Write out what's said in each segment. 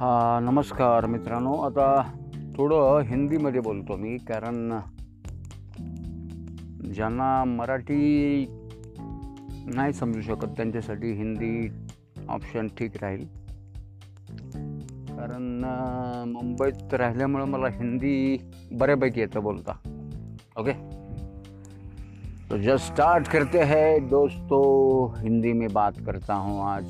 हा नमस्कार मित्रांनो, आता थोडं हिंदीमध्ये बोलतो मी, कारण ज्यांना मराठी नाही समजू शकत त्यांच्यासाठी हिंदी ऑप्शन ठीक राहील, कारण मुंबईत राहिल्यामुळं मला हिंदी बऱ्यापैकी येतं बोलता. ओके, तो जस्ट स्टार्ट करते हैं दोस्तों. हिंदी में बात करता हूँ. आज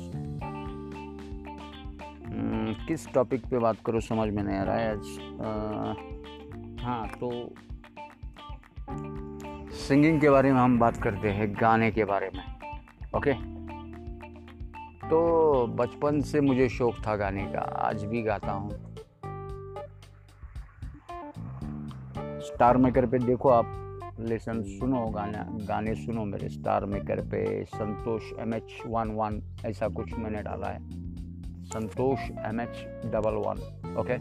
किस टॉपिक पे बात करूँ समझ में नहीं आ रहा है आज. हाँ, तो सिंगिंग के बारे में हम बात करते हैं, गाने के बारे में. ओके, तो बचपन से मुझे शौक था गाने का, आज भी गाता हूँ. स्टार मेकर पे देखो, आप लेसन सुनो, गाने सुनो मेरे स्टार मेकर पे. संतोष MH11 ऐसा कुछ मैंने डाला है, संतोष MH11. ओके,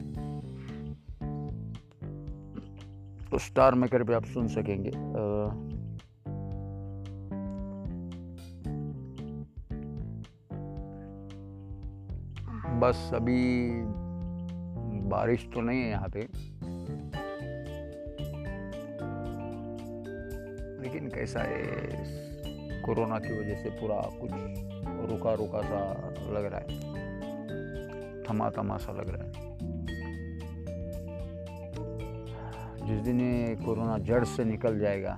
तो स्टार मेकर पे आप सुन सकेंगे. बस अभी बारिश तो नहीं है यहाँ पे, लेकिन कैसा है, कोरोना की वजह से पूरा कुछ रुका सा लग रहा है, थमा सा लग रहा है. जिस दिन ये कोरोना जड़ से निकल जाएगा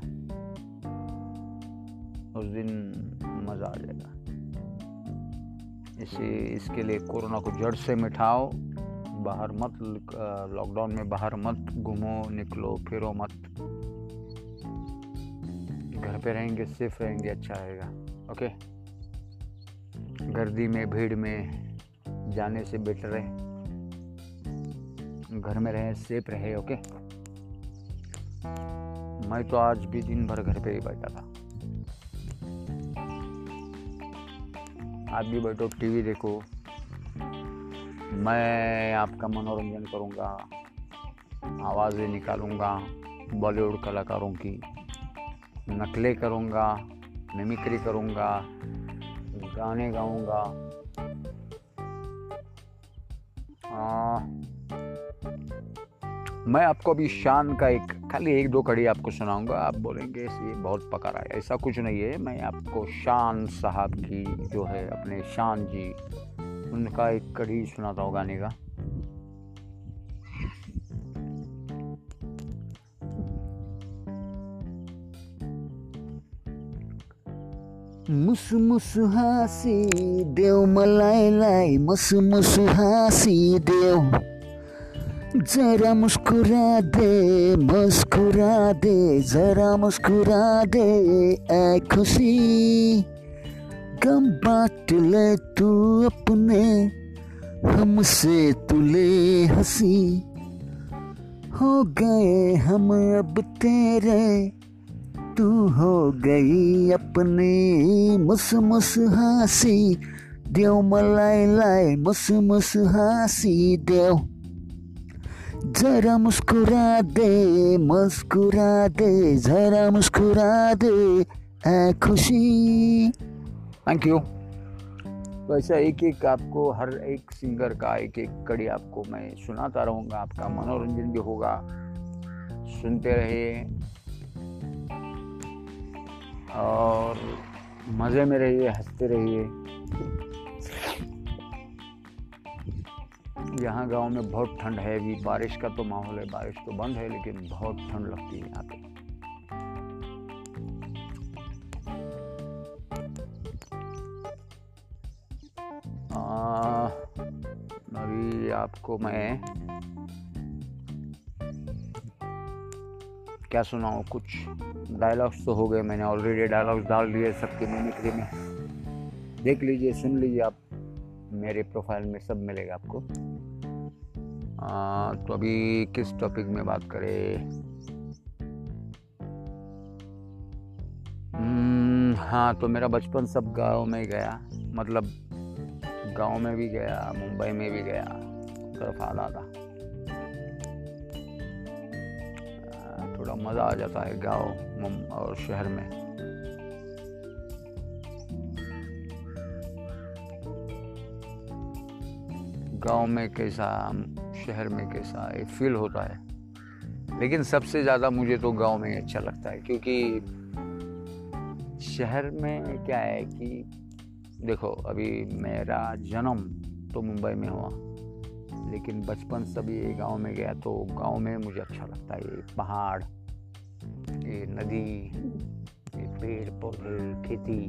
उस दिन मज़ा आ जाएगा. इसके लिए कोरोना को जड़ से मिटाओ, बाहर मत, लॉकडाउन में बाहर मत घूमो, निकलो फिरो मत, घर पे रहेंगे, सेफ रहेंगे, अच्छा रहेगा. ओके, गर्दी में भीड़ में जाने से बेटर है घर में रहें, सेफ रहे. ओके, मैं तो आज भी दिन भर घर पे ही बैठा था. आप भी बैठो, टीवी देखो, मैं आपका मनोरंजन करूंगा, आवाज़ें निकालूंगा बॉलीवुड कलाकारों की, नकलें करूंगा, मिमिक्री करूंगा, गाने गाऊंगा, मैं आपको अभी शान का एक खाली 1-2 कड़ी आपको सुनाऊंगा. आप बोलेंगे ये बहुत पका रहा है, ऐसा कुछ नहीं है. मैं आपको शान साहब की जो है, अपने शान जी, उनका एक कड़ी सुनाता हूँ गाने का. मुस मुस हासी देव मलाई लाई, मुस मुस हासी देव, जरा मुस्कुरा दे, मुस्कुरा दे, जरा मुस्कुरा दे, ऐ खुशी गम बांट ले तू अपने, हमसे तू ले हंसी, हो गए हम अब तेरे, तू हो गई अपनी, मुस मुस हासी देव मलाई लाई, मुस मुस हासी देव, जरा मुस्कुरा दे, मुस्कुरा दे, जरा मुस्कुरा दे, ऐ खुशी. Thank you. तो ऐसा एक आपको हर एक सिंगर का एक कड़ी आपको मैं सुनाता रहूँगा, आपका मनोरंजन भी होगा, सुनते रहिए और मज़े में रहिए, हंसते रहिए. यहाँ गांव में बहुत ठंड है अभी, बारिश का तो माहौल है, बारिश तो बंद है लेकिन बहुत ठंड लगती है यहाँ पे. अभी आपको मैं क्या सुनाऊँ, कुछ डायलॉग्स तो हो गए, मैंने ऑलरेडी डायलॉग्स डाल दिए सबके मिमिक्री में, देख लीजिए, सुन लीजिए आप, मेरे प्रोफाइल में सब मिलेगा आपको. तो अभी किस टॉपिक में बात करें. हाँ, तो मेरा बचपन सब गांव में गया, मतलब गांव में भी गया, मुंबई में भी गया, तरफ आधा था. थोड़ा मज़ा आ जाता है गांव और शहर में. गांव में कैसा, शहर में कैसा, ये फील होता है। लेकिन सबसे ज़्यादा मुझे तो गांव में अच्छा लगता है, क्योंकि शहर में क्या है कि देखो अभी मेरा जन्म तो मुंबई में हुआ, लेकिन बचपन सभी गांव में गया, तो गांव में मुझे अच्छा लगता है। ये पहाड़, ये नदी, ये पेड़ पौधे, खेती,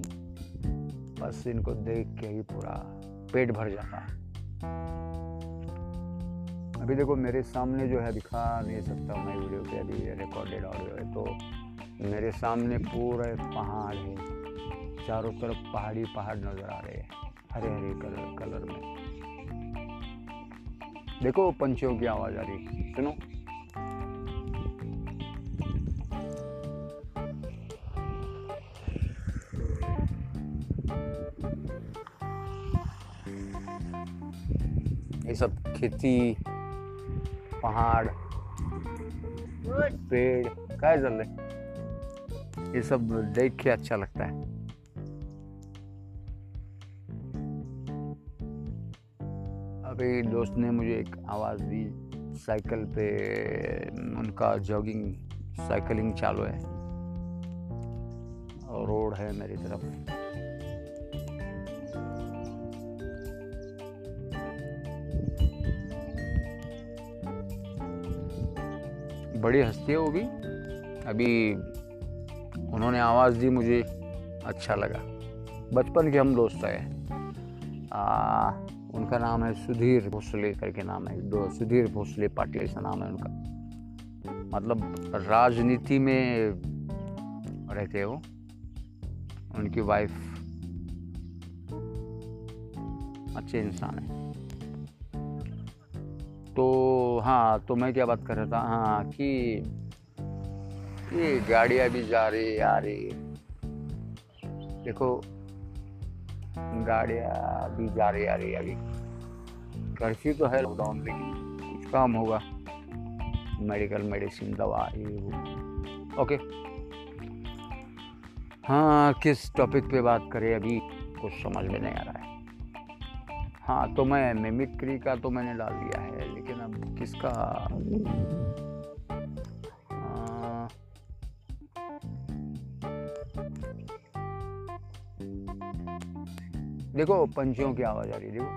बस इनको देख के ही पूरा पेट भर जाता है। अभी देखो मेरे सामने जो है, दिखा नहीं सकता मैं वीडियो पे, अभी रिकॉर्डेड ऑडियो है, तो मेरे सामने पूरा पहाड़ है, चारों तरफ पहाड़ी पहाड़ नजर आ रहे हैं, हरे हरे कलर में। देखो पंछियों की आवाज आ रही है, सुनो। ये सब खेती, पहाड़, पेड़, क्या चल रहे, ये सब देख के अच्छा लगता है। एक दोस्त ने मुझे एक आवाज़ दी, साइकिल पे उनका जॉगिंग साइकिलिंग चालू है और रोड है मेरी तरफ। बड़ी हस्ती है वो भी, अभी उन्होंने आवाज़ दी, मुझे अच्छा लगा। बचपन के हम दोस्त आए, उनका नाम है सुधीर भोसले करके नाम है, सुधीर भोसले पाटिल ऐसा नाम है उनका। मतलब राजनीति में रहते हो, उनकी वाइफ अच्छे इंसान है। तो हाँ, तो मैं क्या बात कर रहा था, हाँ कि ये गाड़ियाँ भी जा रही आ रही, देखो गाड़ियाँ भी जा रही आ रही। अभी कर्फ्यू तो है, लॉकडाउन, लेकिन कुछ काम होगा, मेडिकल मेडिसिन दवा ये वो। ओके, हाँ किस टॉपिक पे बात करें, अभी कुछ समझ में नहीं आ रहा है। हाँ तो मैं मिमिक्री का तो मैंने डाल दिया है, लेकिन अब किसका, देखो पंछियों की आवाज आ रही है। देखो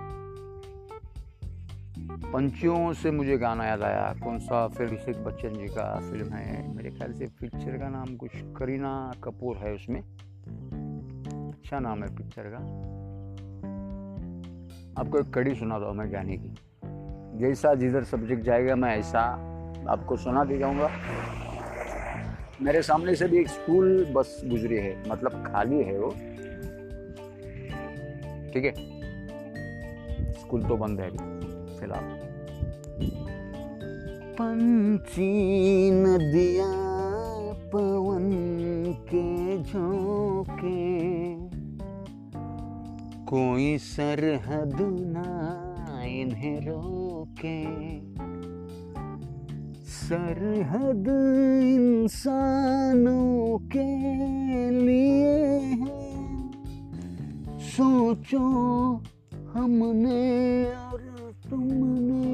पंछियों से मुझे गाना याद आया, कौन सा, फिर अभिषेक बच्चन जी का फिल्म है, मेरे ख्याल से पिक्चर का नाम कुछ करीना कपूर है उसमें, अच्छा नाम है पिक्चर का। आपको एक कड़ी सुना दो मैं गाने की, जैसा जिधर सब्जेक्ट जाएगा मैं ऐसा आपको सुना भी जाऊँगा। मेरे सामने से भी एक स्कूल बस गुजरी है, मतलब खाली है वो, ठीक है, स्कूल तो बंद है अभी फिलहाल। पंछी नदिया पवन के झोंके, कोई सरहद ना इन्हें रोके, सरहद इंसानों के लिए है, सोचो हमने और तुमने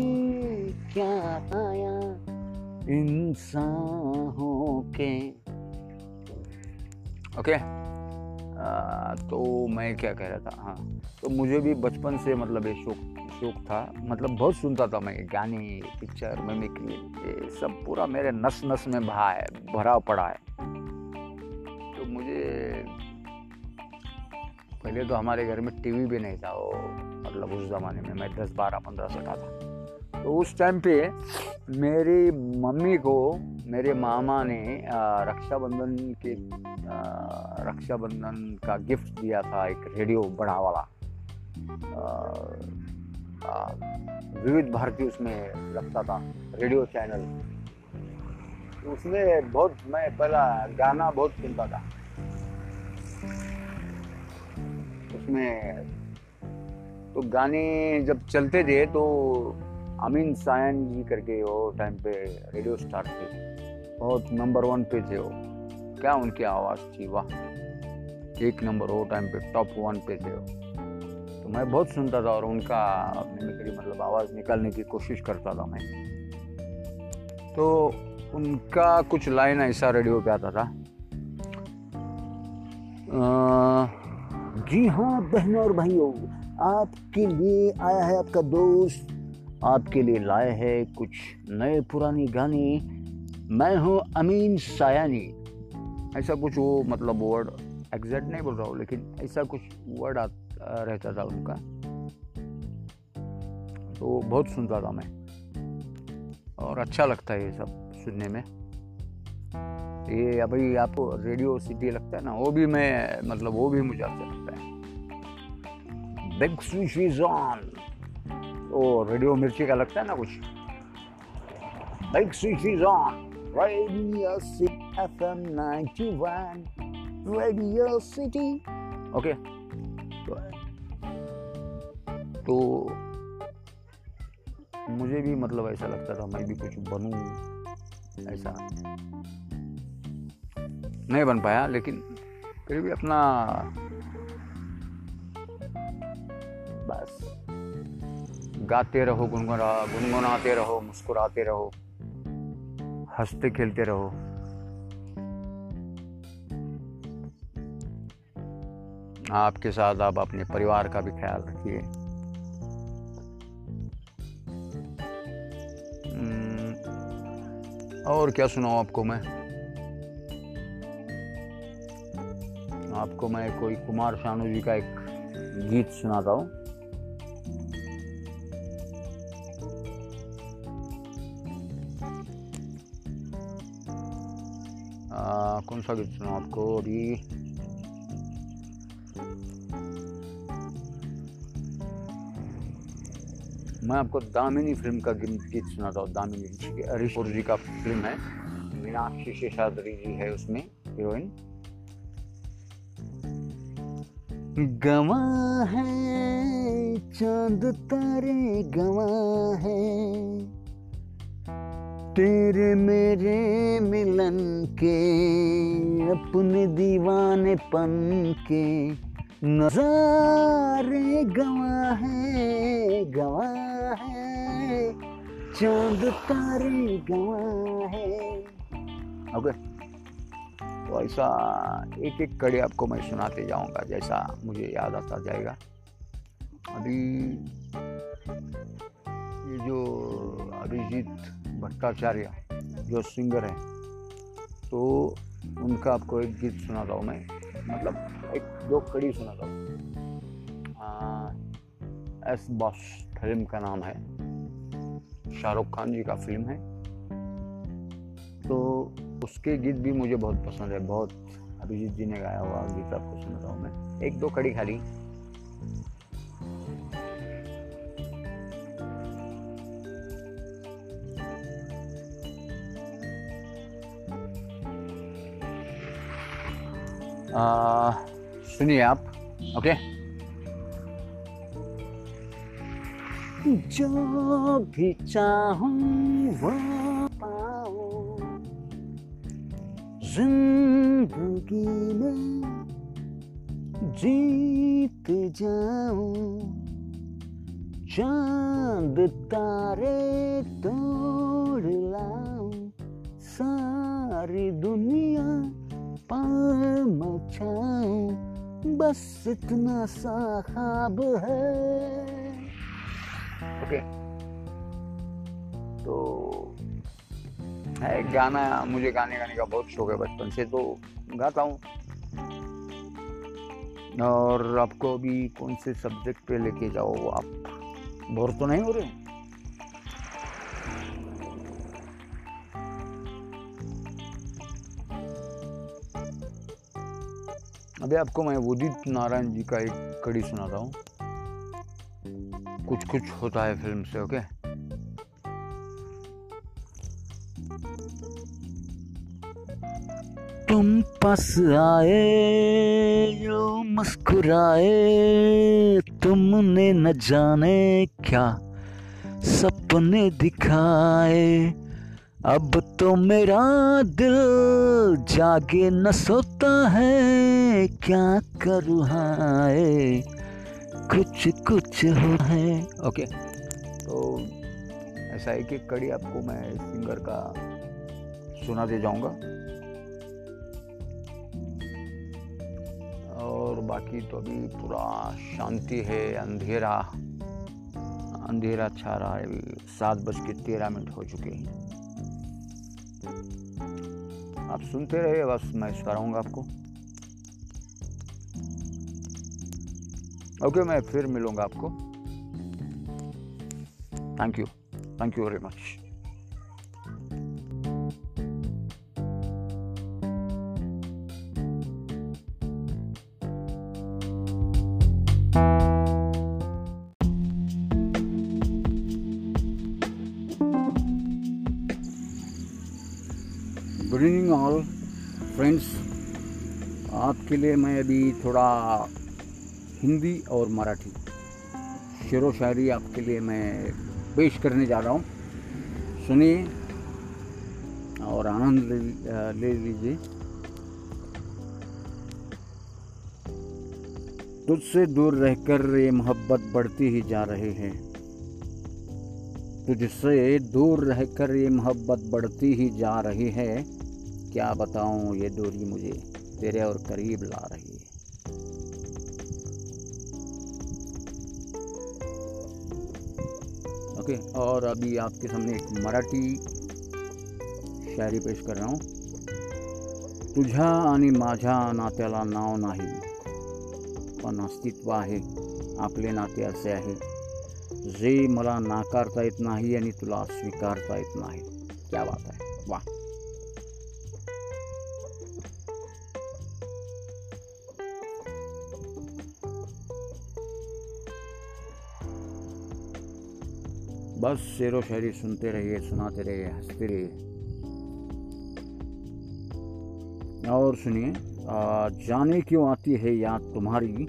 क्या आया इंसान होके। ओके, तो मैं क्या कह रहा था, हाँ तो मुझे भी बचपन से मतलब ये शौक था, मतलब बहुत सुनता था मैं गाने, पिक्चर, मिमिक्री, ये सब पूरा मेरे नस नस में भरा पड़ा है। तो मुझे पहले तो हमारे घर में टीवी भी नहीं था, वो मतलब उस ज़माने में मैं 10, 12, 15 साल का था, तो उस टाइम पे मेरी मम्मी को मेरे मामा ने रक्षाबंधन का गिफ्ट दिया था, एक रेडियो बड़ा वाला, विविध भारती उसमें लगता था रेडियो चैनल, उसमें बहुत मैं पहला गाना बहुत सुनता था, उसमें तो गाने जब चलते थे तो अमीन सायन जी करके वो टाइम पे रेडियो स्टार्ट थे, बहुत नंबर 1 पे थे वो, क्या उनकी आवाज़ थी, वाह, 1 नंबर, वो टाइम पे टॉप 1 पे थे वो। तो तो मैं बहुत सुनता था और उनका अपने मिमिक्री मतलब आवाज़ निकालने की कोशिश करता था मैं। तो उनका कुछ लाइन ऐसा रेडियो पे आता था, जी हाँ बहनों और भाइयों, आपके लिए आया है आपका दोस्त, आपके लिए लाया है कुछ नए पुराने गाने, मैं हूँ अमीन सायानी। ऐसा कुछ वो मतलब वर्ड एग्जैक्ट नहीं बोल रहा हूँ, लेकिन ऐसा कुछ वर्ड रहता था उनका, तो बहुत सुनता था मैं और अच्छा लगता है ये सब सुनने में। ये अभी आपको रेडियो सिटी लगता है ना, वो भी मैं मतलब वो भी मुझे अच्छा लगता है। बिग स्विच इज ऑन, वो रेडियो मिर्ची का लगता है ना कुछ, big switch is on, radio city FM 91, radio city. Okay, तो मुझे भी मतलब ऐसा लगता था मैं भी कुछ बनूं, ऐसा नहीं बन पाया, लेकिन फिर भी अपना बस गाते रहो, गुनगुनाते रहो, मुस्कुराते रहो, हंसते खेलते रहो। आपके साथ आप अपने परिवार का भी ख्याल रखिए। और क्या सुनाऊं आपको मैं, कोई कुमार शानू जी का एक गीत सुनाता हूं। कौन सा गीत सुनाऊं आपको अभी, मैं आपको दामिनी फिल्म का गीत सुनाता हूँ। दामिनी हरीश पुरी जी का फिल्म है, मीनाक्षी शेषाद्री जी है उसमें हीरोइन। गंवा है चांद तारे गंवा है तेरे मेरे मिलन के, अपने दीवानेपन के नजारे गंवा है, चांद तारे गंवा है। ओके, तो ऐसा एक एक कड़ी आपको मैं सुनाते जाऊंगा जैसा मुझे याद आता जाएगा। अभी ये जो अभिजीत भट्टाचार्य जो सिंगर हैं, तो उनका आपको एक गीत सुनाता हूँ मैं, मतलब एक दो कड़ी सुनाता हूँ। एस बॉस फिल्म का नाम है, शाहरुख खान जी का फिल्म है, तो उसके गीत भी मुझे बहुत पसंद है, बहुत अभिजीत जी ने गाया हुआ गीत आपको सुनाता हूँ मैं, एक दो कड़ी खाली। सुनिए आप। ओके, जो भी चाहूं वो पाऊं जिंदगी में, जीत जाऊं चांद तारे तोड़ लाऊं, सारी दुनिया पार मचाऊं, बस इतना सा ख्वाब है। ओके, तो एक गाना, मुझे गाने का बहुत शौक है बचपन से, तो गाता हूँ। और आपको अभी कौन से सब्जेक्ट पे लेके जाओ आप, बोर तो नहीं हो रहे? अभी आपको मैं उदित नारायण जी का एक कड़ी सुनाता हूँ, कुछ कुछ होता है फिल्म से। ओके, तुम पास आए जो मुस्कुराए, तुमने न जाने क्या सपने दिखाए, अब तो मेरा दिल जागे न सोता है, क्या करूँ हाय कुछ कुछ होता है। ओके, तो ऐसा एक एक कड़ी आपको मैं सिंगर का सुना दे जाऊंगा और बाकी तो अभी पूरा शांति है, अंधेरा अंधेरा छा रहा है। 7:13 हो चुके हैं। आप सुनते रहिए, बस मैं सुनाऊंगा आपको। ओके, मैं फिर मिलूंगा आपको। Thank you very much. Good evening all friends, आपके लिए मैं अभी थोड़ा हिंदी और मराठी शेर व शायरी आपके लिए मैं पेश करने जा रहा हूँ। सुनिए और आनंद ले लीजिए। तुझसे दूर रहकर ये मोहब्बत बढ़ती ही जा रही है, तुझसे दूर रहकर ये मोहब्बत बढ़ती ही जा रही है। क्या बताऊं, ये दूरी मुझे तेरे और करीब ला रही है। ओके, और अभी आपके सामने एक मराठी शायरी पेश कर रहा हूं। तुझा आणि माझा नात्याला नाव नाही, पण अस्तित्व आहे आपले नाते असे आहे, जे मला नाकारता येत नाही आणि तुला स्वीकारता येत नाही। क्या बात है, वाह। बस शेर व शायरी सुनते रहिए, सुनाते रहिए, हंसते रहिए। और सुनिए, जाने क्यों आती है याद तुम्हारी,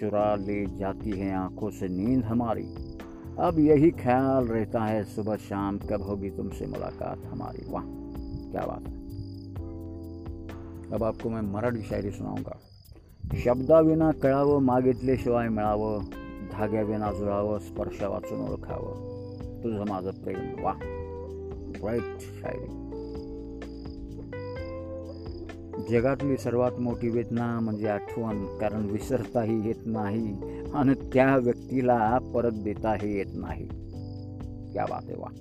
चुरा ले जाती है आंखों से नींद हमारी, अब यही ख्याल रहता है सुबह शाम कब होगी तुमसे मुलाकात हमारी। वाह, क्या बात है। अब आपको मैं मराठी शायरी सुनाऊंगा। शब्दाविना कळावं मागितल्याशिवाय मिळावं, धाग्याविना जुळावं स्पर्शावाचून ओळखावं, तुझं माझं प्रेम। वाह, राईट शायरी। जगातली सर्वात मोठी वेदना म्हणजे आठवण, कारण विसरताही येत नाही आणि त्या व्यक्तीला परत देताही येत नाही। क्या बात है, वाह।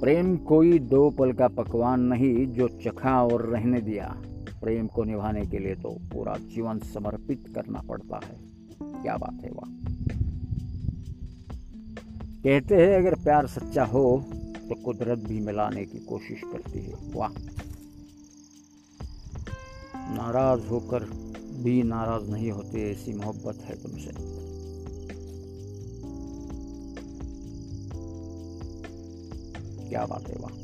प्रेम कोई दो पल का पकवान नहीं, जो चखा और रहने दिया, प्रेम को निभाने के लिए तो पूरा जीवन समर्पित करना पड़ता है। क्या बात है, वाह। कहते हैं अगर प्यार सच्चा हो तो कुदरत भी मिलाने की कोशिश करती है। वाह। नाराज होकर भी नाराज नहीं होते, ऐसी मोहब्बत है तुमसे। क्या बात है, वाह।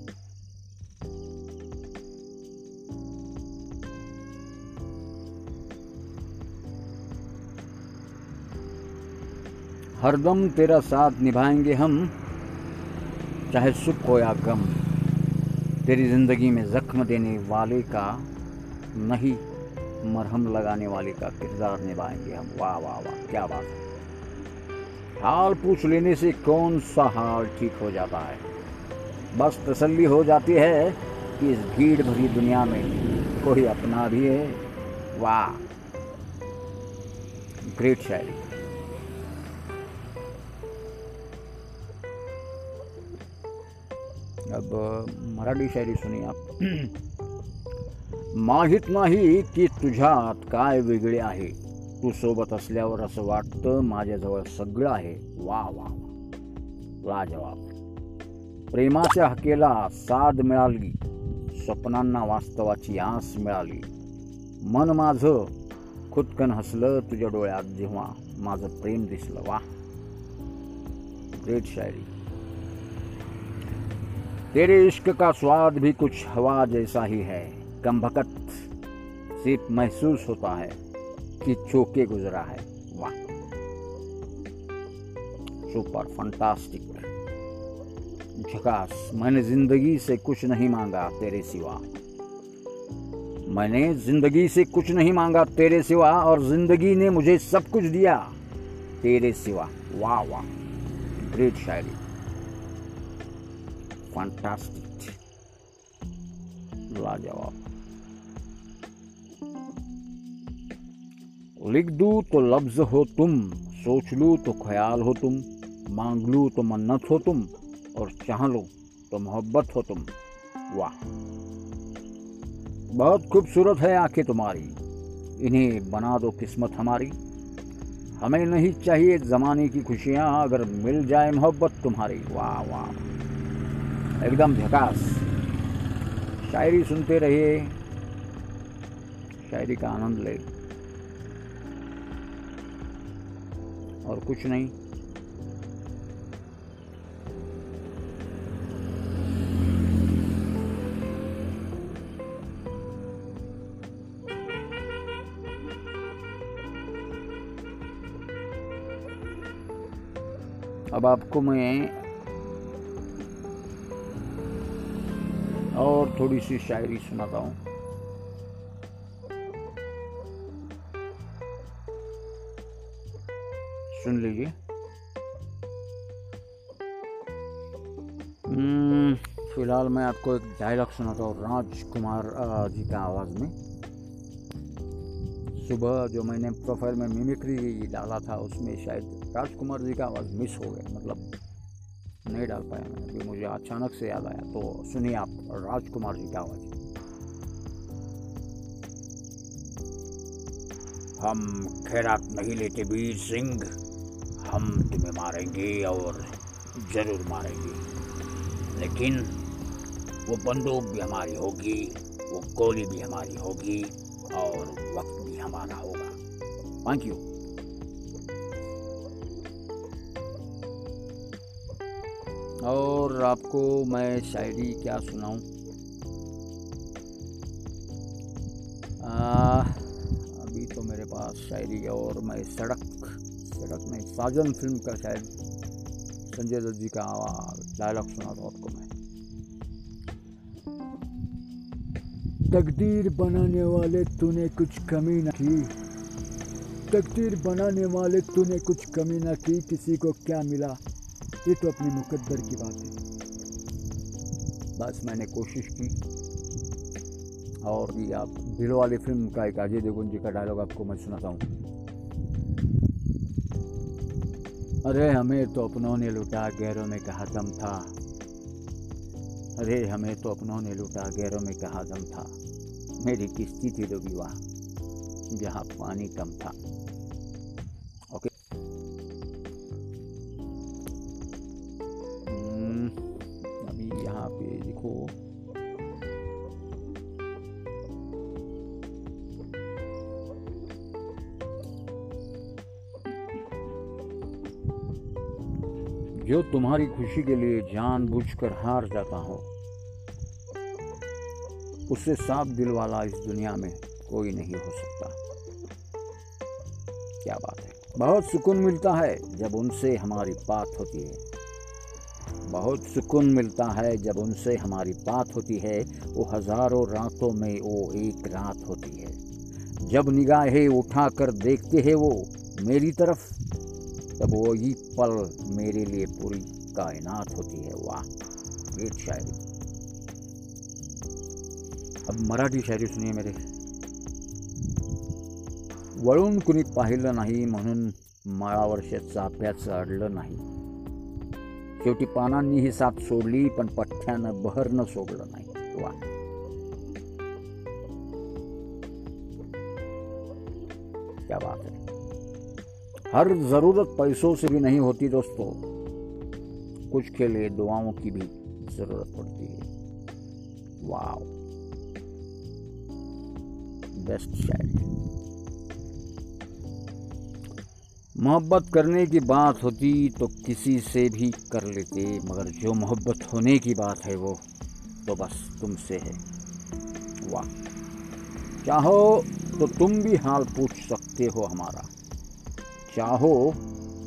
हरदम तेरा साथ निभाएंगे हम, चाहे सुख हो या गम, तेरी जिंदगी में जख्म देने वाले का नहीं, मरहम लगाने वाले का किरदार निभाएंगे हम। वाह वाह वाह, क्या बात है। हाल पूछ लेने से कौन सा हाल ठीक हो जाता है, बस तसल्ली हो जाती है कि इस भीड़ भरी दुनिया में कोई अपना भी है। वाह, ग्रेट शायरी। अब मराठी शायरी सुनिए आप। माहित नाही की तुझ्यात काय वेगळे आहे, तू सोबत असल्यावर असं वाटतं माझ्याजवळ सगळं आहे। वाह वाह लाजवाब। प्रेमाच्या हकेला साद मिळाली, स्वप्नांना वास्तवाची आस मिळाली, मन माझं खुदकन हसलं तुझ्या डोळ्यात जेव्हा माझं प्रेम दिसलं। वाह, ग्रेट शायरी। तेरे इश्क का स्वाद भी कुछ हवा जैसा ही है, कमबख्त सिर्फ महसूस होता है कि चौके गुजरा है। वाह, सुपर फंटास्टिक, झकास। मैंने जिंदगी से कुछ नहीं मांगा तेरे सिवा, मैंने जिंदगी से कुछ नहीं मांगा तेरे सिवा, और जिंदगी ने मुझे सब कुछ दिया तेरे सिवा। वाह वाह, ग्रेट शायरी, फैंटास्टिक, लाजवाब। लिख दूं तो लफ्ज हो तुम, सोच लूं तो ख्याल हो तुम, मांग लूं तो मन्नत हो तुम, और चाह लूं तो मोहब्बत हो तुम। वाह, बहुत खूबसूरत है आंखें तुम्हारी, इन्हें बना दो किस्मत हमारी। हमें नहीं चाहिए ज़माने की खुशियाँ, अगर मिल जाए मोहब्बत तुम्हारी। वाह वाह, एकदम झकास। शायरी सुनते रहिए, शायरी का आनंद ले, और कुछ नहीं। अब आपको मैं और थोड़ी सी शायरी सुनाता हूँ। सुन लीजिए। फिलहाल मैं आपको एक डायलॉग सुनाता हूँ राजकुमार जी की आवाज़ में। सुबह जो मैंने प्रोफाइल में मिमिक्री डाला था उसमें शायद राजकुमार जी का आवाज़ मिस हो गया, मतलब नहीं डाल पाया मैं, अभी मुझे अचानक से याद आया। तो सुनिए आप राजकुमार जी का आवाज़। हम खैरात नहीं लेते वीर सिंह, हम तुम्हें मारेंगे और ज़रूर मारेंगे, लेकिन वो बंदूक भी हमारी होगी, वो गोली भी हमारी होगी, और वक्त भी हमारा होगा। Thank you. और आपको मैं शायरी क्या सुनाऊं? अभी तो मेरे पास शायरी, और मैं सड़क में साजन फिल्म का शायद संजय दत्त जी का डायलॉग सुनाता हूँ आपको मैं। तकदीर बनाने वाले तूने कुछ कमी न की, तकदीर बनाने वाले तूने कुछ कमी न की, किसी को क्या मिला ये तो अपनी मुकद्दर की बात है। बस मैंने कोशिश की। और ये आप दिलवाले फिल्म का एक अजय देवगन जी का डायलॉग आपको मैं सुनाता हूँ। अरे हमें तो अपनों ने लूटा, गैरों में कहा दम था, अरे हमें तो अपनों ने लूटा, गैरों में कहा दम था, मेरी किश्ती थी डूबी वहाँ जहाँ पानी कम था। ओके, अभी यहाँ पे देखो, जो तुम्हारी खुशी के लिए जानबूझकर हार जाता हो, उससे साफ दिल वाला इस दुनिया में कोई नहीं हो सकता। क्या बात है। बहुत सुकून मिलता है जब उनसे हमारी बात होती है, बहुत सुकून मिलता है जब उनसे हमारी बात होती है, वो हजारों रातों में वो एक रात होती है। जब निगाहें उठाकर देखते हैं वो मेरी तरफ, तब वो ये पल मेरे लिए पूरी कायनात होती है। वाह, ग्रेट शायरी। अब मराठी शायरी सुनिए मेरे। वळून कुणी पाहिलं नाही म्हणून माळावरच्या चाफ्याचं अडलं नाही, शेवटी पानांनी ही साथ सोडली पण पठ्ठ्यानं बहरणं सोडलं नाही। वाह। क्या बात है। हर ज़रूरत पैसों से भी नहीं होती दोस्तों, कुछ के लिए दुआओं की भी ज़रूरत पड़ती है। वाह, बेस्ट शायरी। मोहब्बत करने की बात होती तो किसी से भी कर लेते, मगर जो मोहब्बत होने की बात है वो तो बस तुमसे है। वाह। चाहो तो तुम भी हाल पूछ सकते हो हमारा, चाहो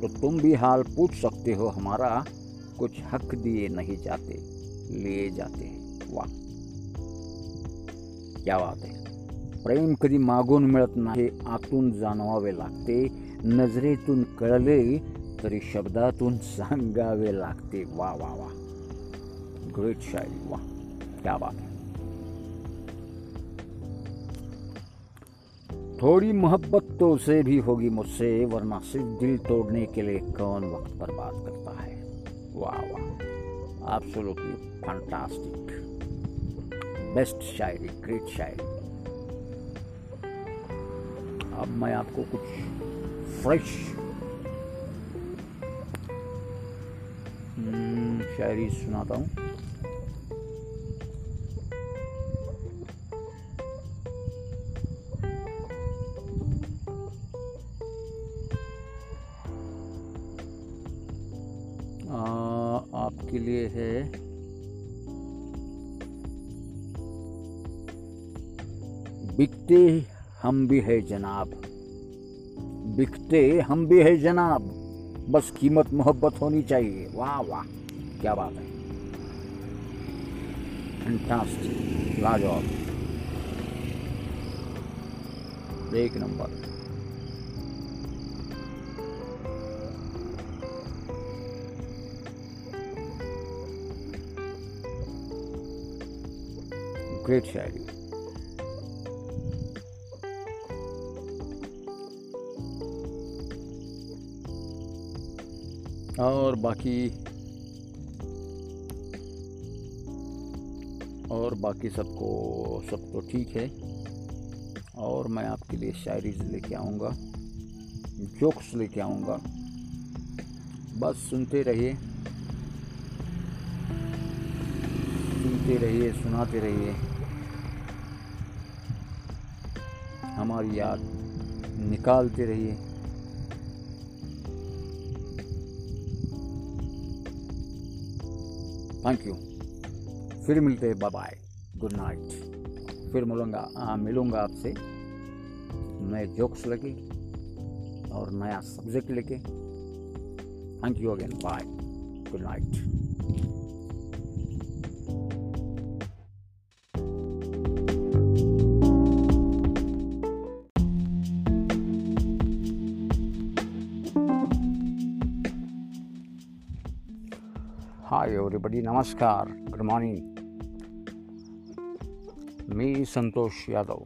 तो तुम भी हाल पूछ सकते हो हमारा, कुछ हक दिए नहीं जाते, लिए जाते हैं। वाह, क्या बात है। प्रेम कधी मागून मिळत नाही, आतून जाणवावे लागते, नजरेतून कळले तरी शब्दातून सांगावे लागते. वा वा वा, ग्रेट शायरी, वा क्या बात है. थोड़ी मोहब्बत तो उसे भी होगी मुझसे, वरना सिर्फ दिल तोड़ने के लिए कौन वक्त बर्बाद करता है. वाह वाह, एब्सोल्युटली फैंटास्टिक, बेस्ट शायरी, ग्रेट शायरी. अब मैं आपको कुछ फ्रेश शायरी सुनाता हूँ. आपके लिए है बिकते हम भी है जनाब, बिकते हम भी है जनाब, बस कीमत मोहब्बत होनी चाहिए. वाह वाह, क्या बात है, फैंटास्टिक, लाजवाब, एक नंबर. ग्रेट शायरी. और बाकी सबको ठीक है. और मैं आपके लिए शायरीज लेके आऊँगा, जोक्स लेके आऊँगा, बस सुनते रहिए, सुनाते रहिए, हमारी याद निकालते रहिए. Thank you. फिर मिलते हैं, बाय बाय, गुड नाइट. फिर मिलूंगा आपसे नए जोक्स लेके और नया सब्जेक्ट लेके. Thank you again, bye, good night. Everybody, नमस्कार, गुड मॉर्निंग. मी संतोष यादव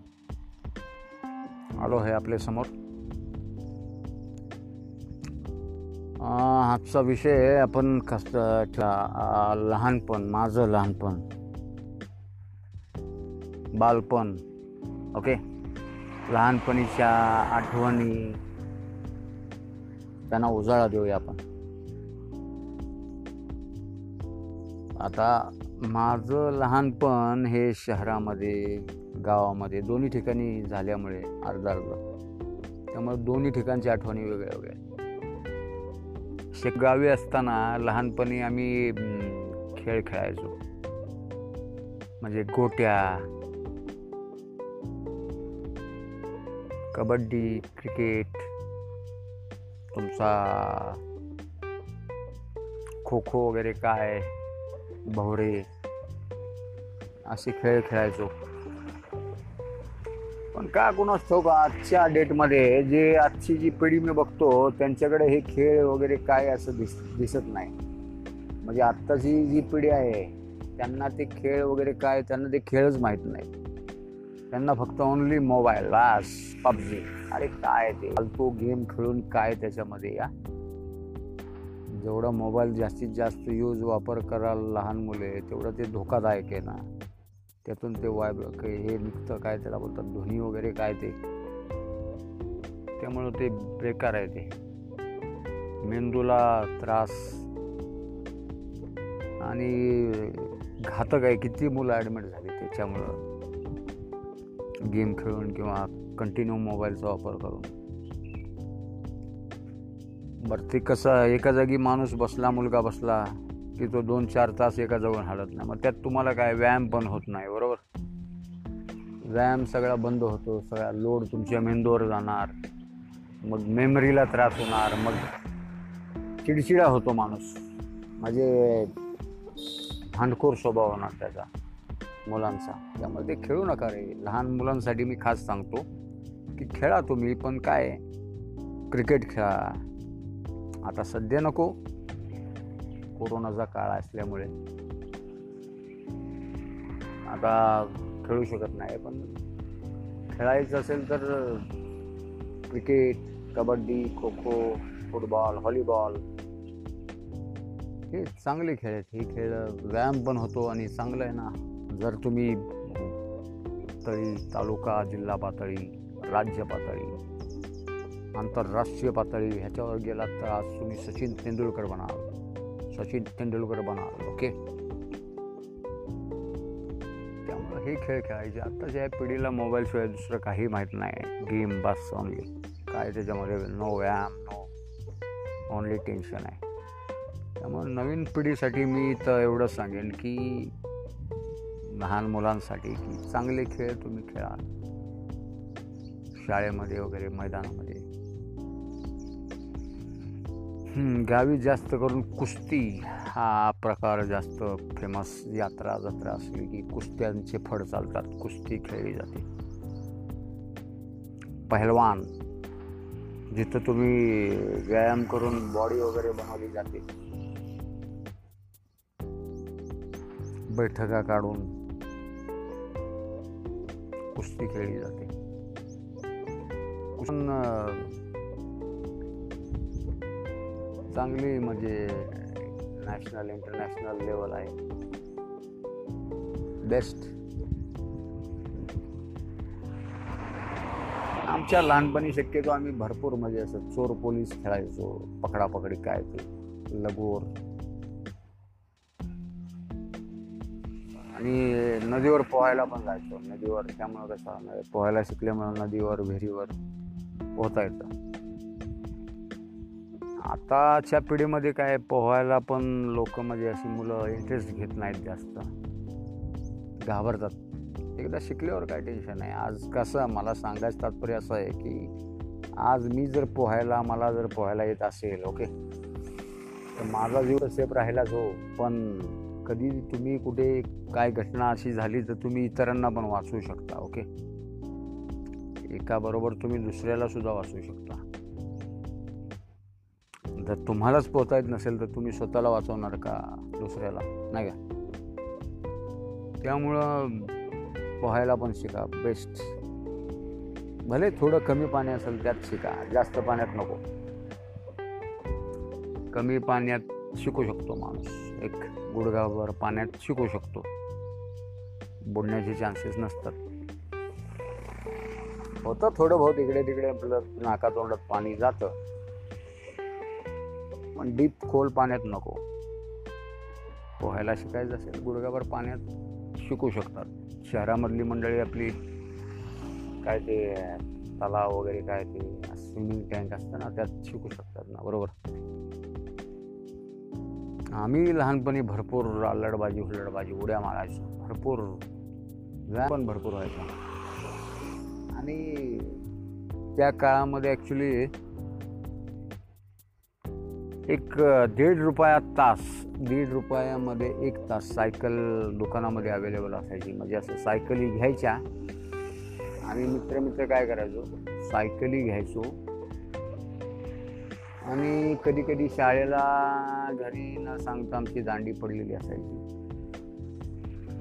आलो आहे आपल्यासमोर. आजचा विषय आपण लहानपण, माझं लहानपण, बालपण. ओके, लहानपणीच्या आठवणी, त्यांना उजाळा देऊया आपण. आता माझं लहानपण हे शहरामध्ये, गावामध्ये दोन्ही ठिकाणी झाल्यामुळे अर्धा, त्यामुळे दोन्ही ठिकाणच्या आठवणी वेगळ्या वेगळ्या. गावी असताना लहानपणी आम्ही खेळ खेळायचो, म्हणजे गोट्या, कबड्डी, क्रिकेट, तुमचा खो खो वगैरे, काय भोवरे, असे खेळ खेळायचो. पण का कोणास ठाऊक आजच्या डेटमध्ये जे आजची जी पिढी मी बघतो त्यांच्याकडे हे खेळ वगैरे काय असं दिसत नाही. म्हणजे आत्ताची जी पिढी आहे त्यांना ते खेळ वगैरे काय, त्यांना ते खेळच माहीत नाही. त्यांना फक्त ओनली मोबाईल, बस, पबजी. अरे काय ते फालतू गेम खेळून काय त्याच्यामध्ये या. जेवढा मोबाईल जास्तीत जास्त यूज वापर कराल लहान मुले तेवढं ते धोकादायक आहे ना. त्यातून ते हे निघतं, काय त्याला बोलतात, ध्वनी वगैरे काय ते, त्यामुळं ते बेकार आहे. ते मेंदूला त्रास आणि घातक आहे. किती मुलं ॲडमिट झाली त्याच्यामुळं, गेम खेळून किंवा कंटिन्यू मोबाईलचा वापर करून. बरं ते कसं, एका जागी माणूस बसला, मुलगा बसला की तो 2-4 तास एका जागून हलत नाही. मग त्यात तुम्हाला काय व्यायाम पण होत नाही, बरोबर. व्यायाम सगळा बंद होतो, सगळा लोड तुमच्या मेंदूवर जाणार, मग मेमरीला त्रास होणार, मग चिडचिडा होतो माणूस, म्हणजे भांडखोर स्वभाव होणार त्याचा. मुलांचा, त्यामुळे ते खेळू नका रे. लहान मुलांसाठी मी खास सांगतो की खेळा तुम्ही, पण काय क्रिकेट खेळा. आता सध्या नको, कोरोनाचा काळ असल्यामुळे आता खेळू शकत नाही, पण खेळायचं असेल तर cricket, kabaddi, kho kho, football, volleyball हे चांगले खेळ आहेत. हे खेळ व्यायाम पण होतो आणि चांगलं आहे ना. जर तुम्ही तळी, तालुका, जिल्हा पातळी, राज्य पातळी, आंतरराष्ट्रीय पातळी ह्याच्यावर गेलात तर आज तुम्ही सचिन तेंडुलकर बनाल, ओके. त्यामुळे हे खेळ खेळायचे. आत्ताच्या या पिढीला मोबाईलशिवाय दुसरं काही माहीत नाही. गेम बस ओनली, काय त्याच्यामध्ये नो व्यायाम, नो ओनली टेन्शन आहे. त्यामुळे नवीन पिढीसाठी मी तर एवढं सांगेन की लहान मुलांसाठी की चांगले खेळ तुम्ही खेळा शाळेमध्ये वगैरे मैदानामध्ये. गावी जास्त करून कुस्ती हा प्रकार जास्त फेमस. यात्रा असली की कुस्त्यांचे फड चालतात, कुस्ती खेळली जाते. पहलवान, जिथं तुम्ही व्यायाम करून बॉडी वगैरे बनवली जाते, बैठका काढून कुस्ती खेळली जाते. चांगली म्हणजे नॅशनल इंटरनॅशनल लेवल आहे, बेस्ट. आमच्या लहानपणी शक्यतो आम्ही भरपूर म्हणजे असं चोर पोलीस खेळायचो, पकडापकडी, काय ते लगोर, आणि नदीवर पोहायला पण जायचो. नदीवर त्यामुळं कसं पोहायला शिकल्यामुळं नदीवर विहिरीवर पोहता येतं. आताच्या पिढीमध्ये काय पोहायला पण लोक म्हणजे अशी मुलं इंटरेस्ट घेत नाहीत, जास्त घाबरतात. एकदा शिकल्यावर काय टेन्शन आहे. आज कसं मला सांगायचं तात्पर्य असं आहे की आज मी जर पोहायला येत असेल ओके तर माझा जीव सेफ राहिलाच हो. पण कधी तुम्ही कुठे काय घटना अशी झाली तर तुम्ही इतरांना पण वाचवू शकता ओके. एकाबरोबर तुम्ही दुसऱ्याला सुद्धा वाचवू शकता. जर तुम्हालाच पोहता येत नसेल तर तुम्ही स्वतःला वाचवणार का दुसऱ्याला, नाही का. त्यामुळं पोहायला पण शिका, बेस्ट. भले थोडं कमी पाणी असेल त्यात शिका, जास्त पाण्यात नको. कमी पाण्यात शिकू शकतो माणूस, एक गुडघाभर पाण्यात शिकू शकतो. बुडण्याचे चान्सेस नसतात. होतं थोडं बहुत इकडे तिकडे, आपलं नाका तोंडात पाणी जातं, पण डीप खोल पाण्यात नको. पोहायला शिकायचं असेल गुडघाभर पाण्यात शिकू शकतात. शहरामधली मंडळी आपली काय ते तलाव वगैरे काय ते स्विमिंग टँक असतं ना, त्यात शिकू शकतात ना, बरोबर. आम्ही लहानपणी भरपूर लढबाजी, हुलडबाजी, उड्या मारायचो, भरपूर व्यायाम पण भरपूर व्हायचा. आणि त्या काळामध्ये ॲक्च्युली 1.5 रुपयामध्ये 1 तास सायकल दुकानामध्ये अवेलेबल असायची. म्हणजे असं सायकली घ्यायच्या, आम्ही मित्र काय करायचो, सायकली घ्यायचो. आणि कधी कधी शाळेला घरी न सांगता आमची दांडी पडलेली असायची.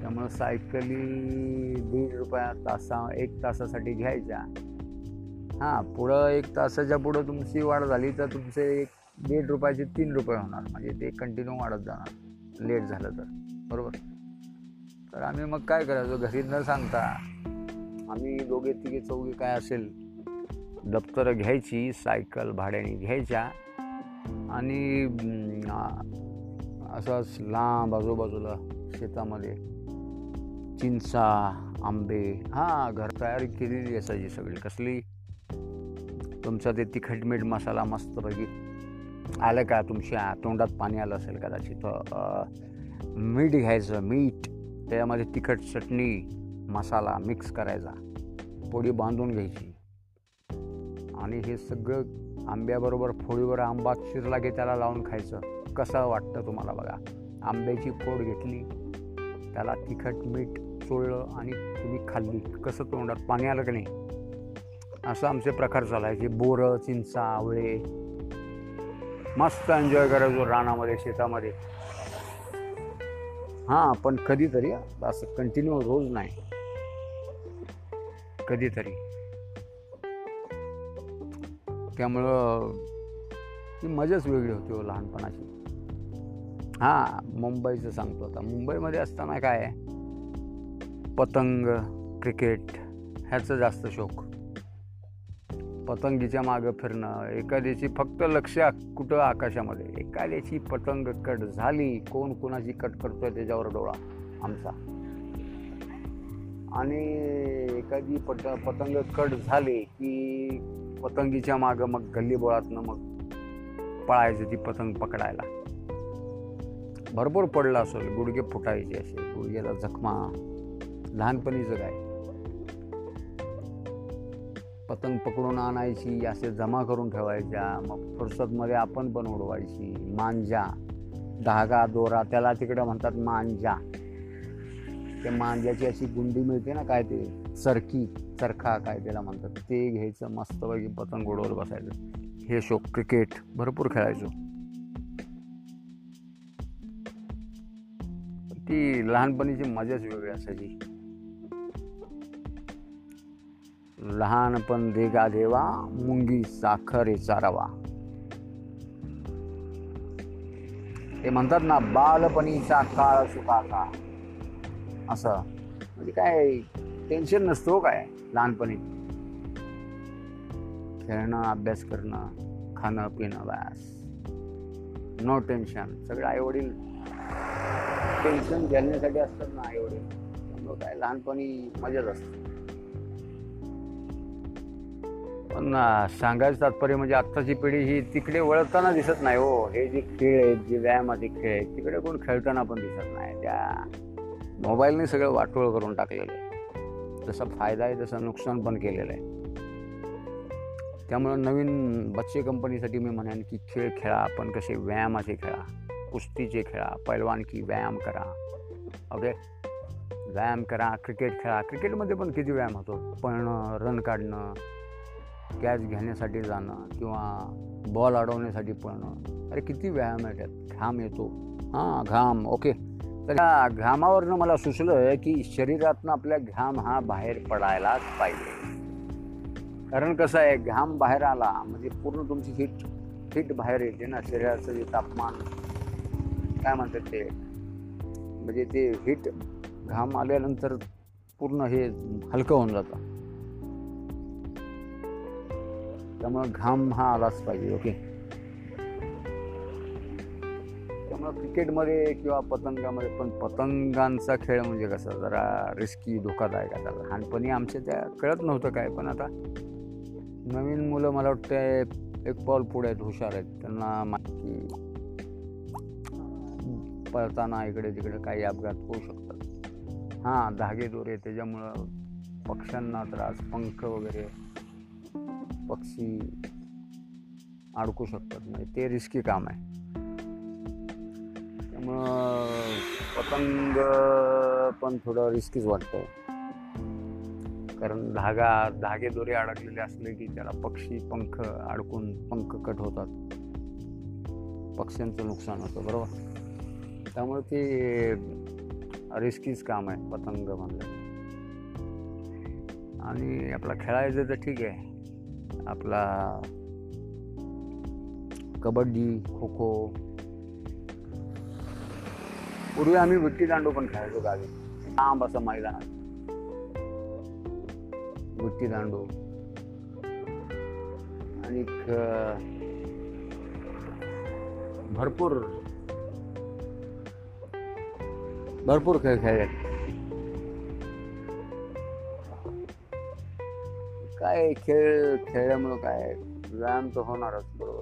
त्यामुळं सायकली 1 तासासाठी घ्यायच्या. हां, पुढं 1 तासाच्या पुढं तुमची वाढ झाली तर तुमचे 1.5 रुपयाचे 3 रुपये होणार, म्हणजे ते कंटिन्यू वाढत जाणार लेट झालं तर, बरोबर. तर आम्ही मग काय करायचो, घरी न सांगता आम्ही 2-3 काय असेल दप्तरं घ्यायची, सायकल भाड्याने घ्यायच्या आणि असंच लांब आजूबाजूला शेतामध्ये चिंचा, आंबे, हां घर तयार केलेली असायची सगळी. कसली तुमचा ते तिखट मीठ मसाला मस्तपैकी आलं का, तुमच्या तोंडात पाणी आलं असेल कदाचित, मीठ घ्यायचं, मीठ त्यामध्ये तिखट चटणी मसाला मिक्स करायचा, पोळी बांधून घ्यायची. आणि हे सगळं आंब्याबरोबर फोडीवर आंबा चिरला की त्याला लावून खायचं. कसं वाटतं तुम्हाला बघा, आंब्याची फोड घेतली, त्याला तिखट मीठ सोडलं आणि तुम्ही खाल्ली, कसं तोंडात पाणी आलं की नाही, असा आमचे प्रकार चालायचे. बोरं, चिंचा, आवळे मस्त एन्जॉय करायचो रानामध्ये, शेतामध्ये. हां, पण कधीतरी, असं कंटिन्यू रोज नाही, कधीतरी. त्यामुळं ती मजाच वेगळी होती हो लहानपणाची. हां, मुंबईचं सांगतो आता. मुंबईमध्ये असताना काय, पतंग, क्रिकेट ह्याचा जास्त शौक. पतंगीच्या मागं फिरणं, एखाद्याची फक्त लक्ष कुठं आकाशामध्ये, एखाद्याची पतंग कट झाली, कोण कोणाची कट करतोय त्याच्यावर डोळा आमचा. आणि एखादी पतंग कट झाली की पतंगीच्या मागं मग गल्लीबोळातनं मग पळायचं ती पतंग पकडायला. भरपूर पडला असेल, गुडघे फुटायचे असे, गुडघ्याला जखमा. लहानपणीचं काय, पतंग पकडून आणायची, असे जमा करून ठेवायच्या, मग फुरसतमध्ये आपण पण उडवायची. मांजा, धागा, दोरा, त्याला तिकडे म्हणतात मांजा. ते मांजाची अशी गुंडी मिळते ना, काय ते चरखी, चरखा काय त्याला म्हणतात, ते घ्यायचं, मस्तपैकी पतंग उडवत बसायचं. हे शोक. क्रिकेट भरपूर खेळायचो. ती लहानपणीची मजाच वेगळी असायची. लहानपण देगा देवा, मुंगी साखरेचा रवा, ते म्हणतात ना, बालपणीचा काळ सुखा का. असं म्हणजे काय टेन्शन नसतो काय, लहानपणी खेळणं, अभ्यास करणं, खाणं पिणं, बस, नो टेन्शन. सगळे आईवडील टेन्शन घालण्यासाठी असतात ना एवढे, त्यामुळं काय लहानपणी मजाच असते. पण सांगायचं तात्पर्य म्हणजे आत्ताची पिढी ही तिकडे वळताना दिसत नाही हो. हे जे खेळ आहेत, जे व्यायामाचे खेळ आहेत, तिकडे कोण खेळताना पण दिसत नाही. त्या मोबाईलने सगळं वाटोळ करून टाकलेलं आहे. जसा फायदा आहे तसं नुकसान पण केलेलं आहे. त्यामुळं नवीन बच्चे कंपनीसाठी मी म्हणेन की खेळ खेळा, पण कसे, व्यायामाचे खेळा, कुस्तीचे खेळा, पैलवानकी, व्यायाम करा. ओके, व्यायाम करा, क्रिकेट खेळा. क्रिकेटमध्ये पण किती व्यायाम होतो, पळणं, रन काढणं, कॅच घेण्यासाठी जाणं किंवा बॉल अडवण्यासाठी पळणं, अरे किती व्यायाम आहे त्यात, घाम येतो. हां, घाम. ओके, तर ह्या घामावरनं मला सुचलं की शरीरातनं आपल्या घाम हा बाहेर पडायलाच पाहिजे. कारण कसं आहे, घाम बाहेर आला म्हणजे पूर्ण तुमची हिट बाहेर येते ना. शरीराचं जे तापमान काय म्हणतात ते, म्हणजे ते हिट घाम आल्यानंतर पूर्ण हे हलकं होऊन जातं. त्यामुळं घाम हा आलाच पाहिजे. ओके, त्यामुळं क्रिकेटमध्ये किंवा पतंगामध्ये पण, पतंगांचा खेळ म्हणजे कसा जरा रिस्की, धोकादायक. आता लहानपणी आमच्या त्या कळत नव्हतं काय, पण आता नवीन मुलं मला वाटतं एक पाऊल पुढे आहेत, हुशार आहेत. त्यांना माहिती, पळताना इकडे तिकडे काही अपघात होऊ शकतात. हां, धागे दोरे त्याच्यामुळं पक्ष्यांना त्रास, पंख वगैरे, पक्षी अडकू शकतात, म्हणजे ते रिस्की काम आहे. त्यामुळं पतंग पण थोडं रिस्कीच वाटतं, कारण धागे दोरे अडकलेले असले की त्याला पक्षी पंख अडकून पंख कट होतात, पक्ष्यांचं नुकसान होतं, बरोबर. त्यामुळे ते रिस्कीच काम आहे पतंग म्हणलं. आणि आपला खेळायचं तर ठीक आहे, आपला कबड्डी, खो खो. पूर्वी आम्ही विट्टीदांडू पण खेळायचो गावी, लांब असं मैदानात विट्टीदांडू. आणि भरपूर भरपूर खेळ खेळायचे. काय खेळ खेळल्यामुळं काय व्यायाम तर होणारच, बरोबर.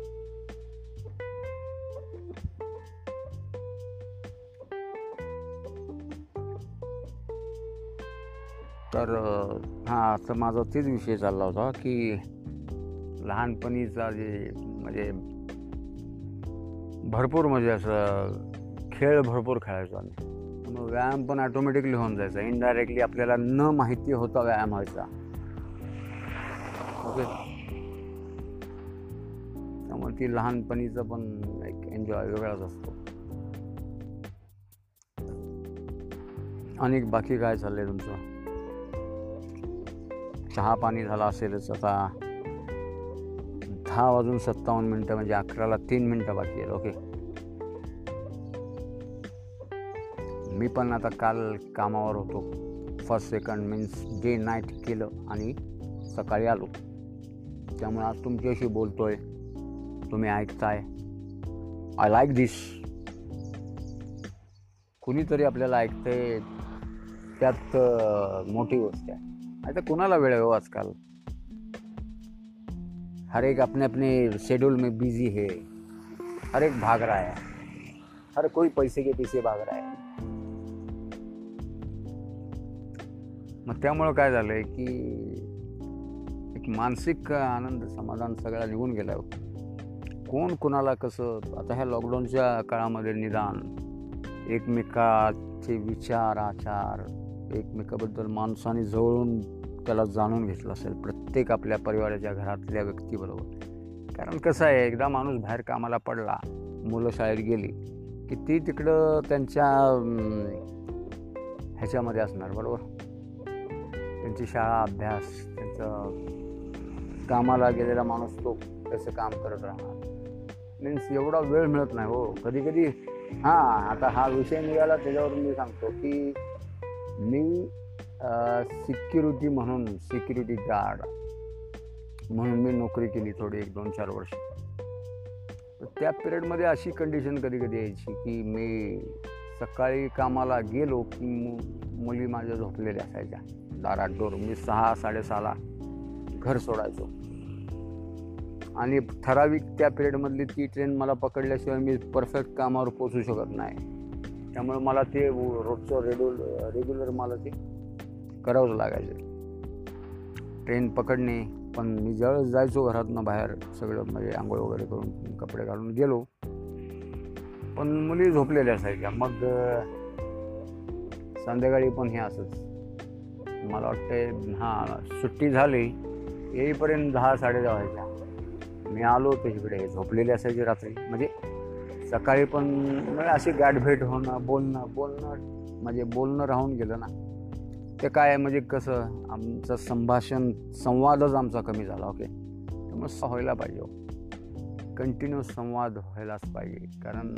तर हा, तर माझा तेच विषय चालला होता की लहानपणीचा जे म्हणजे भरपूर, म्हणजे असं खेळ भरपूर खेळायचो आम्ही. मग व्यायाम पण ऑटोमॅटिकली होऊन जायचा. इनडायरेक्टली आपल्याला न माहिती होता व्यायाम व्हायचा. ओके, त्यामुळे ती लहानपणीचा पण एक एन्जॉय वेगळाच असतो. आणि बाकी काय चाललंय तुमचं? चहा पाणी झाला असेलच. आता 10:57 म्हणजे 11ला 3 मिनटं बाकी आहेत. ओके, मी पण आता काल कामावर होतो. First second means day night केलं आणि सकाळी आलो, त्यामुळे आज तुमच्याशी बोलतोय, तुम्ही ऐकताय. I like this. कुणीतरी आपल्याला ऐकतंय, त्यात मोठी गोष्ट आहे. आता कोणाला वेळ आहे हो आजकाल? हर एक अपने अपने शेड्यूल में बिजी है, हर एक भाग रहा है, हर कोई पैसे के पीछे भाग रहा है. मग त्यामुळं काय झालं आहे की एक मानसिक आनंद, समाधान सगळा निघून गेला. कोण कोणाला कसं, आता ह्या लॉकडाऊनच्या काळामध्ये निदान एकमेकाचे विचार, आचार, एकमेकाबद्दल माणसाने जवळून त्याला जाणून घेतलं असेल, प्रत्येक आपल्या परिवाराच्या घरातल्या व्यक्तीबरोबर. कारण कसं आहे, एकदा माणूस बाहेर कामाला पडला, मुलं शाळेत गेली की ती तिकडं त्यांच्या ह्याच्यामध्ये असणार, बरोबर? त्यांची शाळा, अभ्यास, त्यांचं कामाला गेलेला माणूस तो कसं काम करत राहणार, मीन्स एवढा वेळ मिळत नाही हो कधी कधी. हां, आता हा विषय निघाला त्याच्यावरून मी सांगतो की मी सिक्युरिटी म्हणून, सिक्युरिटी गार्ड म्हणून मी नोकरी केली थोडी 1-2-4 वर्ष. त्या पिरियडमध्ये अशी कंडिशन कधी कधी यायची की मी सकाळी कामाला गेलो की मुली माझ्या झोपलेल्या असायच्या दारात डोर. मी 6-6:30ला घर सोडायचो आणि ठराविक त्या पिरियडमधली ती ट्रेन मला पकडल्याशिवाय मी परफेक्ट कामावर पोचू शकत नाही. त्यामुळे मला ते रोजचं रेग्युलर मला ते करावंच लागायचं, ट्रेन पकडणे. पण मी ज्यावेळेस जायचो घरातून बाहेर, सगळं म्हणजे आंघोळ वगैरे करून कपडे घालून गेलो, पण मुली झोपलेल्या असायच्या. मग संध्याकाळी पण हे असंच. मला वाटतं हां, सुट्टी झाली येईपर्यंत 10-10:30 व्हायच्या. मी आलो तर इकडे झोपलेले असायचे रात्री. म्हणजे सकाळी पण अशी गाठभेट होणं, बोलणं म्हणजे बोलणं राहून गेलं ना. ते काय म्हणजे कसं, आमचं संभाषण, संवादच आमचा कमी झाला. ओके, त्यामुळे व्हायला पाहिजे हो, कंटिन्यू संवाद व्हायलाच पाहिजे. कारण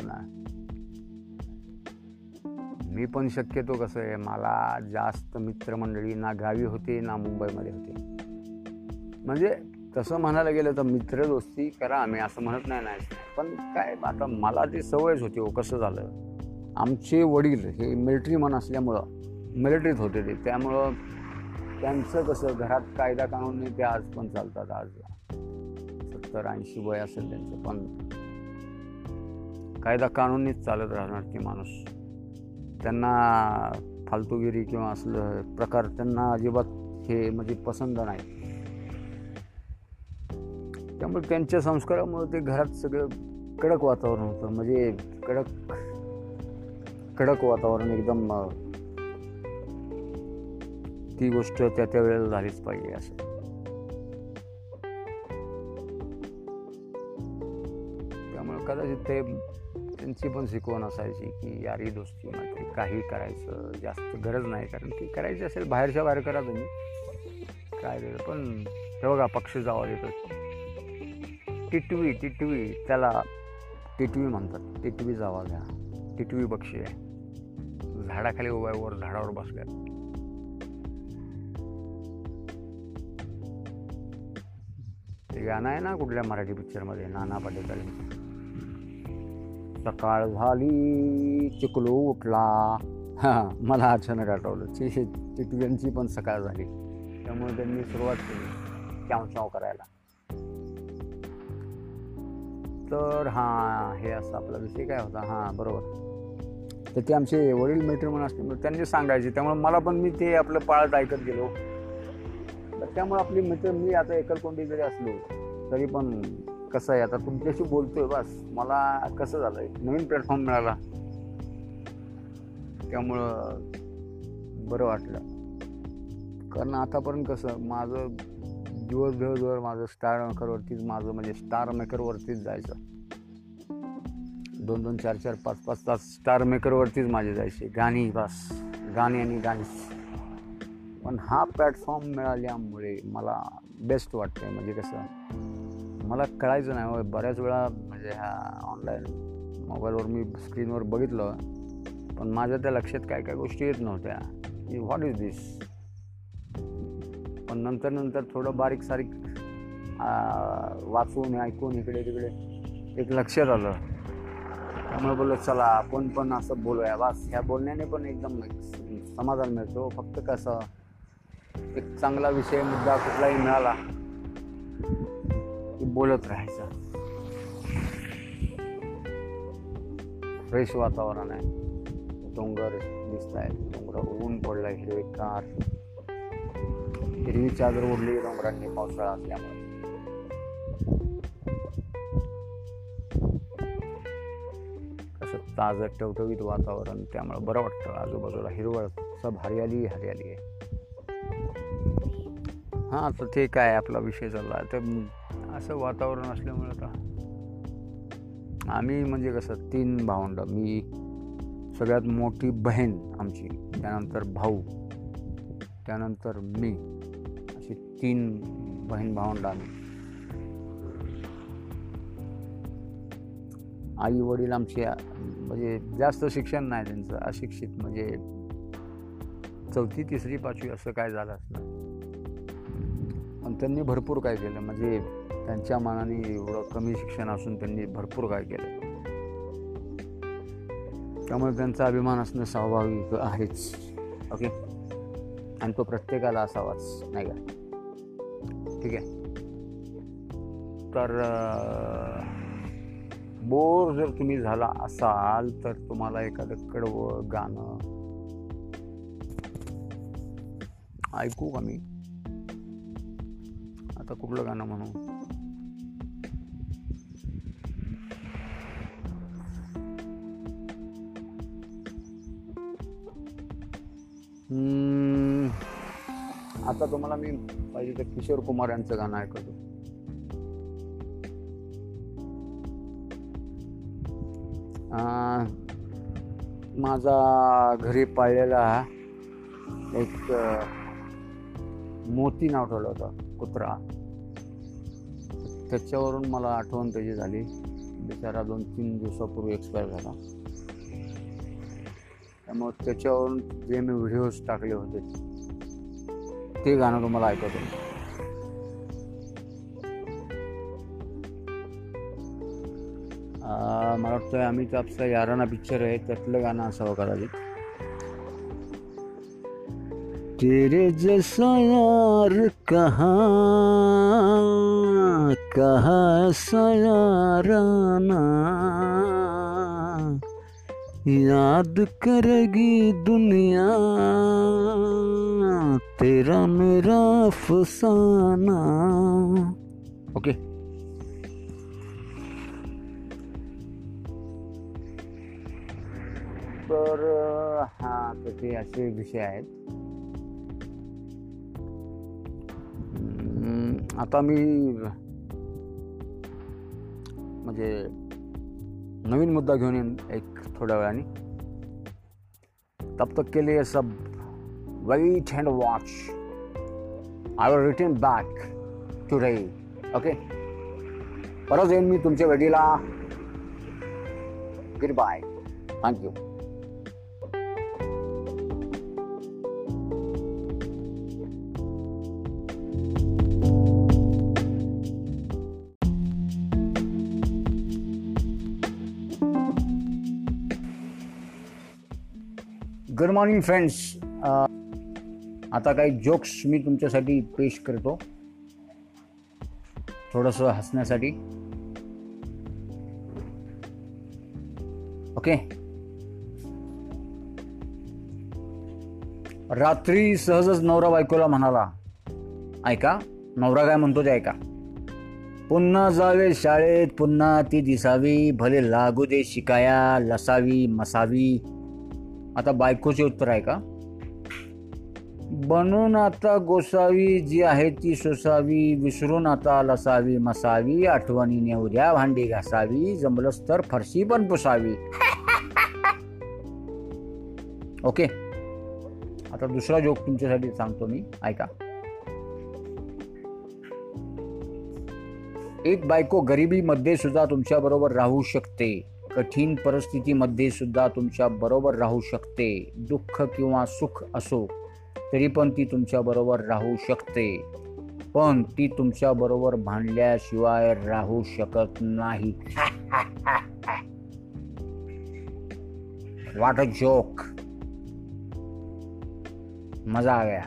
मी पण शक्यतो कसं आहे, मला जास्त मित्रमंडळी ना गावी होते ना मुंबईमध्ये होते. म्हणजे तसं म्हणायला गेलं तर मित्रदोस्ती करा, आम्ही असं म्हणत नाही, पण काय आता मला ती सवयच होती हो. कसं झालं, आमचे वडील हे मिलिटरी मन असल्यामुळं, मिलिटरीत होते ते, त्यामुळं त्यांचं कसं घरात कायदा कानून नाही. ते आज पण चालतात, आज 70-80 वय असेल त्यांचं, पण कायदा कानूनच चालत राहणार ते माणूस. त्यांना फालतूगिरी किंवा असलं प्रकार त्यांना अजिबात हे म्हणजे पसंत नाही. त्यामुळे त्यांच्या संस्कारामुळे ते घरात सगळं कडक वातावरण होतं, म्हणजे कडक वातावरण एकदम. ती गोष्ट त्या त्या वेळेला झालीच पाहिजे असं. त्यामुळे कदाचित ते त्यांची पण शिकवण असायची की यारी दोस्ती मात्र काही करायचं जास्त गरज नाही, कारण की करायची असेल बाहेरच्या बाहेर करा तुम्ही, काय वेळ. पण हे बघा, पक्षी जावं येतो, टिटवी त्याला टिटवी म्हणतात, टिटवी जावा घ्या. टिटवी पक्षी आहे, झाडाखाली उभा आहे, वर झाडावर बसल्या. ते गाणं आहे ना कुठल्या मराठी पिक्चरमध्ये, नाना पाटेकर, सकाळ झाली चिकलो उठला. हां, मला अचानक आठवलं, टिटव्यांची पण सकाळ झाली. त्यामुळे त्यांनी सुरुवात केली चाव करायला. तर हां, हे असा आपला विषय काय होता. हां, बरोबर. तर ते आमचे वडील मित्र म्हणून असल्यामुळे त्यांनी सांगायचे, त्यामुळे मला पण मी ते आपलं पाळत ऐकत गेलो. तर त्यामुळे आपली मित्र, मी आता एकलकोंडी जरी असलो तरी पण कसं आहे, आता तुमच्याशी बोलतोय बस. मला कसं झालं, एक नवीन प्लॅटफॉर्म मिळाला, त्यामुळं बरं वाटलं. कारण आतापर्यंत कसं माझं दिवसभर माझं स्टार मेकरवरतीच माझं म्हणजे स्टार मेकरवरतीच जायचं. 2-2, 4-4, 5-5 तास स्टार मेकरवरतीच माझे जायचे. गाणी बस गाणी आणि गाणीच. पण हा प्लॅटफॉर्म मिळाल्यामुळे मला बेस्ट वाटतं. म्हणजे कसं मला कळायचं नाही बऱ्याच वेळा म्हणजे हा ऑनलाईन मोबाईलवर मी स्क्रीनवर बघितलं पण माझ्या त्या लक्षात काय काय गोष्टी येत नव्हत्या की व्हॉट इज दिस. पण नंतर थोडं बारीक सारीक वाचून ऐकून इकडे तिकडे एक लक्षात आलं. त्यामुळे बोललो चला आपण पण असं बोलूया. वास ह्या बोलण्याने पण एकदम समाधान मिळतो. फक्त कसं एक चांगला विषय मुद्दा कुठलाही मिळाला की बोलत राहायचं. फ्रेश वातावरण आहे. डोंगर दिसत आहेत. डोंगर ऊन पडला हिरवेगार. हिरवी चादर ओढली डोंगरांनी पावसाळा असल्यामुळे. कसं ताजं टवटवीत वातावरण त्यामुळे बरं वाटतं. आजूबाजूला हिरवळ सब हरियाली आहे. हां तर ते काय आपला विषय चालला तर असं वातावरण असल्यामुळे आता आम्ही म्हणजे कसं 3 भावंड मी सगळ्यात मोठी बहीण आमची त्यानंतर भाऊ त्यानंतर मी 3 बहीण भावंड आम्ही. आई वडील आमचे म्हणजे जास्त शिक्षण नाही त्यांचं अशिक्षित म्हणजे 4थी, 3री, 5वी असं काय झालं असतं. पण त्यांनी भरपूर काय केलं म्हणजे त्यांच्या मनाने एवढं कमी शिक्षण असून त्यांनी भरपूर काय केलं. त्यामुळे त्यांचा अभिमान असणं स्वाभाविक आहेच. ओके आणि तो प्रत्येकाला असावाच नाही का. ठीक आहे. तर बोर जर तुम्ही झाला असाल तर तुम्हाला एखादं कडवं गाणं ऐकू का मी. आता कुठलं गाणं म्हणू. आता तुम्हाला मी पाहिजे तर किशोर कुमार यांचं गाणं ऐकतो. माझा घरी पाळलेला एक मोती नाव ठेवलं होतं कुत्रा. त्याच्यावरून मला आठवण त्याची झाली. बिचारा 2-3 दिवसापूर्वी एक्सपायर झाला. त्यामुळे त्याच्यावरून जे मी व्हिडिओज टाकले होते ते गाणं तुम्हाला ऐकतो. मला वाटतं अमिताभचा याराना पिक्चर आहे त्यातलं गाणं असावं कदाचित. तेरे जैसा यार कहां कहां सयाराना याद करेगी दुनिया तेरा मेरा अफसाना. ओके तर हां तर ते असे विषय आहेत. आता मी म्हणजे नवीन मुद्दा घेऊन येईन एक थोड्या वेळाने. तब तक के लिए सब wait and watch. I will return back today. Okay? परत येईन मी तुमच्या वेडीला. Goodbye. Thank you. Good morning friends. आता काही जोक्स मी तुमच्यासाठी पेश करतो थोडंसं हसण्यासाठी. ओके. रात्री सहजच नवरा बायकोला म्हणाला ऐका. नवरा काय म्हणतो ते ऐका. पुन्हा जावे शाळेत पुन्हा ती दिसावी भले लागू दे शिकाया लसावी मसावी आता बायकोच उत्तर आहे का? बनून आता गोसावी, जी आहे ती सोसावी, विसरून आता लसावी मसावी, आठवणी नेवऱ्या भांडी घासावी, जमलंच तर फरशी पण पुसावी. ओके, आता दुसरा जोक तुमच्यासाठी सांगतो मी, ऐका. एक बायको गरिबीमध्ये सुद्धा तुमच्या बरोबर राहू शकते, कठीण परिस्थितीमध्ये सुद्धा तुमच्या बरोबर राहू शकते, दुःख किंवा सुख असो तरी पण ती तुमच्या बरोबर राहू शकते, पण ती तुमच्या बरोबर भांडल्याशिवाय राहू शकत नाही. व्हाट अ जोक, मजा आ गया.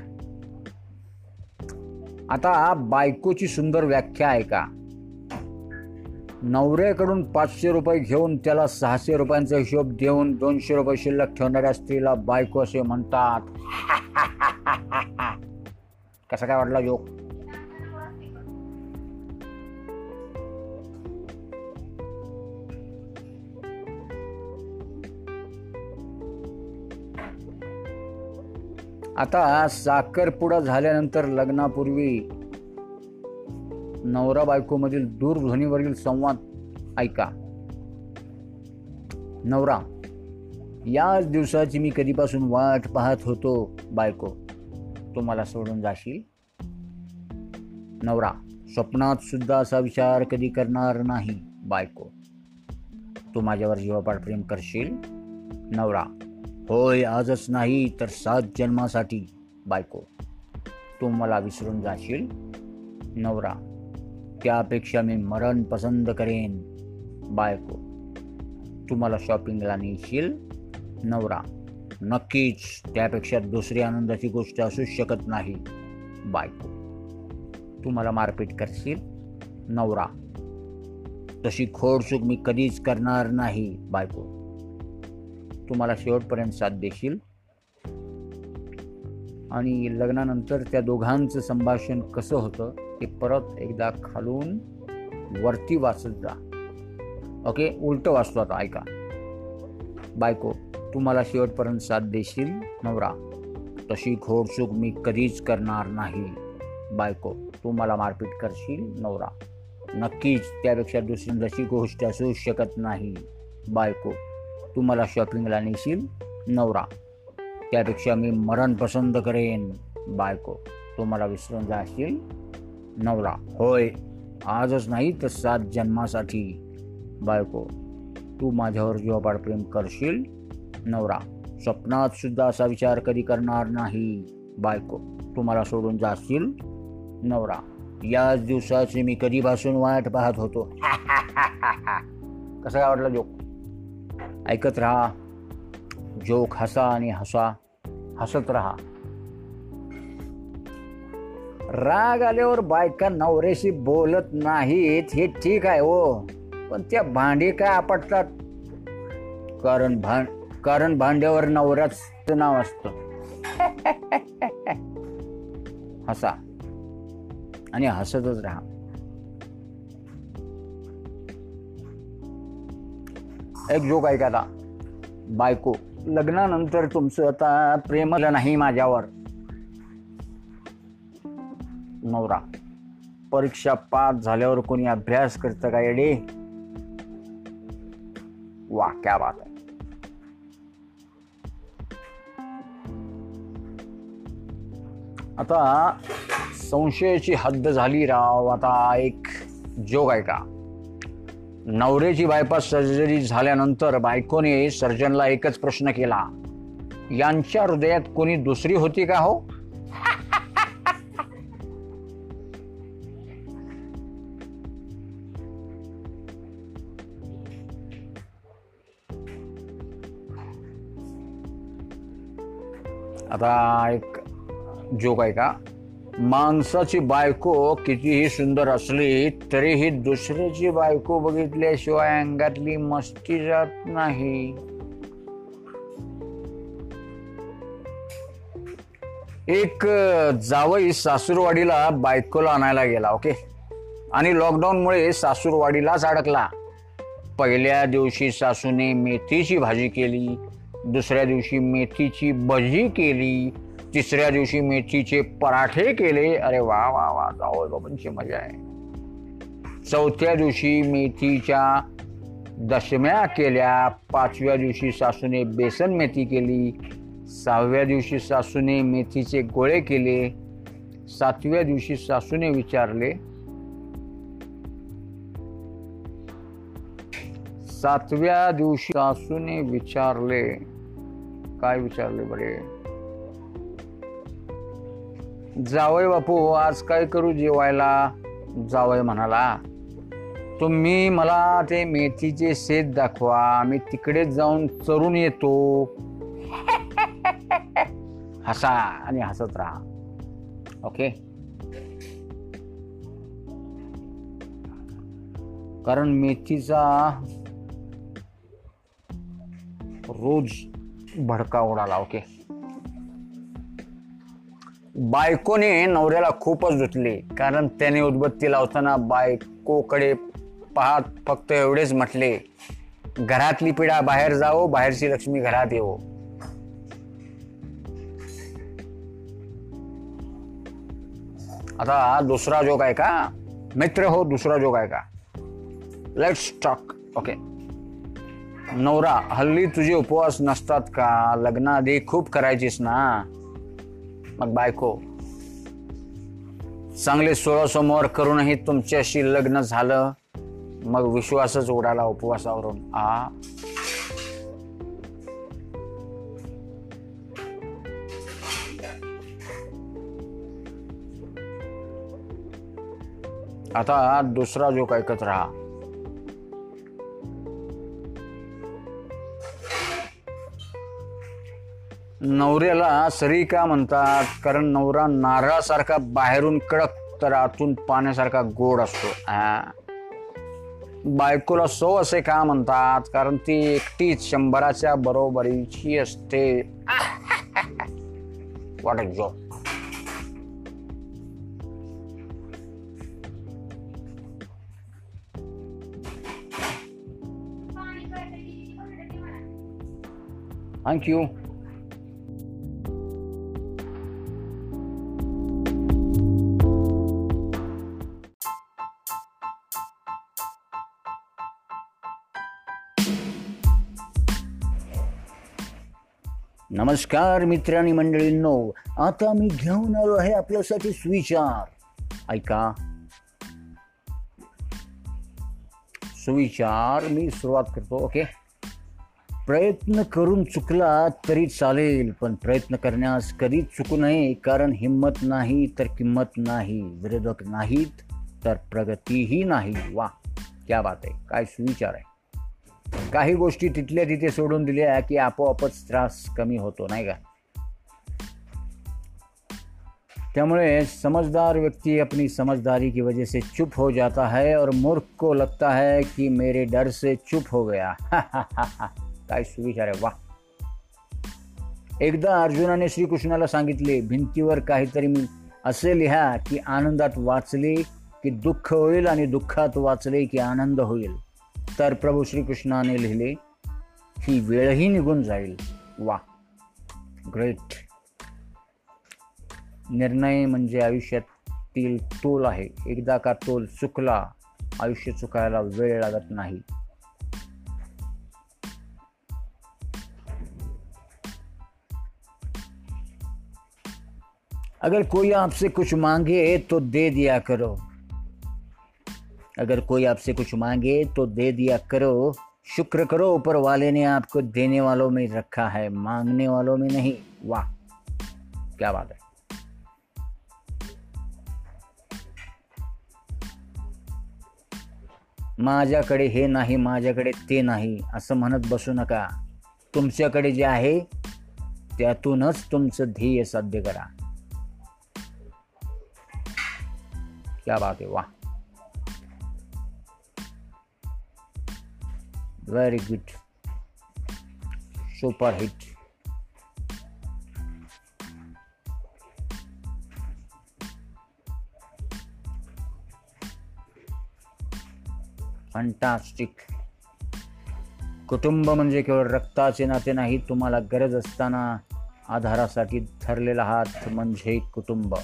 आता बायकोची सुंदर व्याख्या आहे का? नवऱ्याकडून 500 रुपये घेऊन त्याला 600 रुपयांचा हिशोब देऊन 200 रुपये शिल्लक ठेवणाऱ्या स्त्रीला बायको असे म्हणतात. कसा काय वाटला जोक? आता साखरपुडा झाल्यानंतर लग्नापूर्वी नवरा बायकोमधील दूरध्वनीवरील संवाद ऐका. नवरा: याच दिवसाची मी कधीपासून वाट पाहत होतो. बायको: तू मला सोडून जाशील? नवरा: स्वप्नात सुद्धा असा विचार कधी करणार नाही. बायको: तू माझ्यावर जीवापाड प्रेम करशील? नवरा: होय, आजच नाही तर 7 जन्मासाठी. बायको: तू मला विसरून जाशील? नवरा: त्यापेक्षा मी मरण पसंत करेन. बायको: तू मला शॉपिंगला नेशील? नवरा: नक्कीच, त्यापेक्षा दुसरी आनंदाची गोष्ट असूच शकत नाही. बायको: तू मला मारपीट करशील? नवरा: तशी खोडचूक मी कधीच करणार नाही. बायको: तू मला शेवटपर्यंत साथ देशील? आणि लग्नानंतर त्या दोघांचं संभाषण कसं होतं ते परत एकदा खालून वरती वाचत जा. ओके, उलटं वाचतो आता, ऐका. बायको: तू मला शेवटपर्यंत साथ देशील? नवरा: तशी खोडचूक मी कधीच करणार नाही. बायको: तू मला मारपीट करशील? नवरा: नक्कीच, त्यापेक्षा दुसरी जशी गोष्ट असू शकत नाही. बायको: तू मला शॉपिंगला नेशील? नवरा: त्यापेक्षा मी मरण पसंत करेन. बायको: तू मला विसरून जाशील? नवरा: होय, आजच नाही तर 7 जन्मासाठी. बायको: तू माझ्यावर जीवापाड प्रेम करशील? नवरा: स्वप्नात सुद्धा असा विचार कधी करणार नाही. बायको: तू मला सोडून जाशील? नवरा: याच दिवसाची मी कधीपासून वाट पाहत होतो. कसा आवडला जोक? ऐकत राहा जोक, हसा आणि हसा, हसत राहा. राग आल्यावर बायका नवऱ्याशी बोलत नाहीत हे ठीक आहे हो, पण त्या भांडी काय आपटतात? कारण भांड्यावर नवऱ्याचं नाव असतं. हसा आणि हसतच राहा. एक जोक ऐका. बायको: लग्नानंतर तुमचं आता प्रेम नाही माझ्यावर. नवरा: परीक्षा पास झाल्यावर कोणी अभ्यास करतं का येडे? वा, क्या बात आहे. आता संशयाची हद्द झाली राव. आता एक जोक ऐका. नवऱ्याची बायपास सर्जरी झाल्यानंतर बायकोने सर्जनला एकच प्रश्न केला: यांच्या हृदयात कोणी दुसरी होती का हो? आता एक जोक आहे का. माणसाची बायको कितीही सुंदर असली तरीही दुसऱ्याची बायको बघितल्याशिवाय अंगातली मस्ती जात नाही. एक जावई सासूरवाडीला बायकोला आणायला गेला, ओके, आणि लॉकडाऊनमुळे सासूरवाडीलाच अडकला. पहिल्या दिवशी सासूने मेथीची भाजी केली, दुसऱ्या दिवशी मेथीची भजी केली, तिसऱ्या दिवशी मेथीचे पराठे केले, अरे वा वा वा जावई बाबांची मजा आहे. चौथ्या दिवशी मेथीच्या दशम्या केल्या, पाचव्या दिवशी सासूने बेसन मेथी केली, सहाव्या दिवशी सासूने मेथीचे गोळे केले, सातव्या दिवशी सासूने विचारले, काय विचारले बरे, जावई बापू आज काय करू जेवायला. जावई म्हणाला, तुम्ही मला ते मेथीचे सेद दाखवा, मी तिकडे जाऊन चरून येतो. हसा आणि हसत राहा. ओके, कारण मेथीचा रोज भडका उडाला. ओके, बायकोने नवऱ्याला खूपच धुतले, कारण त्याने उदबत्ती लावताना बायकोकडे पाहत फक्त एवढेच म्हटले, घरातली पिढा बाहेर जाओ, बाहेरची लक्ष्मी घरात येवो. आता दुसरा जोक आहे का मित्र हो, दुसरा जोक आहे का, लेट्स टॉक. ओके, नवरा, हल्ली तुझे उपवास नसतात का, लग्नाआधी खूप करायचीस ना. मग बायको, चांगले सोळा सोमवार करूनही तुमच्याशी लग्न झालं. मग विश्वासच उडाला उपवासावरून. आता दुसरा जोक ऐकत राहा. नवऱ्याला सरी का म्हणतात, कारण नवरा नारळासारखा बाहेरून कडक तर आतून पाण्यासारखा गोड असतो. बायकोला सौ असे का म्हणतात, कारण ती एकटीच 100च्या बरोबरीची असते. What a job. थँक्यू. नमस्कार मित्रांनी मंडळींनो, आता मी घेऊन आलो आहे आपल्यासाठी सुविचार. ऐका सुविचार, मी सुरुवात करतो. ओके, प्रयत्न करून चुकला तरी चालेल, पण प्रयत्न करण्यास कधीच चुकू नये, कारण हिंमत नाही तर किंमत नाही, विरोधक नाहीत तर प्रगतीही नाही. वा क्या बात आहे, काय सुविचार आहे. काही गोष्टी तिथल्या तिथे सोडून दिल्या की आपोआपच त्रास कमी होतो, नाही का. त्यामुळे समझदार व्यक्ति अपनी समझदारी की वजह से चुप हो जाता है और मूर्ख को लगता है कि मेरे डर से चुप हो गया. काय सुविचार आहे, वाह. एकदा अर्जुनाने श्रीकृष्णाला सांगितले, भिंतीवर काहीतरी असे लिहा की आनंदात वाचले की दुःख होईल आणि दुःखात वाचले की आनंद होईल. तर प्रभू श्रीकृष्णाने लिहिले, ही वेळही निघून जाईल. वा ग्रेट. निर्णय म्हणजे आयुष्यातील तोल आहे. एकदा का तोल चुकला, आयुष्य चुकायला वेळ लागत नाही. अगर कोई आपसे कुछ मांगे तो दे दिया करो, शुक्र करो, ऊपर वाले ने आपको देने वालों में रखा है, मांगने वालों में नहीं. वाह क्या बात है. माझ्याकडे हे नाही, माझ्याकडे ते नाही असं म्हणत बसू नका. तुमच्याकडे जे आहे त्यातूनच तुमचं ध्येय साध्य करा. क्या बात आहे, वाह very good, super hit. Fantastic. कुटुंब म्हणजे केवळ रक्ताचे नाते नाही, तुम्हाला गरज असताना आधारासाठी ठरलेला हात म्हणजे कुटुंब.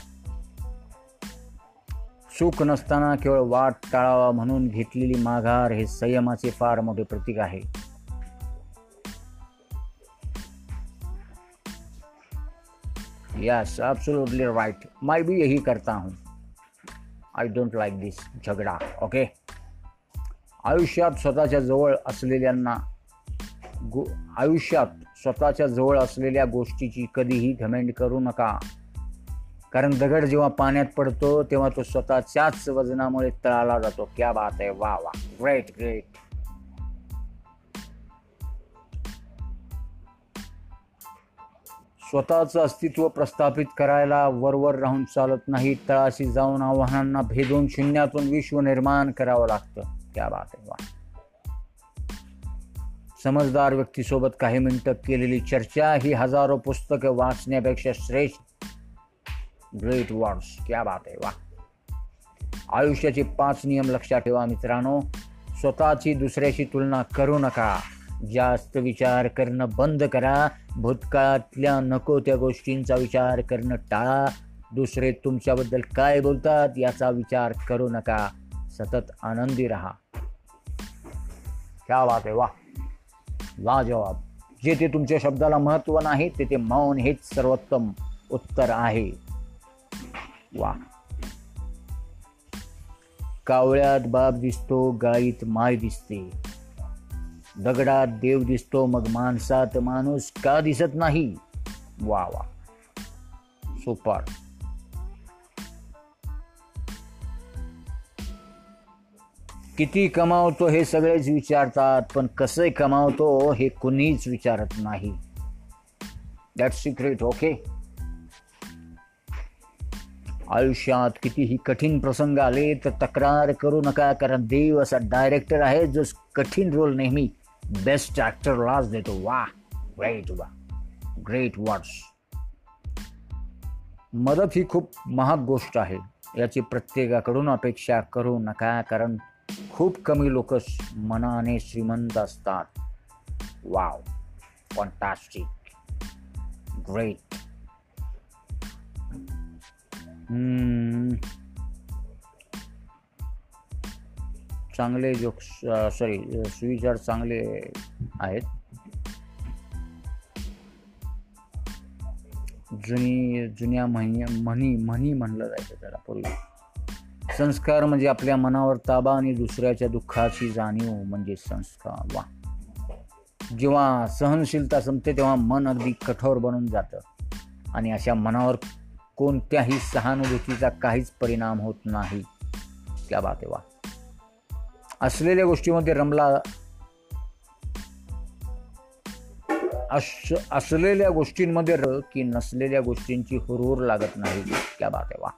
सुख नसताना केवळ वाट टाळावा म्हणून घेतलेली माघार हे संयमाचे फार मोठे प्रतीक आहे. Yes, absolutely right. मैं भी यही करता हूँ. आई डोंट लाइक दिस झगड़ा. ओके, आयुष्यात स्वतःच्या जवळ असलेल्यांना स्वतःच्या जवळ असलेल्या गोष्टीची कधीही घमेंड करू नका, कारण दगड जेव्हा पाण्यात पडतो तेव्हा तो स्वतःच्याच वजनामुळे तळाला जातो. क्या बात आहे, वाह वाह, ग्रेट ग्रेट. स्वतःचं अस्तित्व प्रस्थापित करायला वरवर राहून चालत नाही, तळाशी जाऊन आव्हानांना भेदून शून्यातून विश्व निर्माण करावं लागतं. क्या बात आहे, वा. समजदार व्यक्तीसोबत काही मिनिटं केलेली चर्चा ही हजारो पुस्तकं वाचण्यापेक्षा श्रेष्ठ. ग्रेट वर्ड्स, क्या बात आहे, वा. आयुष्याचे 5 नियम लक्षात ठेवा मित्रांनो. स्वतःची दुसऱ्याशी तुलना करू नका. जास्त विचार करणं बंद करा. भूतकाळातल्या नको त्या गोष्टींचा विचार करणं टाळा. दुसरे तुमच्याबद्दल काय बोलतात याचा विचार करू नका. सतत आनंदी राहा. क्या बात आहे, वा वा जवाब. जे ते तुमच्या शब्दाला महत्त्व नाही ते मौन हेच सर्वोत्तम उत्तर आहे. वा. कावळ्यात बाप दिसतो, गायीत माय दिसते. दगडात देव दिसतो, मग माणसात माणूस का दिसत नाही. वा वा, सुपर. किती कमावतो हे सगळेच विचारतात, पण कसे कमावतो हे कुणीच विचारत नाही. That's secrete. ओके, आयुष्यात कितीही कठीण प्रसंग आले तर तक्रार करू नका, कारण देव असा डायरेक्टर आहे जो कठीण रोल नेहमी बेस्ट ॲक्टरलाच देतो. वा, ग्रेट, वा, ग्रेट वर्ड्स. मदत ही खूप महाग गोष्ट आहे, याची प्रत्येकाकडून अपेक्षा करू नका, कारण खूप कमी लोक मनाने श्रीमंत असतात. Wow, fantastic, great. चांगले जोक्स, सॉरी, सुविचार चांगले आहेत. जुन्या म्हणी म्हणलं जायचं त्याला पूर्वी. संस्कार म्हणजे आपल्या मनावर ताबा आणि दुसऱ्याच्या दुःखाची जाणीव म्हणजे संस्कार. वा. जेव्हा सहनशीलता संपते तेव्हा मन अगदी कठोर बनून जातं आणि अशा मनावर कोणत्याही सहानुभूतीचा काहीच परिणाम होत नाही. क्या बात आहे, वा. असलेल्या गोष्टीमध्ये असलेल्या गोष्टींमध्ये की नसलेल्या गोष्टींची हुरहुर लागत नाही. क्या बात आहे, वा.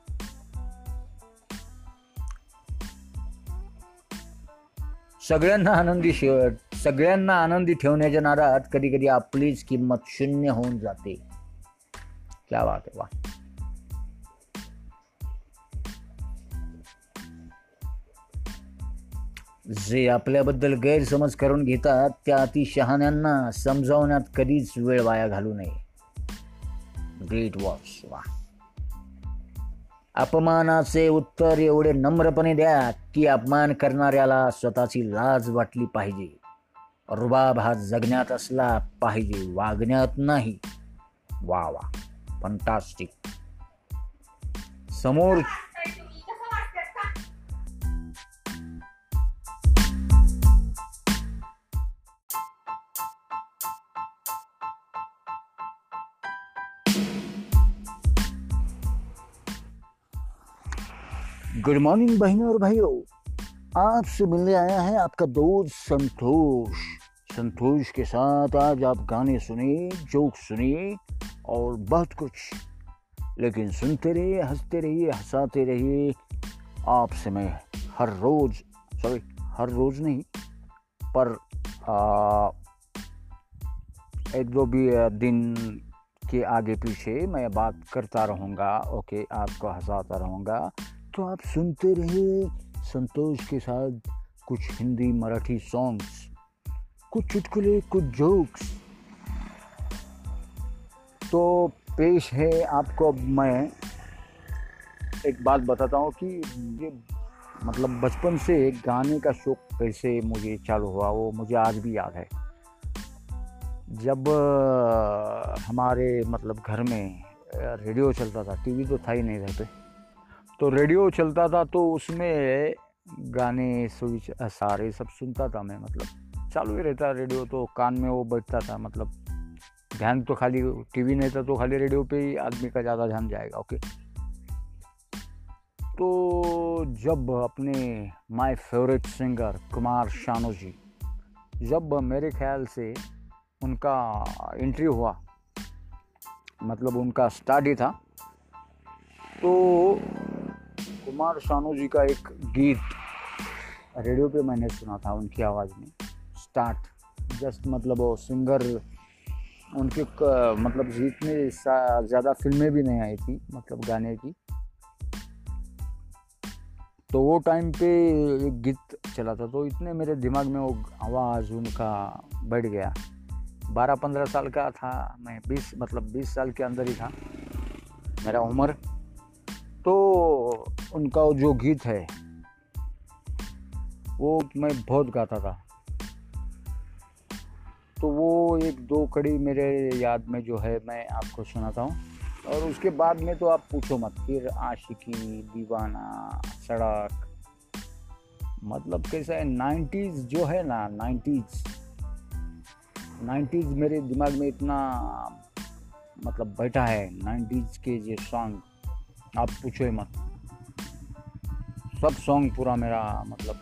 सगळ्यांना आनंदी ठेवण्याच्या नादात कधी कधी आपलीच किंमत शून्य होऊन जाते. क्या बात आहे, वा. जे आपल्याबद्दल गैरसमज करून घेतात त्या अतिशहाण्यांना समजावण्यात कधीच वेळ वाया घालू नये. ग्रेट वॉर्स, वा. अपमानाचे उत्तर एवढे नम्रपणे द्या की अपमान करणाऱ्याला स्वतःची लाज वाटली पाहिजे. रुबाब हा जगण्यात असला पाहिजे, वागण्यात नाही. वा वा, फॅन्टास्टिक. समोर गुड मॉर्निंग बहनों और भाइयों, आपसे मिलने आया है आपका दोस्त संतोष. संतोष के साथ आज आप गाने सुने, जोक सुने और बहुत कुछ, लेकिन सुनते रहिए, हंसते रहिए, हंसाते रहिए. आपसे मैं हर रोज नहीं पर एक दो भी दिन के आगे पीछे मैं बात करता रहूँगा. ओके, आपको हंसाता रहूँगा, तो आप सुनते रहिए. संतोष के साथ कुछ हिंदी मराठी सॉन्ग्स कुछ चुटकुले, कुछ जोक्स। तो पेश है आपको अब मैं एक बात बताता हूँ कि ये मतलब बचपन से गाने का शौक कैसे मुझे चालू हुआ, वो मुझे आज भी याद है। जब हमारे मतलब घर में रेडियो चलता था, टीवी तो था ही नहीं घर पे, तो रेडियो चलता था तो उसमें गाने सारे सब सुनता था मैं, मतलब चालू ही रहता रेडियो, तो कान में वो बजता था, मतलब ध्यान तो खाली टीवी नहीं था तो खाली रेडियो पे ही आदमी का ज़्यादा ध्यान जाएगा। ओके, तो जब अपने my favourite singer Kumar Shanu ji, जब मेरे ख्याल से उनका एंट्री हुआ, मतलब उनका स्टार्ट ही था, तो कुमार शानू जी का एक गीत रेडियो पे मैंने सुना था उनकी आवाज़ में, स्टार्ट जस्ट, मतलब वो सिंगर उनके मतलब गीत में ज़्यादा फिल्में भी नहीं आई थी, मतलब गाने की। तो वो टाइम पे एक गीत चला था, तो इतने मेरे दिमाग में वो आवाज़ उनका बैठ गया। 12-15 साल का था मैं, 20 साल के अंदर ही था मेरा उम्र। तो उनका वो जो गीत है वो मैं बहुत गाता था। तो वो एक दो कड़ी मेरे याद में जो है मैं आपको सुनाता हूँ, और उसके बाद में तो आप पूछो मत, फिर आशिकी, दीवाना, सड़क, मतलब कैसा है 90s जो है ना, 90s मेरे दिमाग में इतना मतलब बैठा है, 90s के ये सॉन्ग आप पूछो ही मत, सब सॉन्ग पूरा मेरा मतलब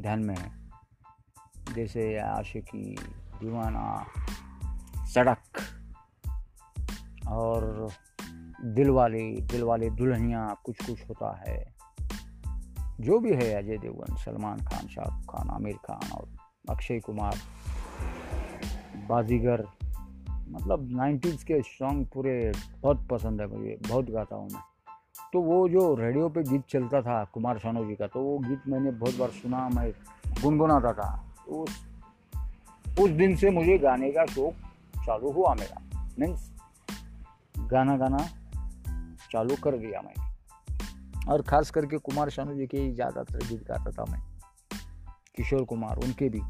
ध्यान में है, जैसे आशिकी, दीवाना, सड़क, और दिलवाले दुल्हनिया, कुछ कुछ होता है, जो भी है अजय देवगन, सलमान खान, शाहरुख खान, आमिर खान और अक्षय कुमार, बाजीगर, मतलब 90s के सॉन्ग पूरे बहुत पसंद है मुझे, बहुत गाता हूँ मैं। तो वो जो रेडियो पे गीत चलता था कुमार शानू जी का, तो वो गीत मैंने बहुत बार सुना, मैं गुनगुनाता था। उस दिन से मुझे गाने का शौक चालू हुआ मेरा, मीन्स गाना चालू कर दिया मैंने, और ख़ास करके कुमार शानू जी के ज़्यादातर गीत गाता था मैं, किशोर कुमार उनके भी।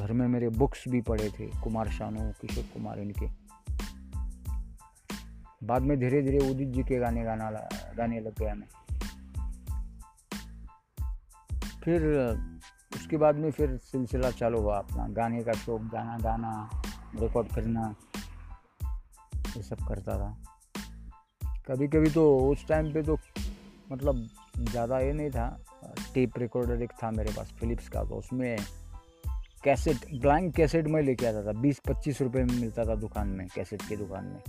घर में मेरे बुक्स भी पड़े थे कुमार शानू, किशोर कुमार इनके। बाद में धीरे धीरे उदित जी के गाने लग गया मैं। फिर उसके बाद में फिर सिलसिला चालू हुआ अपना गाने का शौक, गाना रिकॉर्ड करना, ये सब करता था। कभी कभी तो उस टाइम पे तो मतलब ज़्यादा ये नहीं था, टेप रिकॉर्डर एक था मेरे पास फिलिप्स का, तो उसमें कैसेट, ब्लैंक कैसेट में लेके आता था, 20-25 रुपये में मिलता था दुकान में, कैसेट की दुकान में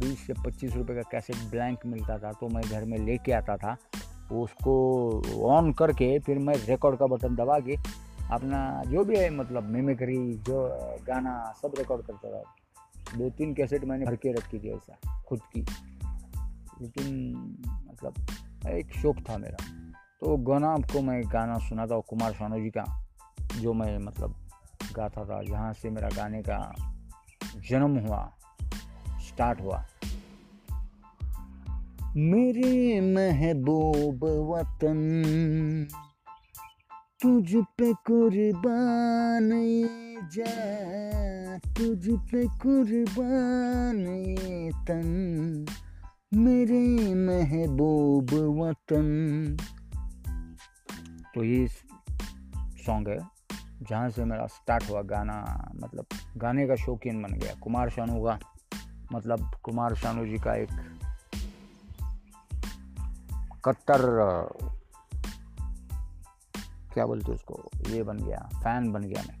20 से 25 रुपये का कैसेट ब्लैंक मिलता था। तो मैं घर में लेके आता था, उसको ऑन करके फिर मैं रिकॉर्ड का बटन दबा के अपना जो भी है मतलब मिमिक्री, जो गाना, सब रिकॉर्ड करता रहा। 2-3 कैसेट मैंने भर के रखी थी ऐसा खुद की, लेकिन मतलब एक शौक था मेरा। तो गाना, आपको मैं गाना सुनाता हूँ कुमार शानू जी का, जो मैं मतलब गाता था, जहाँ से मेरा गाने का जन्म हुआ, स्टार्ट हुआ। मेरे महबूब वतन तुझ पे कुर्बान जा, तुझ पे कुर्बान तन, मेरे महबूब वतन। तो ये सॉन्ग है जहाँ से मेरा स्टार्ट हुआ गाना, मतलब गाने का शौकीन बन गया, कुमार शानू का, मतलब कुमार शानू जी का एक कट्टर, क्या बोलते उसको, ये बन गया, फैन बन गया मैं।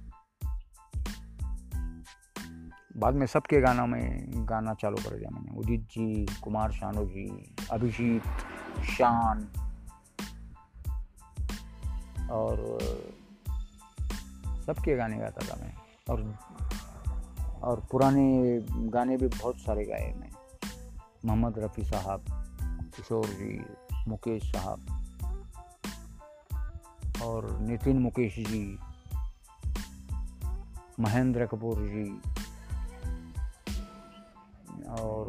बाद में सबके गाना में गाना चालू कर दिया मैंने, उदित जी, कुमार शानू जी, अभिजीत, शान, और सबके गाने गाता था मैं, और पुराने गाने भी बहुत सारे गाए मैं, मोहम्मद रफ़ी साहब, किशोर जी, मुकेश साहब, और नितिन मुकेश जी, महेंद्र कपूर जी और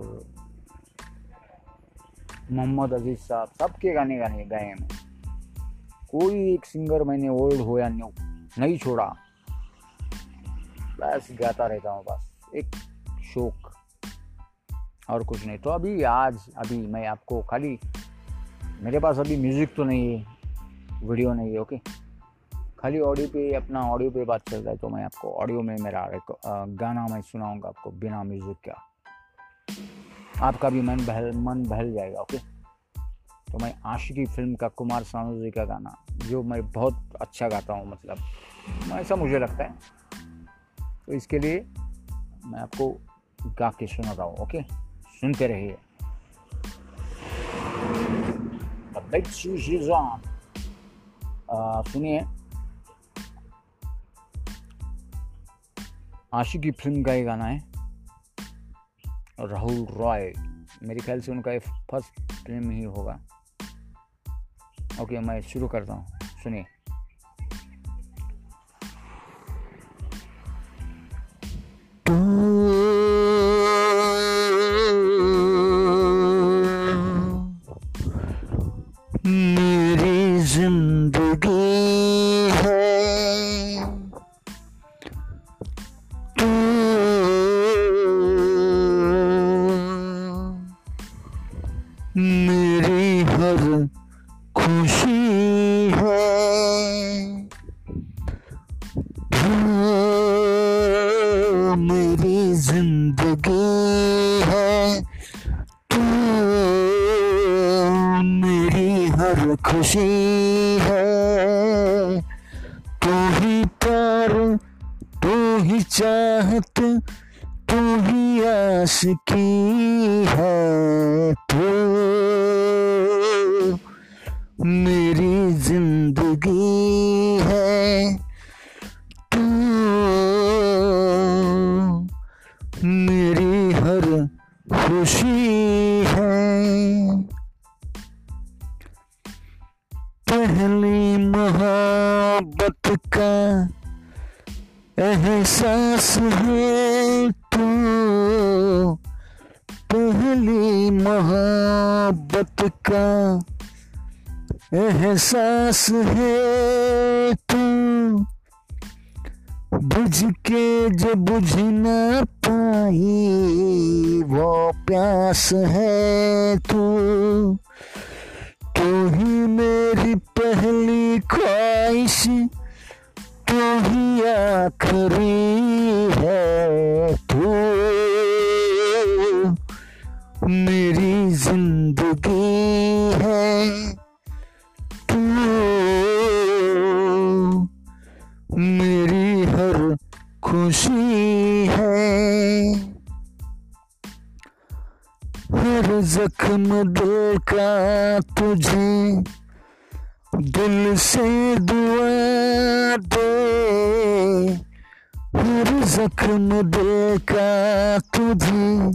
मोहम्मद अजीज साहब, सबके गाने गाए हैं। कोई एक सिंगर मैंने ओल्ड हो या न्यू नहीं छोड़ा, बस गाता रहता हूँ, बस एक शौक और कुछ नहीं। तो अभी अभी मैं आपको खाली, मेरे पास अभी म्यूज़िक तो नहीं है, वीडियो नहीं है, ओके, खाली ऑडियो पे, अपना ऑडियो पे बात चल रहा है। तो मैं आपको ऑडियो में मेरा गाना मैं सुनाऊंगा आपको बिना म्यूज़िक का, आपका भी मन बहल जाएगा, ओके। तो मैं आशिकी फिल्म का कुमार सानू जी का गाना, जो मैं बहुत अच्छा गाता हूँ, मतलब ऐसा मुझे लगता है, तो इसके लिए मैं आपको गा के सुनाता हूँ, ओके, सुनते रहिए। सुनिए आशिकी फिल्म का ये गाना है, राहुल रॉय, मेरे ख्याल से उनका ये फर्स्ट फिल्म ही होगा, ओके। मैं शुरू करता हूँ, सुनिए। मेरी जिंदगी है तू, मेरी हर खुशी है तू, मेरी जिंदगी है तू, मेरी हर खुशी है तू ही, प्यार तू ही, चाहत तू ही, आशिकी है तू, मेरी जिंदगी है तू, मेरी हर खुशी है। पहली मोहब्बत का एहसास है तू, पहली मोहब्बत का एहसास है तू, बुझ के जो बुझ ना पाई वो प्यास है तू, तू ही मेरी पहली ख्वाहिश, तू ही आखिरी है तू, मेरी जिंदगी है तू, मेरी हर खुशी है। हर जख्म दिल का तुझे दिल से दुआ दे, हर जख्म दिल का तुझे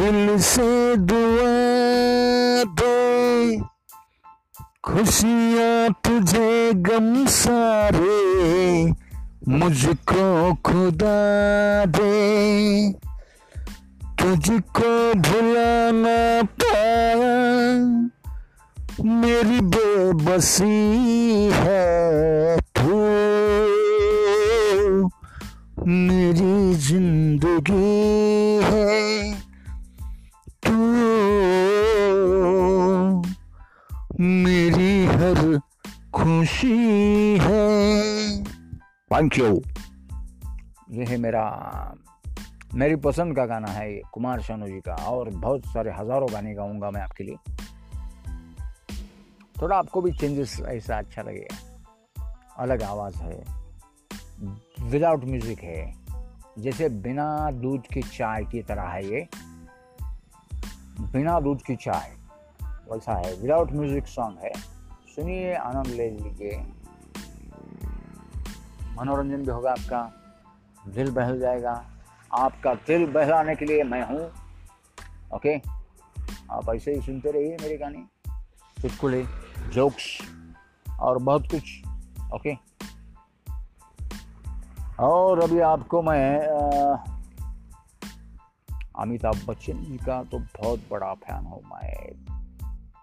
दिल से दुआ दे, खुशियाँ तुझे गम सारे मुझको खुदा दे, तुझको भुलाना पाया मेरी बेबसी है तू, मेरी जिंदगी है तू, मेरी हर खुशी है। Thank you. यह है मेरी पसंद का गाना है ये कुमार शानू जी का, और बहुत सारे हज़ारों गाने गाऊंगा मैं आपके लिए, थोड़ा आपको भी चेंजेस ऐसा अच्छा लगेगा, अलग आवाज़ है, विदाउट म्यूज़िक है, जैसे बिना दूध की चाय की तरह है ये, बिना दूध की चाय वैसा है, विदाउट म्यूज़िक सॉन्ग है, सुनिए, आनंद ले लीजिए, मनोरंजन भी होगा आपका, दिल बहल जाएगा। आपका दिल बहलाने के लिए मैं हूँ, ओके। आप ऐसे ही सुनते रहिए मेरे गाने, चुटकुले, जोक्स और बहुत कुछ, ओके। और अभी आपको मैं अमिताभ बच्चन जी का तो बहुत बड़ा फैन हूँ मैं,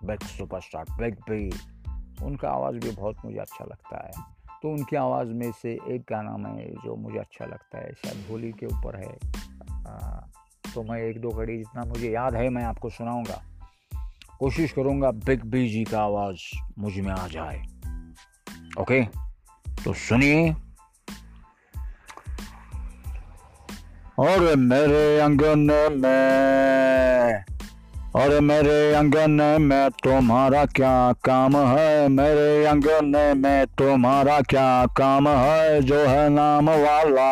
बिग सुपरस्टार बिग बी, उनका आवाज़ भी बहुत मुझे अच्छा लगता है। तो उनकी आवाज़ में से एक गाना मैं जो मुझे अच्छा लगता है शायद होली के ऊपर है, तो मैं एक दो कड़ी जितना मुझे याद है मैं आपको सुनाऊंगा, कोशिश करूंगा बिग बी जी का आवाज़ मुझ में आ जाए। ओके तो सुनिए। और मेरे अंगन में, और मेरे अंगन में तुम्हारा क्या काम है, मेरे अंगन में तुम्हारा क्या काम है, जो है नाम वाला,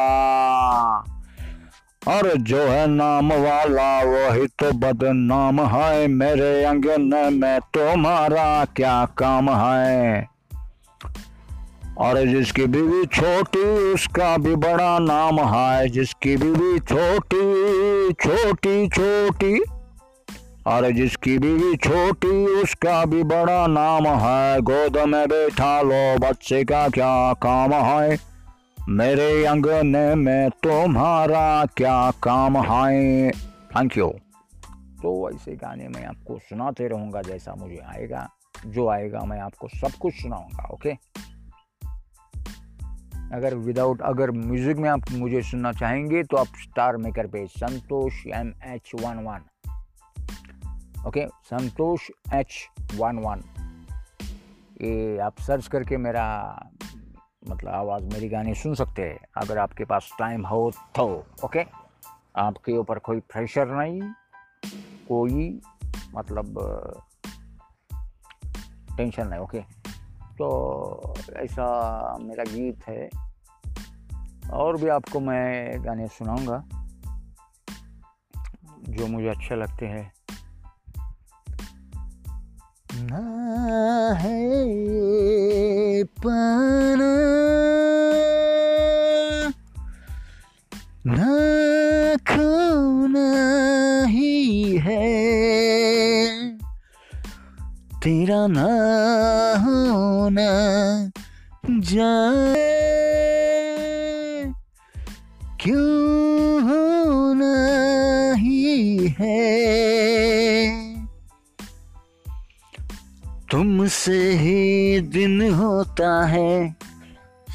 और जो है नाम वाला वही तो बदनाम है, मेरे अंगन में तुम्हारा क्या काम है। और जिसकी बीवी छोटी उसका भी बड़ा नाम है, जिसकी बीवी छोटी छोटी छोटी, और जिसकी बीवी छोटी उसका भी बड़ा नाम है, गोद में बैठा लो बच्चे का क्या काम है, मेरे अंगन में तुम्हारा क्या काम है। Thank you. तो ऐसे गाने मैं आपको सुनाते रहूँगा, जैसा मुझे आएगा जो आएगा मैं आपको सब कुछ सुनाऊँगा। ओके अगर विदाउट अगर म्यूज़िक में आप मुझे सुनना चाहेंगे तो आप स्टार मेकर पे संतोष MH11, ओके संतोष H11, ये आप सर्च करके मेरा मतलब आवाज़ मेरी गाने सुन सकते हैं अगर आपके पास टाइम हो तो। ओके आपके ऊपर कोई प्रेशर नहीं, कोई मतलब टेंशन नहीं। ओके तो ऐसा मेरा गीत है, और भी आपको मैं गाने सुनाऊंगा जो मुझे अच्छे लगते हैं। ना है पाना ना खोना ही है तेरा, ना होना जाए क्यों होना ही है, तुमसे ही दिन होता है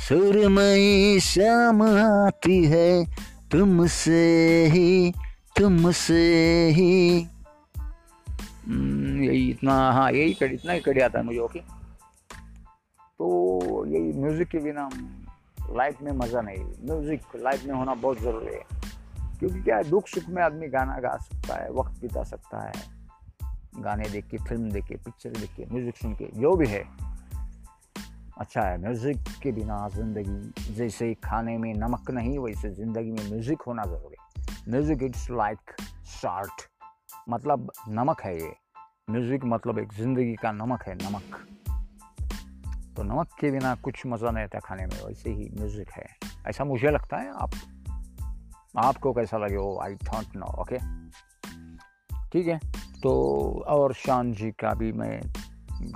सुरमई शाम आती है, तुमसे ही तुमसे ही, यही इतना, हाँ यही कड़ी, इतना ही कड़ी आता है मुझे। ओके तो यही म्यूज़िक के बिना लाइफ में मज़ा नहीं, म्यूज़िक लाइफ में होना बहुत ज़रूरी है, क्योंकि क्या है दुख सुख में आदमी गाना गा सकता है, वक्त बिता सकता है, गाने देख के फिल्म देख के पिक्चर देख के म्यूज़िक सुन के जो भी है अच्छा है। म्यूज़िक के बिना ज़िंदगी, जैसे खाने में नमक नहीं वैसे ज़िंदगी में म्यूज़िक होना ज़रूरी है। म्यूज़िक इट्स लाइक साल्ट, मतलब नमक है ये म्यूज़िक, मतलब एक ज़िंदगी का नमक है, नमक तो नमक के बिना कुछ मज़ा नहीं आता खाने में, वैसे ही म्यूज़िक है ऐसा मुझे लगता है। आपको कैसा लगे वो आई डोंट नो। ओके ठीक है तो और शान जी का भी मैं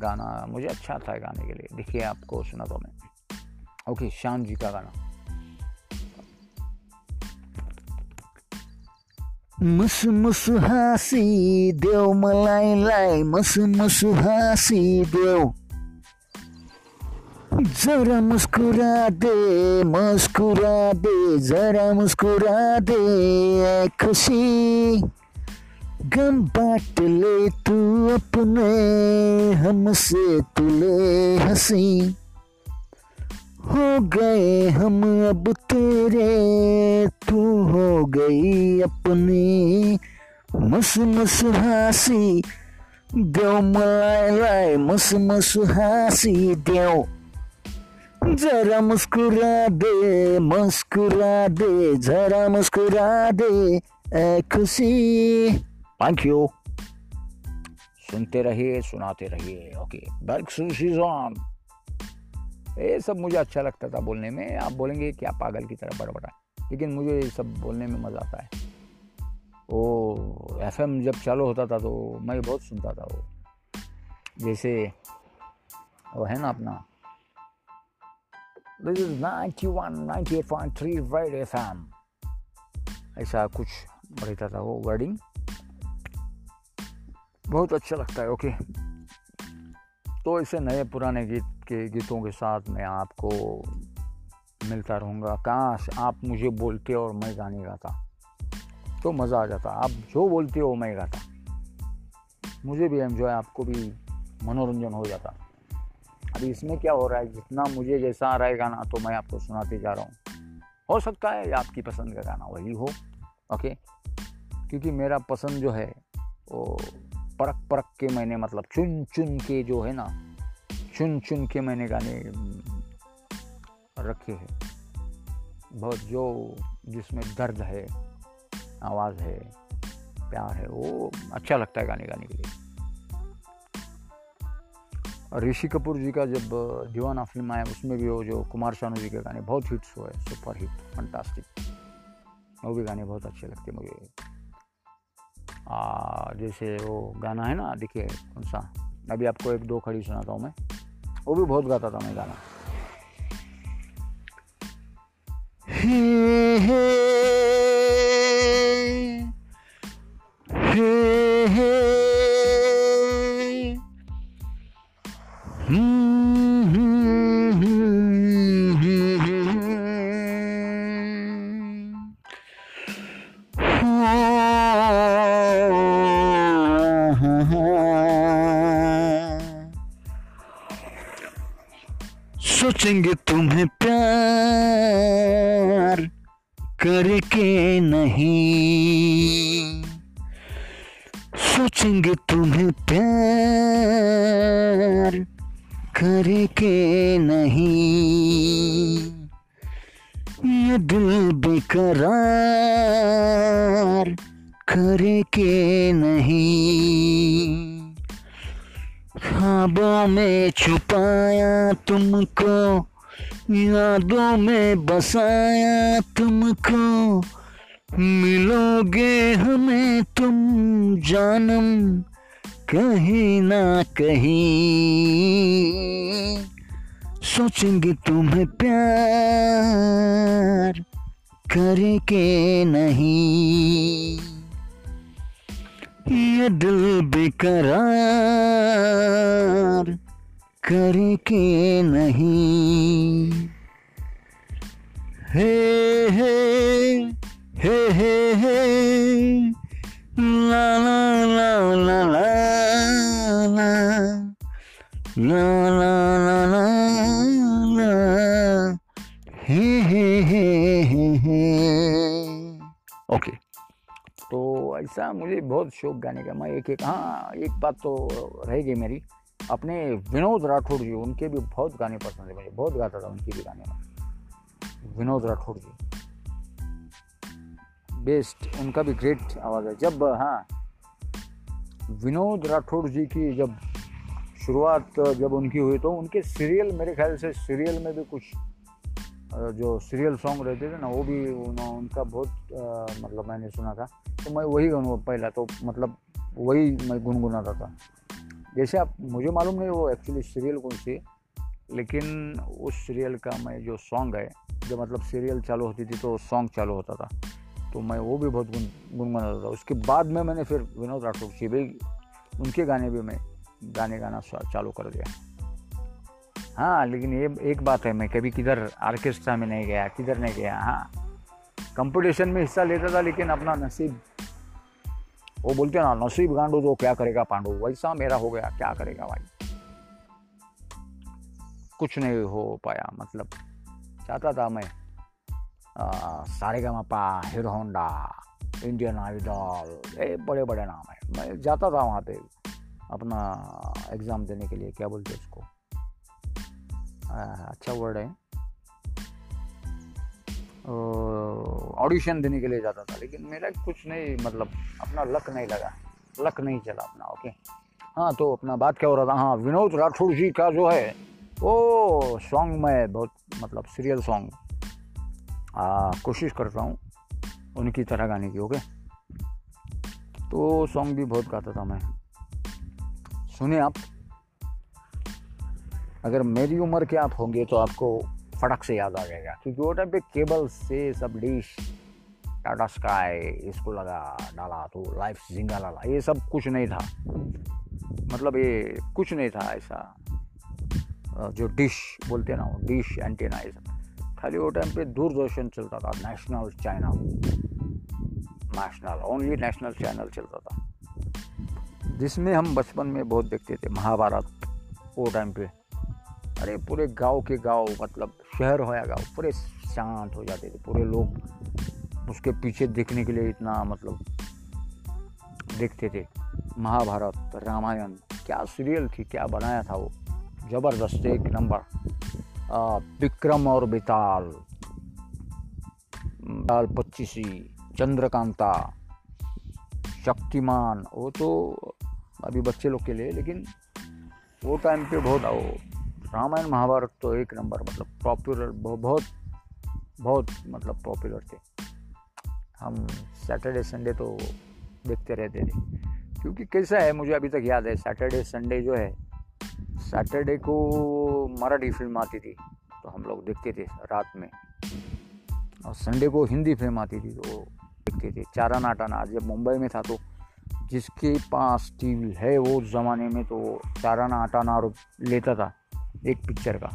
गाना मुझे अच्छा था गाने के लिए, देखिए आपको सुना दो मैं। ओके शान जी का गाना मुस मुस हासी देव मलाई लाई, मुस मुस हासी देव जरा मुस्कुरा दे, मुस्कुरा दे जरा मुस्कुरा दे, खुशी गम बांट ले तू अपने हमसे तुले हंसी, हो गए हम अब तेरे तू हो गई अपनी, मस मस हंसी देव मलाई लाई, मस मस हंसी देव जरा मुस्कुरा दे, मुस्कुरा दे जरा मुस्कुरा दे खुशी। Thank you. सुनते रहिए सुनाते रहिए। ओके बैक ये सब मुझे अच्छा लगता था बोलने में, आप बोलेंगे क्या पागल की तरह बड़बड़ा, लेकिन मुझे ये सब बोलने में मज़ा आता है। वो एफएम जब चालू होता था तो मैं बहुत सुनता था वो, जैसे वो है ना अपना This is 91.98.3 रेड FM. ऐसा कुछ रहता था वो वर्डिंग, बहुत अच्छा लगता है. ओके, तो ऐसे नए पुराने गीत के गीतों के साथ मैं आपको मिलता रहूँगा. काश आप मुझे बोलते और मैं गाने गाता तो मज़ा आ जाता. आप जो बोलते हो मैं गाता, मुझे भी एंजॉय, आपको भी मनोरंजन हो जाता. अभी इसमें क्या हो रहा है, जितना मुझे जैसा आ रहा है गाना तो मैं आपको सुनाते जा रहा हूँ. हो सकता है आपकी पसंद का गाना वही हो. ओके, क्योंकि मेरा पसंद जो है वो परख परख के, मैंने मतलब चुन चुन के जो है ना, चुन चुन के मैंने गाने रखे हैं. बहुत जो जिसमें दर्द है, आवाज़ है, प्यार है, वो अच्छा लगता है गाने गाने के लिए. ऋषि कपूर जी का जब दीवाना फिल्म आया उसमें भी वो जो कुमार शानू जी के गाने बहुत हिट्स हुए, सुपर हिट, फंटास्टिक. वो भी गाने बहुत अच्छे लगते मुझे. जैसे वो गाना है ना, देखिए कौन सा, अभी आपको एक दो खड़ी सुनाता हूँ मैं. वो भी बहुत गाता था मैं गाना. हे हे हे हे सोचेंगे तुम्हें प्यार करके नहीं, सोचेंगे तुम्हें प्यार करके नहीं, ये दिल बेकरार करके नहीं. ख्वाबों में छुपाया तुमको, यादों में बसाया तुमको, मिलोगे हमें तुम जानम कहीं ना कहीं. सोचेंगे तुम्हें प्यार करके नहीं, ये दिल बेकरार करके नहीं. हे हे हे हे हे ला ला ला ला ला ला ला ला ला ला हे हे हे हे. ओके, तो ऐसा मुझे बहुत शौक गाने का. मैं एक बात तो रहेगी मेरी, अपने विनोद राठौड़ जी, उनके भी बहुत गाने पसंद है मुझे, बहुत गाता था उनके भी गाने में. विनोद राठौड़ जी बेस्ट, उनका भी ग्रेट आवाज़ है. जब विनोद राठौड़ जी की जब शुरुआत जब उनकी हुई तो उनके सीरियल, मेरे ख्याल से सीरियल में भी कुछ जो सीरियल सॉन्ग रहते थे ना, वो भी उनका बहुत मतलब मैंने सुना था. तो मैं वही पहला तो मतलब वही मैं गुनगुनाता था. जैसे आप, मुझे मालूम नहीं वो एक्चुअली सीरियल कौन सी है, लेकिन उस सीरियल का मैं जो सॉन्ग है, जब मतलब सीरियल चालू होती थी तो सॉन्ग चालू होता था, तो मैं वो भी बहुत गुनगुनाता था. उसके बाद में मैंने फिर विनोद राठौड़ जी भी, उनके गाने भी मैं गाना चालू कर दिया. हाँ, लेकिन ये एक बात है, मैं कभी किधर ऑर्केस्ट्रा में नहीं गया, किधर नहीं गया. कंपटीशन में हिस्सा लेता था, लेकिन अपना नसीब, वो बोलते हैं ना, नसीब गांडो तो क्या करेगा पांडो, वैसा मेरा हो गया. क्या करेगा भाई, कुछ नहीं हो पाया. मतलब चाहता था मैं Sa Re Ga Ma Pa, Hero Honda, Indian Idol, ये बड़े बड़े नाम है. मैं जाता था वहाँ पे अपना एग्ज़ाम देने के लिए, क्या बोलते उसको, अच्छा वर्ड है, ऑडिशन देने के लिए जाता था. लेकिन मेरा कुछ नहीं, मतलब अपना लक नहीं लगा, लक नहीं चला अपना. ओके, तो अपना बात क्या हो रहा था. विनोद राठौड़ जी का जो है वो सॉन्ग मैं बहुत मतलब सीरियल सॉन्ग कोशिश करता हूँ उनकी तरह गाने की. ओके, तो सॉन्ग भी बहुत गाता था मैं. सुने आप, अगर मेरी उम्र के आप होंगे तो आपको फटक से याद आ जाएगा, क्योंकि वो टाइम पे केबल से सब डिश टाटा स्काई इसको लगा डाला तो लाइफ जिंगा डाला, ये सब कुछ नहीं था, मतलब ये कुछ नहीं था ऐसा जो डिश बोलते ना, डिश एंटीना ऐसा खाली। वो टाइम पे दूरदर्शन चलता था, national channel, national only national channel चलता था, जिसमें हम बचपन में बहुत देखते थे महाभारत। वो टाइम पे अरे पूरे गांव के गांव, मतलब शहर हो या गाँव, पूरे शांत हो जाते थे, पूरे लोग उसके पीछे देखने के लिए इतना मतलब देखते थे। महाभारत, रामायण, क्या सीरियल थी, क्या बनाया था वो, जबरदस्त, एक नंबर। विक्रम और बेताल, दाल पच्चीसी, चंद्रकांता, शक्तिमान, वो तो अभी बच्चे लोग के लिए, लेकिन वो टाइम पे बहुत रामायण महाभारत तो एक नंबर, मतलब पॉपुलर, बहुत बहुत मतलब पॉपुलर थे। हम सैटरडे संडे तो देखते रहते थे, क्योंकि कैसा है मुझे अभी तक याद है, सैटरडे संडे जो है, सैटरडे को मराठी फिल्म आती थी तो हम लोग देखते थे रात में, और संडे को हिंदी फिल्म आती थी तो देखते थे। चारा नाटाना जब मुंबई में था तो जिसके पास टीवी है वो ज़माने में तो चारा नाटाना लेता था एक पिक्चर का,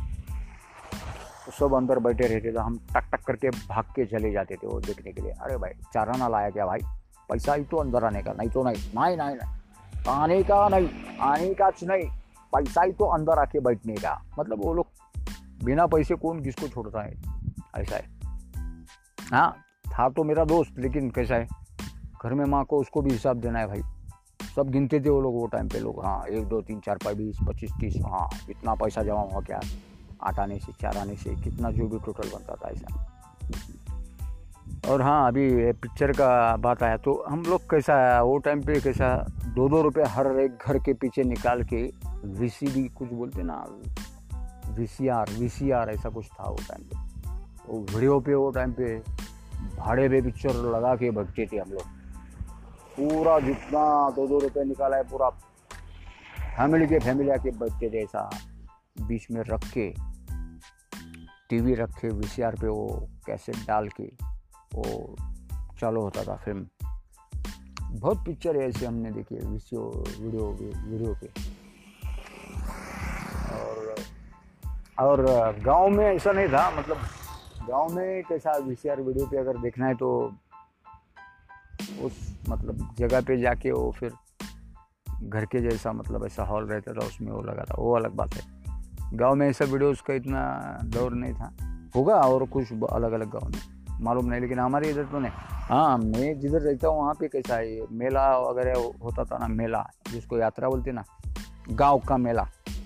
तो सब अंदर बैठे रहते थे, हम टक टक करके भाग के चले जाते थे वो देखने के लिए। अरे भाई चारा ना लाया क्या भाई, पैसा ही तो अंदर आने का, नहीं तो नहीं, नहीं नहीं नहीं आने का, नहीं आने का नहीं, पैसा ही तो अंदर आके बैठने का, मतलब वो लोग बिना पैसे कौन किसको छोड़ता है, ऐसा है। हाँ था तो मेरा दोस्त, लेकिन कैसा है घर में माँ को उसको भी हिसाब देना है भाई, सब गिनते थे वो लोग वो टाइम पे लोग, हाँ 1 2 3 4 5 20 25 30, हाँ इतना पैसा जमा हुआ क्या, 8 आने से 4 आने से कितना जो भी टोटल बनता था ऐसा। और हाँ अभी पिक्चर का बात आया तो हम लोग कैसा वो टाइम पे कैसा 2-2 रुपये हर एक घर के पीछे निकाल के VCD कुछ बोलते ना, VCR ऐसा कुछ था वो टाइम पे, वो वीडियो पे वो टाइम पे भाड़े पे पिक्चर लगा के भगते थे हम लोग, पूरा जितना 2-2 रुपये निकाला है पूरा फैमिली आके भगते थे ऐसा, बीच में रख के टीवी रख के VCR पे वो कैसेट डाल के वो चालू होता था फिल्म। बहुत पिक्चर ऐसे हमने देखी है वीडियो पे। और गांव में ऐसा नहीं था, मतलब गांव में कैसा VCR वीडियो पे अगर देखना है तो उस मतलब जगह पे जाके वो फिर घर के जैसा मतलब ऐसा हॉल रहता था उसमें वो लगा था, वो अलग बात है। गांव में ऐसा वीडियोस का इतना दौर नहीं था, होगा और कुछ अलग अलग गांव में मालूम नहीं, लेकिन हमारे इधर तो नहीं। हाँ मैं जिधर रहता हूँ वहाँ पे कैसा है मेला वगैरह होता था ना, मेला जिसको यात्रा बोलते ना, गाँव का मेला,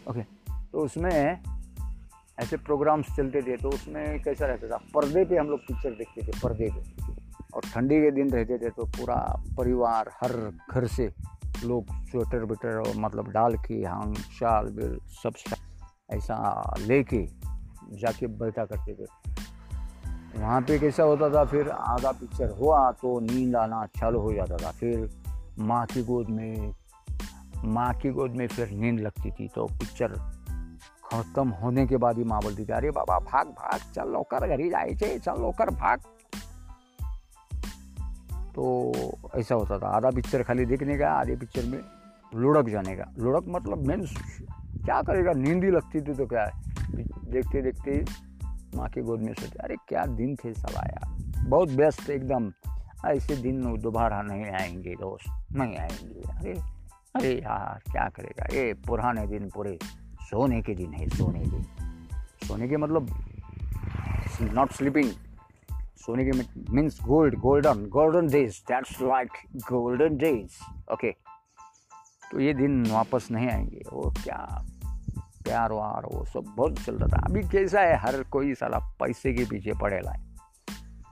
ओके, तो उसमें ऐसे प्रोग्राम्स चलते थे, तो उसमें कैसा रहता था पर्दे पे हम लोग पिक्चर देखते थे पर्दे पे, और ठंडी के दिन रहते थे तो पूरा परिवार हर घर से लोग स्वेटर वेटर और मतलब डाल के हांग शाल बिल सब ऐसा लेके जाके बैठा करते थे वहाँ पे। कैसा होता था फिर आधा पिक्चर हुआ तो नींद आना चालू हो जाता था, फिर माँ की गोद में फिर नींद लगती थी, तो पिक्चर खत्म होने के बाद ही माँ बोलती थी अरे बाबा भाग भाग चल लवकर घरी जायचे, चल लवकर भाग, तो ऐसा होता था। आधा पिक्चर खाली देखने का, आधे पिक्चर में लुढ़क जाने का, लुढ़क मतलब मीन्स क्या करेगा, नींद ही लगती थी तो क्या है, देखते देखते माँ की गोद में सोते, अरे क्या दिन थे साला यार, बहुत बेस्ट एकदम, ऐसे दिन दोबारा नहीं आएंगे दोस्त, नहीं आएंगे, अरे अरे यार क्या करेगा, ये पुराने दिन पूरे सोने के दिन है, सोने के मतलब नॉट स्लीपिंग, सोने के means golden days, that's like golden days, okay, तो ये दिन वापस नहीं आएंगे, वो क्या प्यार वार वो सब बहुत चलता था। अभी कैसा है हर कोई साला पैसे के पीछे पड़ेला है,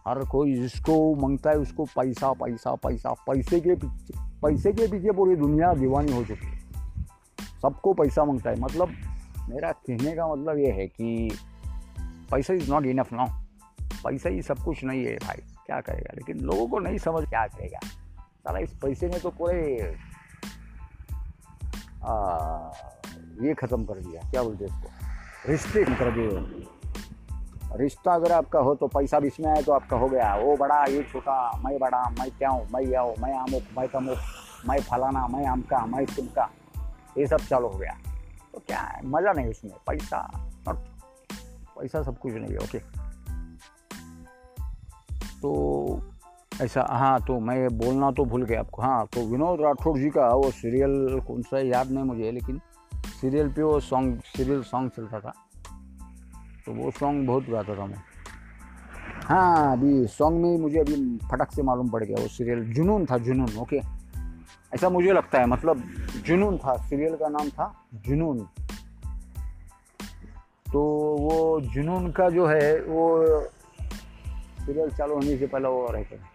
हर कोई जिसको मांगता है उसको पैसा पैसा पैसा, पैसे के पीछे पूरी दुनिया दीवानी हो चुकी है, सबको पैसा मांगता है। मतलब मेरा कहने का मतलब ये है कि पैसा इज़ नॉट इनफ नाउ, पैसा ही सब कुछ नहीं है भाई, क्या करेगा, लेकिन लोगों को नहीं समझ क्या करेगा साला, इस पैसे ने तो पूरे ये ख़त्म कर दिया, क्या बोलते हैं इसको, रिश्ते कर दिए, रिश्ता अगर आपका हो तो पैसा भी इसमें आए तो आपका हो गया, वो बड़ा ये छोटा, मैं बड़ा, मैं क्या हूँ, मैं आओ, मैं आमो, मैं तमो, मैं फलाना, मैं आम का, मैं तुमका, ये सब चालू हो गया। तो क्या है, मज़ा नहीं उसमें, पैसा और पैसा सब कुछ नहीं है। ओके, तो ऐसा। हाँ, तो मैं बोलना तो भूल गया आपको। हाँ, तो विनोद राठौड़ जी का वो सीरियल कौन सा याद नहीं मुझे, लेकिन सीरियल पे वो सॉन्ग, सीरियल सॉन्ग चलता था, तो वो सॉन्ग बहुत गाता था मैं। हाँ, अभी सॉन्ग में मुझे अभी फटक से मालूम पड़ गया, वो सीरियल जुनून था, जुनून। ओके, ऐसा मुझे लगता है, मतलब जुनून था, सीरियल का नाम था जुनून। तो वो जुनून का जो है वो सीरियल चालू होने से पहले वो रहते हैं।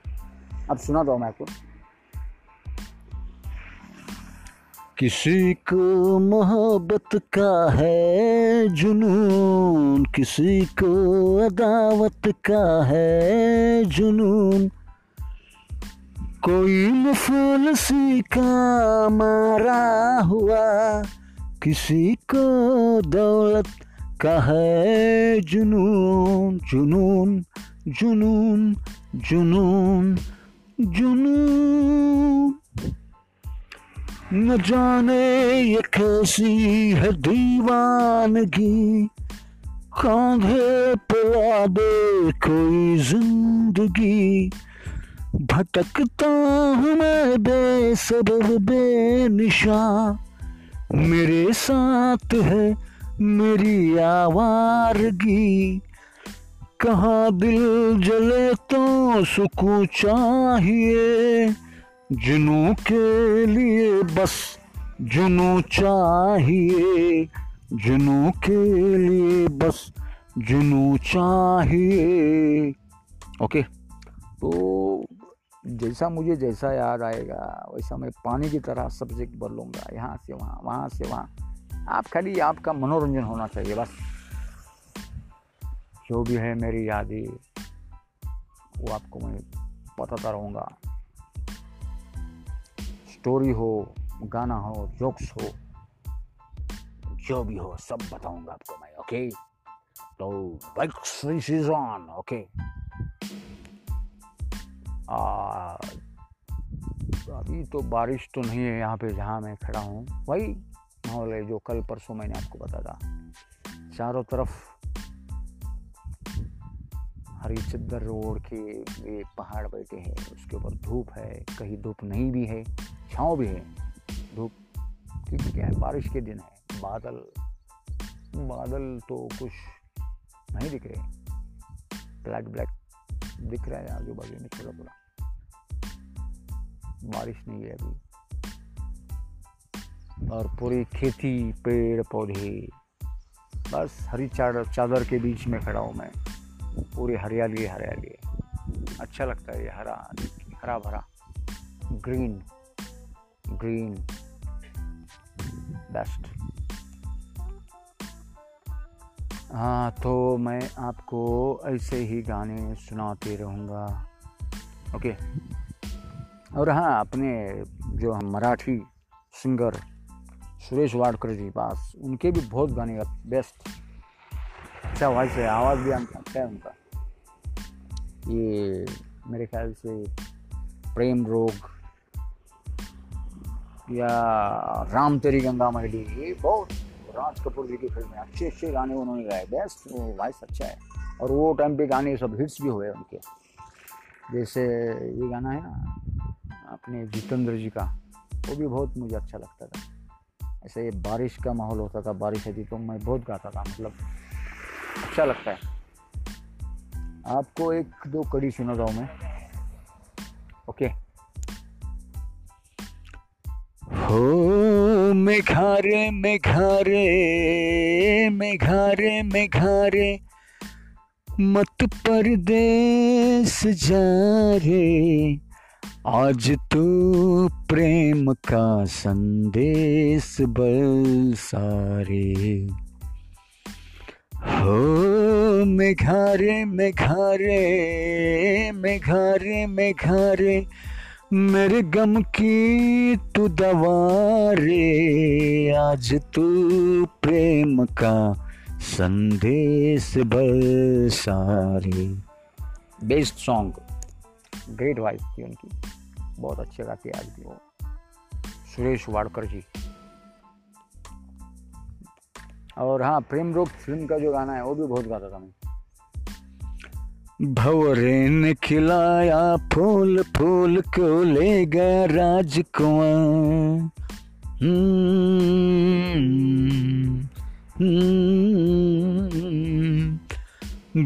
अब सुना था मैं आपको। किसी को मोहब्बत का है जुनून, किसी को अदावत का है जुनून, कोई मफलसी का मारा हुआ, किसी को दौलत का है जुनून। जुनून जुनून जुनून जुनून, न जाने ये कैसी है दीवानगी, कांधे पिला दे कोई जिंदगी, भटकता हूँ मैं बेसबब बेनिशा, मेरे साथ है मेरी आवारगी, कहाँ दिल जले तो सुकून चाहिए, जुनून के लिए बस जुनून चाहिए, जुनून के लिए बस जुनून चाहिए। ओके, तो जैसा मुझे जैसा याद आएगा वैसा मैं पानी की तरह सब्जेक्ट भर लूँगा, यहाँ से वहाँ, वहाँ से वहाँ। आप खाली आपका मनोरंजन होना चाहिए बस। जो भी है मेरी यादें वो आपको मैं बताता रहूँगा, स्टोरी हो, गाना हो, जोक्स हो, जो भी हो सब बताऊंगा आपको मैं। ओके, तो दिस इज ऑन। ओके, अभी तो बारिश तो नहीं है यहाँ पे जहाँ मैं खड़ा हूँ, वही माहौल है जो कल परसों मैंने आपको बताया था। चारों तरफ हरी चद्दर ओढ़ के ये पहाड़ बैठे हैं, उसके ऊपर धूप है, कहीं धूप नहीं भी है, छाँव भी है, धूप ठीक क्या है, बारिश के दिन है, बादल बादल तो कुछ नहीं दिख रहे, ब्लैक ब्लैक दिख रहा है आजू बाजू में, थोड़ा थोड़ा बारिश नहीं है अभी। और पूरी खेती, पेड़ पौधे, बस हरी चादर के बीच में खड़ा हूँ मैं, पूरी हरियाली हरियाली, अच्छा लगता है ये हरा हरा भरा, ग्रीन ग्रीन बेस्ट। हाँ, तो मैं आपको ऐसे ही गाने सुनाते रहूँगा। ओके, और हाँ, अपने जो हम मराठी सिंगर सुरेश वाडकर जी पास, उनके भी बहुत गाने का बेस्ट, अच्छा वॉइस है, आवाज़ भी अच्छा है उनका। ये मेरे ख्याल से प्रेम रोग या राम तेरी गंगा मैली, ये बहुत राज कपूर जी की फिल्म है, अच्छे अच्छे गाने उन्होंने गाए, बेस्ट वॉइस अच्छा है। और वो टाइम पे गाने सब हिट्स भी हुए उनके, जैसे ये गाना है ना अपने जितेंद्र जी का, वो भी बहुत मुझे अच्छा लगता था। ऐसे बारिश का माहौल होता था, बारिश होती तो मैं बहुत गाता था, मतलब अच्छा लगता है। आपको एक दो कड़ी सुनाता हूँ मैं। ओके, हो मेघारे मेघारे मेघारे मेघारे, मत परदेस जा रे, आज तू प्रेम का संदेश बरसारे, हो मेघारे मेघारे मेघारे मेघारे, मेरे गम की तू दवा रे, आज तू प्रेम का संदेश बरसारे, बेस्ट सॉन्ग, ग्रेट वॉइस थी उनकी, बहुत अच्छे गाते आज भी वो सुरेश वाडकर जी। और हाँ, प्रेम रोग फिल्म का जो गाना है वो भी बहुत गाता था मैं। भंवरे ने खिलाया फूल, फूल को ले गया राजकुमार।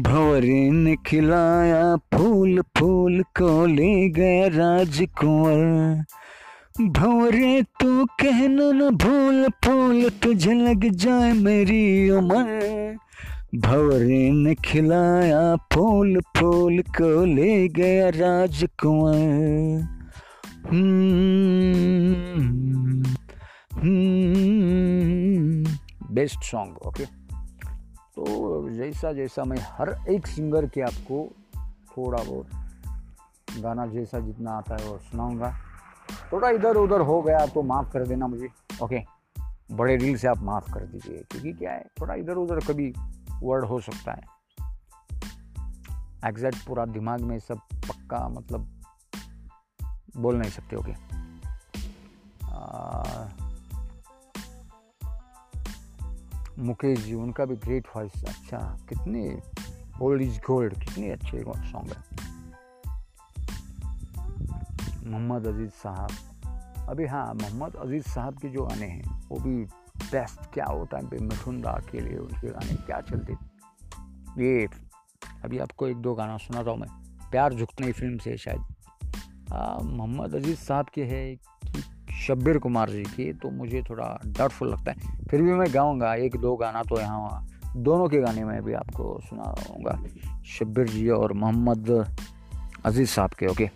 भंवरे ने खिलाया फूल, फूल को ले गया राजकुमार। भंवरे तू कहना न भूल, फूल तुझे लग जाए मेरी उम्र। भंवरे ने खिलाया फूल, फूल को ले गया राजकुमार। Best song. ओके, तो जैसा जैसा मैं हर एक सिंगर के आपको थोड़ा बहुत गाना जैसा जितना आता है वो सुनाऊंगा। थोड़ा इधर उधर हो गया तो माफ़ कर देना मुझे, ओके। बड़े रील से आप माफ़ कर दीजिए, क्योंकि क्या है थोड़ा इधर उधर कभी वर्ड हो सकता है। एग्जैक्ट पूरा दिमाग में सब पक्का मतलब बोल नहीं सकते, ओके। मुकेश जी, उनका भी ग्रेट वॉइस। अच्छा, कितने ओल्ड इज गोल्ड, कितने अच्छे सॉन्ग है। मोहम्मद अजीज़ साहब, अभी हाँ मोहम्मद अजीज़ साहब के जो गाने हैं वो भी बेस्ट। क्या वो टाइम पे मिथुन दा के लिए उनके गाने क्या चलते। ये अभी आपको एक दो गाना सुनाता हूँ मैं। प्यार झुकने फिल्म से शायद मोहम्मद अजीज़ साहब के है कि शब्बीर कुमार जी के, तो मुझे थोड़ा डरफुल लगता है। फिर भी मैं गाऊँगा एक दो गाना तो यहाँ, दोनों के गाने में भी आपको सुनाऊँगा, शब्बीर जी और मोहम्मद अजीज़ साहब के, ओके।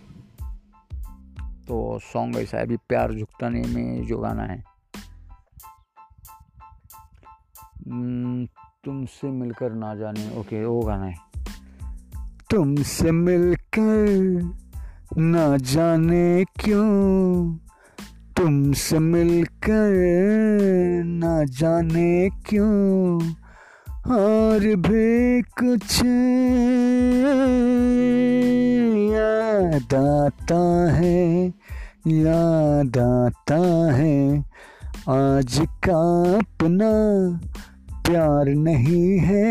तो सॉन्ग ऐसा है, अभी प्यार झुकने में जो गाना है, तुमसे मिलकर ना जाने, ओके वो गाना है। तुमसे मिलकर ना जाने क्यों, तुमसे मिलकर ना जाने क्यों, और भी कुछ याद आता है, याद आता है। आज का अपना प्यार नहीं है,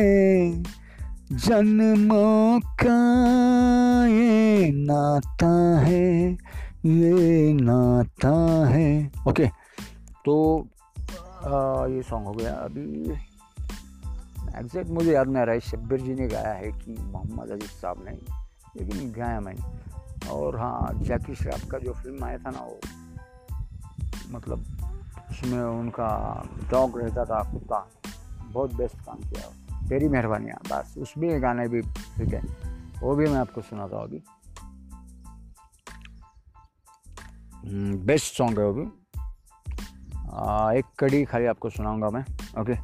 जन्मों का ये नाता है, ये नाता है, ओके। तो ये सॉन्ग हो गया। अभी एग्जैक्ट मुझे याद नहीं आ रहा है शब्बीर जी ने गाया है कि मोहम्मद अजीज साहब ने, लेकिन गाया मैंने। और हाँ, जैकी श्रॉफ का जो फिल्म आया था ना वो, मतलब उसमें उनका डॉग रहता था, कुत्ता, बहुत बेस्ट काम किया, तेरी मेहरबानी। बस उसमें गाने भी ठीक है, वो भी मैं आपको सुनाता हूँ अभी। बेस्ट सॉन्ग है वो भी। एक कड़ी खाली आपको सुनाऊंगा मैं, ओके।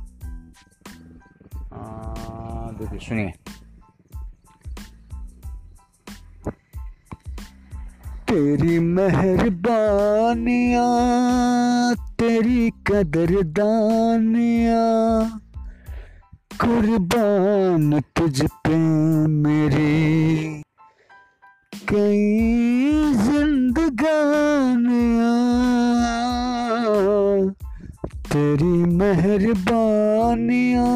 देखिए सुनिए। तेरी मेहरबानियाँ, तेरी कदरदानियाँ, कुर्बान तुझ पे मेरी कई जिंदगानियाँ। तेरी मेहरबानियाँ,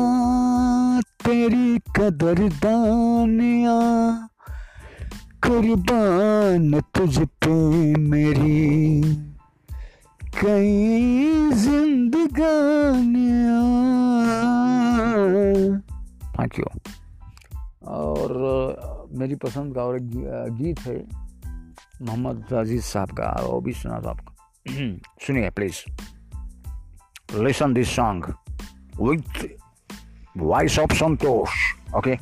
तेरी कदरदानियाँ, कुर्बान तुझ पे मेरी कई जिंदगानियाँ। Thank you. और मेरी पसंद का और गीत है मोहम्मद अजीज साहब का, वो भी सुना था आपको। सुनिए please, listen this song with voice of Santosh, okay.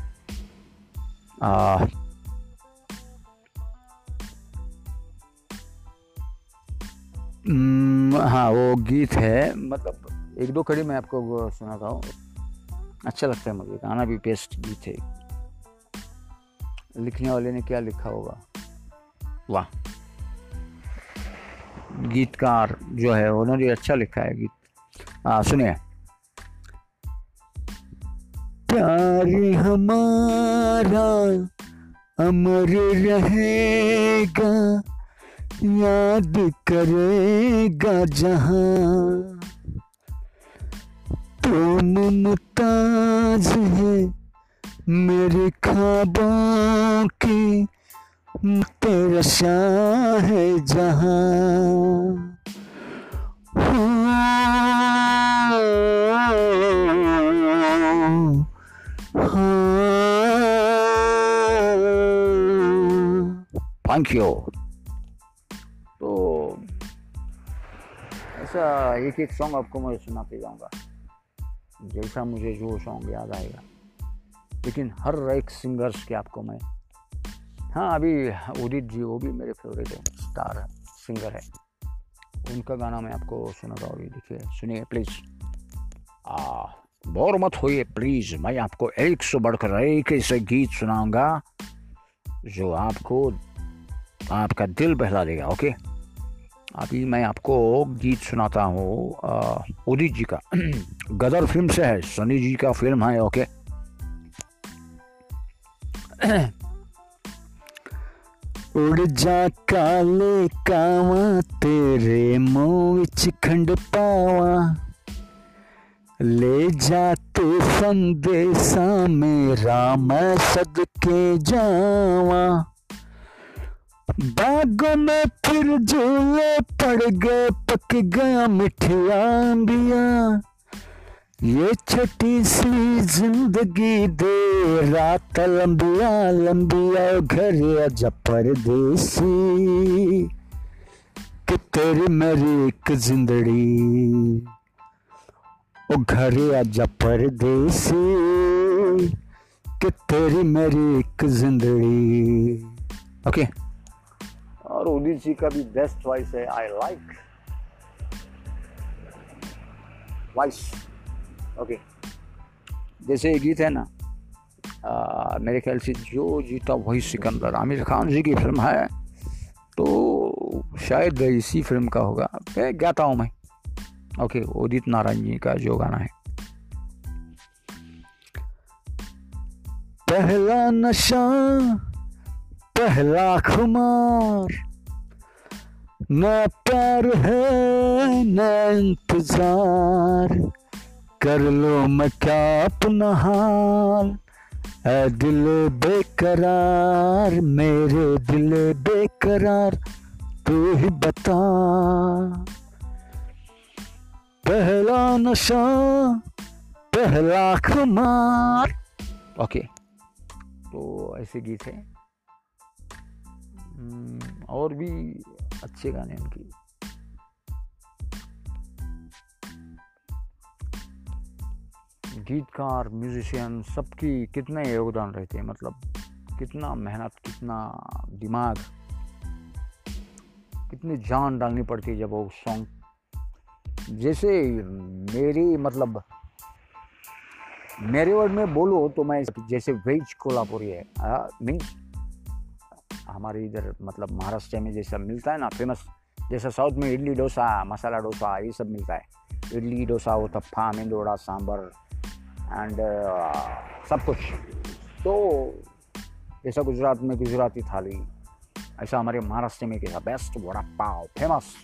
हाँ वो गीत है, मतलब एक दो कड़ी मैं आपको सुनाता हूँ, अच्छा लगता है मुझे गाना भी, बेस्ट गीत है। लिखने वाले ने क्या लिखा होगा, वाह। गीतकार जो है उन्होंने अच्छा लिखा है गीत। सुनिए। प्यार हमारा अमर रहेगा, याद करेगा जहां। तो मुमताज है मेरे ख्वाबों की, तेरा शाह है जहां। Thank you. तो ऐसा एक एक सॉन्ग आपको मैं सुनाते जाऊंगा, जैसा मुझे जो सॉन्ग याद आएगा, लेकिन हर एक सिंगर्स के आपको मैं, हाँ अभी उदित जी वो भी मेरे फेवरेट है, स्टार सिंगर है, उनका गाना मैं आपको सुना रहा हूँ। देखिए सुनिए प्लीज़, बोर मत होइए प्लीज़, मैं आपको 100 बढ़कर एक ऐसे गीत सुनाऊंगा जो आपको आपका दिल बहला देगा। ओके, अभी मैं आपको गीत सुनाता हूँ उदित जी का, गदर फिल्म से है, सनी जी का फिल्म है। ओके, उड़ जा काले कावा, तेरे मुँह विच खंड पावा, ले जा तू संदेशा मेरा, मैं सदके जावा। बागों में फिर झूले पड़ गए, पक गया मिठिया अंबिया, ये छोटी सी जिंदगी दे, रात लंबिया लंबिया, घर आजा परदेसी, कि तेरी मेरी एक जिंदड़ी, ओ घर आजा परदेसी, कि तेरी मेरी एक जिंदड़ी। ओके, और उदित जी का भी बेस्ट वॉइस है, आई लाइक वॉइस। ओके, जैसे ये गीत है ना, मेरे ख्याल से जो जीता वही सिकंदर, आमिर खान जी की फिल्म है, तो शायद इसी फिल्म का होगा, मैं गाता हूँ मैं। ओके, उदित नारायण जी का जो गाना है, पहला नशा पहला खुमार, न प्यार है न इंतजार, कर लो मैं क्या अपना हाल, ऐ दिल बेकरार मेरे दिल बेकरार, तू ही बता। पहला नशा पहला खुमार। ओके, तो ऐसे गीत है, और भी अच्छे गाने उनकी। गीतकार, म्यूजिशियन, सबकी कितने योगदान रहते हैं, मतलब कितना मेहनत, कितना दिमाग, कितनी जान डालनी पड़ती है जब वो सॉन्ग। जैसे मेरी मतलब मेरे वर्ड में बोलो तो मैं जैसे वेज कोल्हापुरी है, मीन्स हमारे इधर मतलब महाराष्ट्र में जैसा मिलता है ना फेमस, जैसा साउथ में इडली डोसा, मसाला डोसा, ये सब मिलता है, इडली डोसा, उत्तप्पा, मेंदोड़ा, सांभर एंड सब कुछ। तो जैसा गुजरात में गुजराती थाली, ऐसा हमारे महाराष्ट्र में कैसा बेस्ट वड़ा पाव, फेमस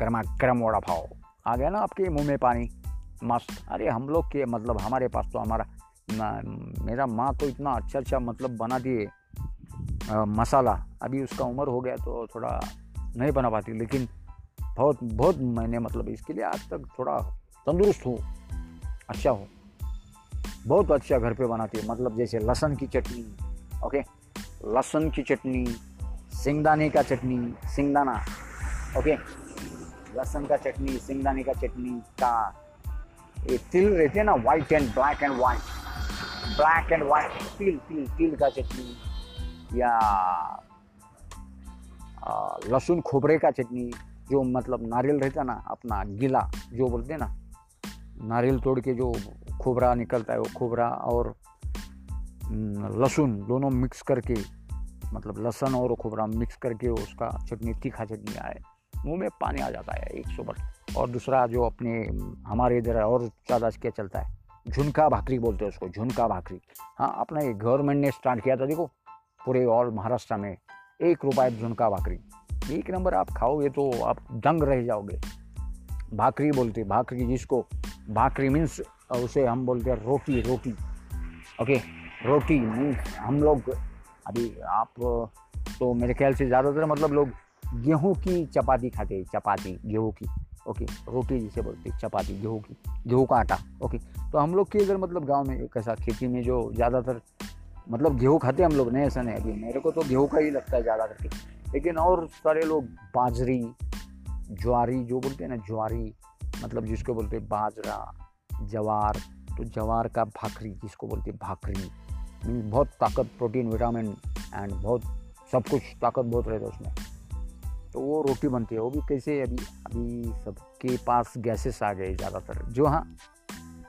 गर्मा गर्म वड़ा पाव, आ गया ना आपके मुंह में पानी, मस्त। अरे हम लोग के मतलब हमारे पास तो हमारा मेरा माँ तो इतना अच्छा अच्छा मतलब बना दिए मसाला, अभी उसका उम्र हो गया तो थोड़ा नहीं बना पाती, लेकिन बहुत बहुत मैंने मतलब इसके लिए आज तक थोड़ा तंदुरुस्त हो, अच्छा हो, बहुत अच्छा घर पे बनाती है, मतलब जैसे लहसुन की चटनी। ओके, लहसुन की चटनी, सिंगदाने का चटनी, सिंगदाना, ओके, लहसुन का चटनी, सिंगदाने का चटनी का ये तिल रहते हैं ना, white and black and white, black and white तिल, तिल तिल का चटनी, या लहसुन खोबरे का चटनी, जो मतलब नारियल रहता ना अपना गीला, जो बोलते हैं ना नारियल तोड़ के जो खोबरा निकलता है, वो खोबरा और लहसुन दोनों मिक्स करके, मतलब लहसुन और खोबरा मिक्स करके उसका चटनी, तीखा चटनी आए, मुंह में पानी आ जाता है 100 बार। और दूसरा जो अपने हमारे इधर और ज़्यादा क्या चलता है झुनका भाकरी बोलते हैं उसको, झुनका भाकरी। हाँ, अपना ये गवर्नमेंट ने स्टार्ट किया था, देखो पूरे ऑल महाराष्ट्र में 1 रुपये झुनका भाकरी। एक नंबर, आप खाओगे तो आप दंग रह जाओगे। भाकरी बोलते, भाकरी जिसको, भाकरी मीन्स उसे हम बोलते हैं रोटी, रोटी। ओके, रोटी मीन्स हम लोग अभी आप तो मेरे ख्याल से ज़्यादातर मतलब लोग गेहूं की चपाती खाते हैं, चपाती गेहूं की। ओके, रोटी जिसे बोलते हैं चपाती गेहूं की, गेहूं का आटा। ओके, तो हम लोग के इधर मतलब गांव में एक ऐसा खेती में जो ज़्यादातर मतलब गेहूं खाते हम लोग। नहीं ऐसा नहीं, अभी मेरे को तो गेहूं का ही लगता है ज़्यादा करके, लेकिन और सारे लोग बाजरी, ज्वारी जो बोलते हैं ना, ज्वारी मतलब जिसको बोलते हैं बाजरा, जवार, तो जवार का भाकरी जिसको बोलते हैं भाकरी। मीन बहुत ताकत, प्रोटीन, विटामिन एंड बहुत सब कुछ, ताकत बहुत रहता है उसमें। तो वो रोटी बनती है, वो भी कैसे, अभी सबके पास गैसेस आ गए ज़्यादातर जो। हाँ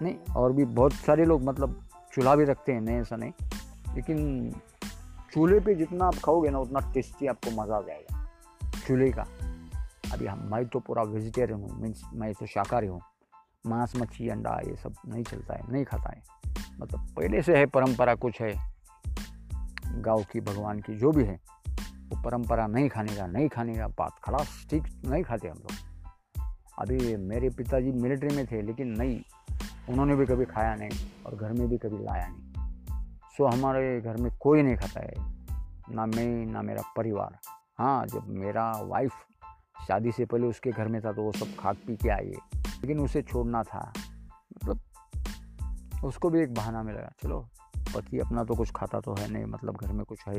नहीं, और भी बहुत सारे लोग मतलब चूल्हा भी रखते हैं, नहीं ऐसा नहीं, लेकिन चूल्हे पे जितना आप खाओगे ना उतना टेस्टी आपको मज़ा आ जाएगा चूल्हे का। अभी हम, मैं तो पूरा वेजिटेरियन हूँ, मीन्स मैं तो शाकाहारी हूँ। मांस मच्छी अंडा ये सब नहीं चलता है, नहीं खाता है, मतलब पहले से है परंपरा। कुछ है गांव की, भगवान की जो भी है वो परंपरा, नहीं खाने का, नहीं खाने का बात खड़ा स्टिक नहीं खाते हम लोग। अभी मेरे पिताजी मिलिट्री में थे, लेकिन नहीं, उन्होंने भी कभी खाया नहीं और घर में भी कभी लाया नहीं। सो हमारे घर में कोई नहीं खाता है, ना मैं ना मेरा परिवार। हाँ, जब मेरा वाइफ शादी से पहले उसके घर में था तो वो सब खा पी के आई, लेकिन उसे छोड़ना था, मतलब उसको भी एक बहाना मिला, चलो पति अपना तो कुछ खाता तो है नहीं, मतलब घर में कुछ है।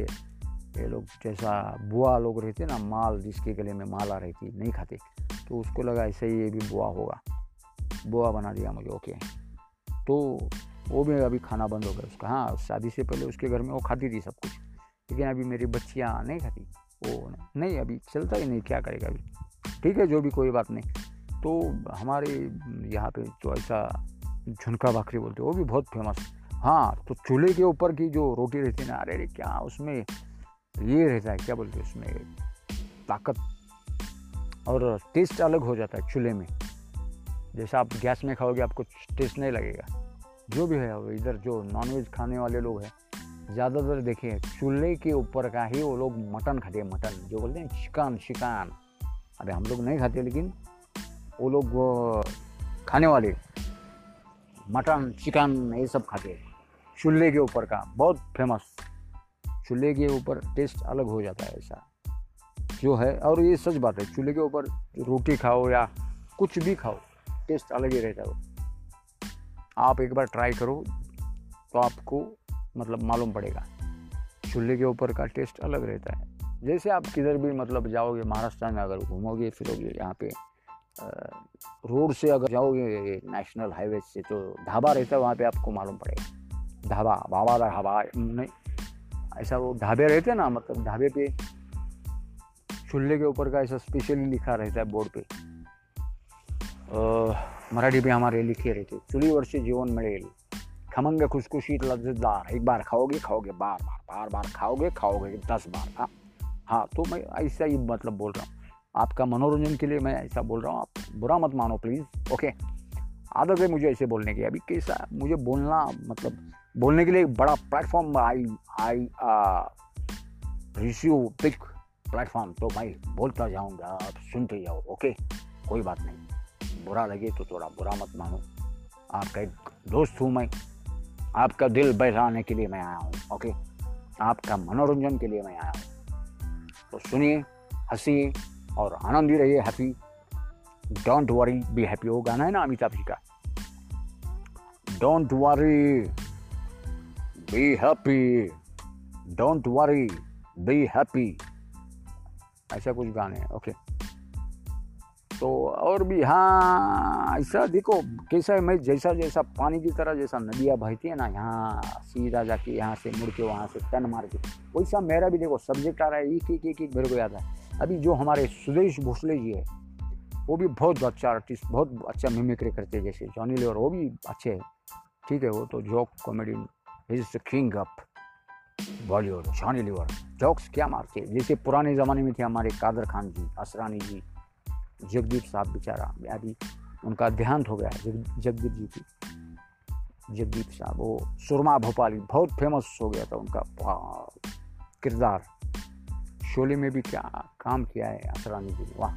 ये लोग जैसा बुआ लोग रहते ना, माल, जिसके गले में माला रहती, नहीं खाते, तो उसको लगा ऐसे ही ये भी बुआ होगा, बुआ बना दिया मुझे। ओके, तो वो भी अभी खाना बंद हो गया उसका। हाँ, शादी से पहले उसके घर में वो खाती थी सब कुछ, लेकिन अभी मेरी बच्चियाँ नहीं खाती, वो नहीं, अभी चलता ही नहीं, क्या करेगा अभी, ठीक है जो भी, कोई बात नहीं। तो हमारे यहाँ पे तो ऐसा झुनका भाकरी बोलते, वो भी बहुत फेमस। हाँ, तो चूल्हे के ऊपर की जो रोटी रहती है ना, अरे क्या उसमें ये रहता है, क्या बोलते हैं, उसमें ताकत और टेस्ट अलग हो जाता है चूल्हे में। जैसा आप गैस में खाओगे आपको टेस्ट नहीं लगेगा। जो भी है, इधर जो नॉनवेज खाने वाले लोग हैं ज़्यादातर देखिए चूल्हे के ऊपर का ही वो लोग मटन खाते हैं, मटन जो बोलते हैं चिकन, चिकन। अरे हम लोग नहीं खाते, लेकिन वो लोग खाने वाले मटन, चिकन ये सब खाते हैं चूल्हे के ऊपर का, बहुत फेमस। चूल्हे के ऊपर टेस्ट अलग हो जाता है, ऐसा जो है, और ये सच बात है। चूल्हे के ऊपर रोटी खाओ या कुछ भी खाओ, टेस्ट अलग ही रहता है। आप एक बार ट्राई करो तो आपको मतलब मालूम पड़ेगा, चूल्हे के ऊपर का टेस्ट अलग रहता है। जैसे आप किधर भी मतलब जाओगे, महाराष्ट्र में अगर घूमोगे फिरोगे, यहाँ पे रोड से अगर जाओगे नेशनल हाईवे से, तो ढाबा रहता है, वहाँ पे आपको मालूम पड़ेगा, ढाबा, बाबा ढाबा नहीं, ऐसा वो ढाबे रहते हैं ना, मतलब ढाबे पे चूल्हे के ऊपर का ऐसा स्पेशली लिखा रहता है बोर्ड पे। मराठी पे हमारे लिखे रहते, चुलीवरचे जीवन मिळेल, खमंग खुशखुशीत लज्जतदार, एक बार खाओगे खाओगे, बार बार बार बार खाओगे खाओगे, 10 बार। हाँ हाँ, तो मैं ऐसा ही मतलब बोल रहा हूँ, आपका मनोरंजन के लिए मैं ऐसा बोल रहा हूँ, आप बुरा मत मानो प्लीज़। ओके, आदत है मुझे ऐसे बोलने की। अभी कैसा मुझे बोलना, मतलब बोलने के लिए एक बड़ा platform, I receive big platform, तो मैं बोलता जाऊँगा, आप सुनते जाओ। ओके, कोई बात नहीं, बुरा लगे तो थोड़ा बुरा मत मानो, आपका एक दोस्त हूँ मैं, आपका दिल बहलाने के लिए मैं आया हूँ। ओके, आपका मनोरंजन के लिए मैं आया हूँ, तो सुनिए, हंसिए और आनंद ही रहिए, happy, don't worry be happy. वो गाना है ना अमिताभ जी का, don't worry be happy, don't worry be happy, ऐसा कुछ गाने हैं। ओके, तो और भी, हाँ ऐसा देखो कैसा है, मैं जैसा जैसा पानी की तरह, जैसा नदियाँ बहती है ना, यहाँ सीधा जाके यहाँ से मुड़ के वहाँ से टन मार के, वैसा मेरा भी देखो सब्जेक्ट आ रहा है, एक मेरे को याद है। अभी जो हमारे सुदेश भोसले जी है, वो भी बहुत अच्छा आर्टिस्ट, बहुत अच्छा मिमिक्री करते हैं, जैसे जॉनी लिवर, वो भी अच्छे हैं, ठीक है। वो तो joke comedy is king of Bollywood, Johnny Lever jokes क्या मारते हैं। जैसे पुराने ज़माने में थे हमारे कादर खान जी, असरानी जी, जगदीप साहब बेचारा, अभी उनका देहांत हो गया जगदीप जी की, जगदीप साहब, वो सुरमा भोपाली बहुत फेमस हो गया था उनका किरदार, शोले में भी क्या काम किया है असरानी जी ने, वाह।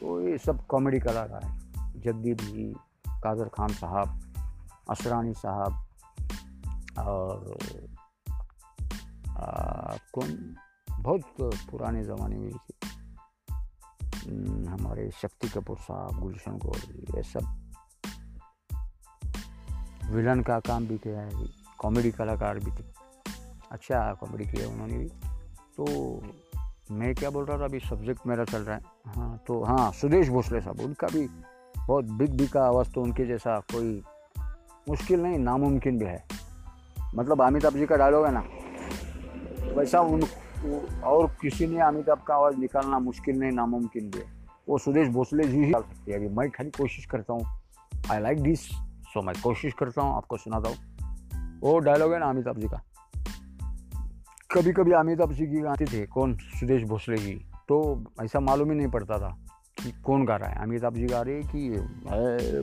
तो ये सब कॉमेडी कलाकार हैं, जगदीप जी, कादर खान साहब, असरानी साहब और कौन बहुत पुराने ज़माने में हमारे शक्ति कपूर साहब, गुलशन कौर, ये सब विलन का काम भी किया है, कॉमेडी कलाकार भी थे, अच्छा कॉमेडी किया उन्होंने भी। तो मैं क्या बोल रहा था, अभी सब्जेक्ट मेरा चल रहा है, हाँ तो हाँ सुदेश भोसले साहब, उनका भी बहुत बिग बी का आवाज़, तो उनके जैसा कोई मुश्किल नहीं, नामुमकिन भी है, मतलब अमिताभ जी का डायलॉग है ना वैसा उन और किसी ने अमिताभ का आवाज़ निकालना मुश्किल नहीं, नामुमकिन भी है, वो सुदेश भोसले जी ही डाल सकते हैं। अभी मैं खाली कोशिश करता हूँ, आई लाइक दिस, सो मैं कोशिश करता हूँ आपको सुनाता हूँ। वो डायलॉग है ना अमिताभ जी का, कभी कभी अमिताभ जी की गाते थे कौन, सुदेश भोसले जी, तो ऐसा मालूम ही नहीं पड़ता था कि कौन गा रहा है, अमिताभ जी गा रहे कि,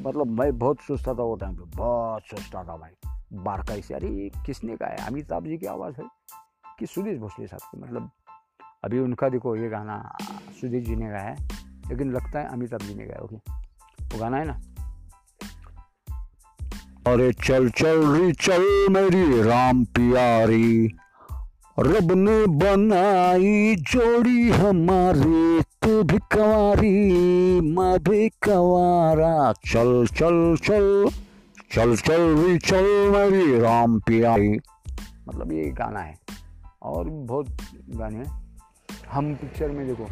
मतलब मैं बहुत सोचता था वो टाइम पर, बहुत सोचता था भाई बारकाई से, अरे किसने गाया, अमिताभ जी की आवाज़ है कि सुदेश भोसले साहब की, मतलब अभी उनका देखो ये गाना सुदेश जी ने गाया है लेकिन लगता है अमिताभ जी ने गाया, ओके वो गाना है ना, अरे चल चल री चल मेरी राम प्यारी, रब ने बनाई जोड़ी हमारी, तू भी कंवारी मैं भी कंवारा, चल चल चल चल चल री चल मेरी राम प्यारी, मतलब ये गाना है। और बहुत गाने हैं, हम पिक्चर में देखो,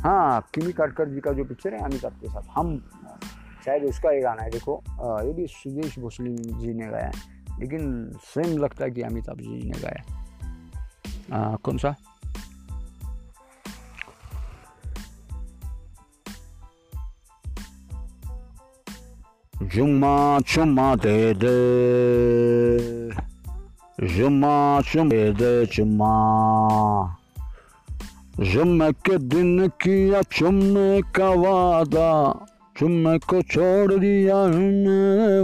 हाँ किमी काटकर जी का जो पिक्चर है अमिताभ के साथ, हम शायद उसका ये गाना है, देखो ये भी सुदेश भोसले जी ने गाया है लेकिन सेम लगता है कि अमिताभ जी ने गाया, कौन सा, जुम्मा चुम्मा दे दे, जुम्मा चुम दे दे चुम्मा, जुम्मे के दिन किया चुम्मे का वादा, चुम्मे को छोड़ दिया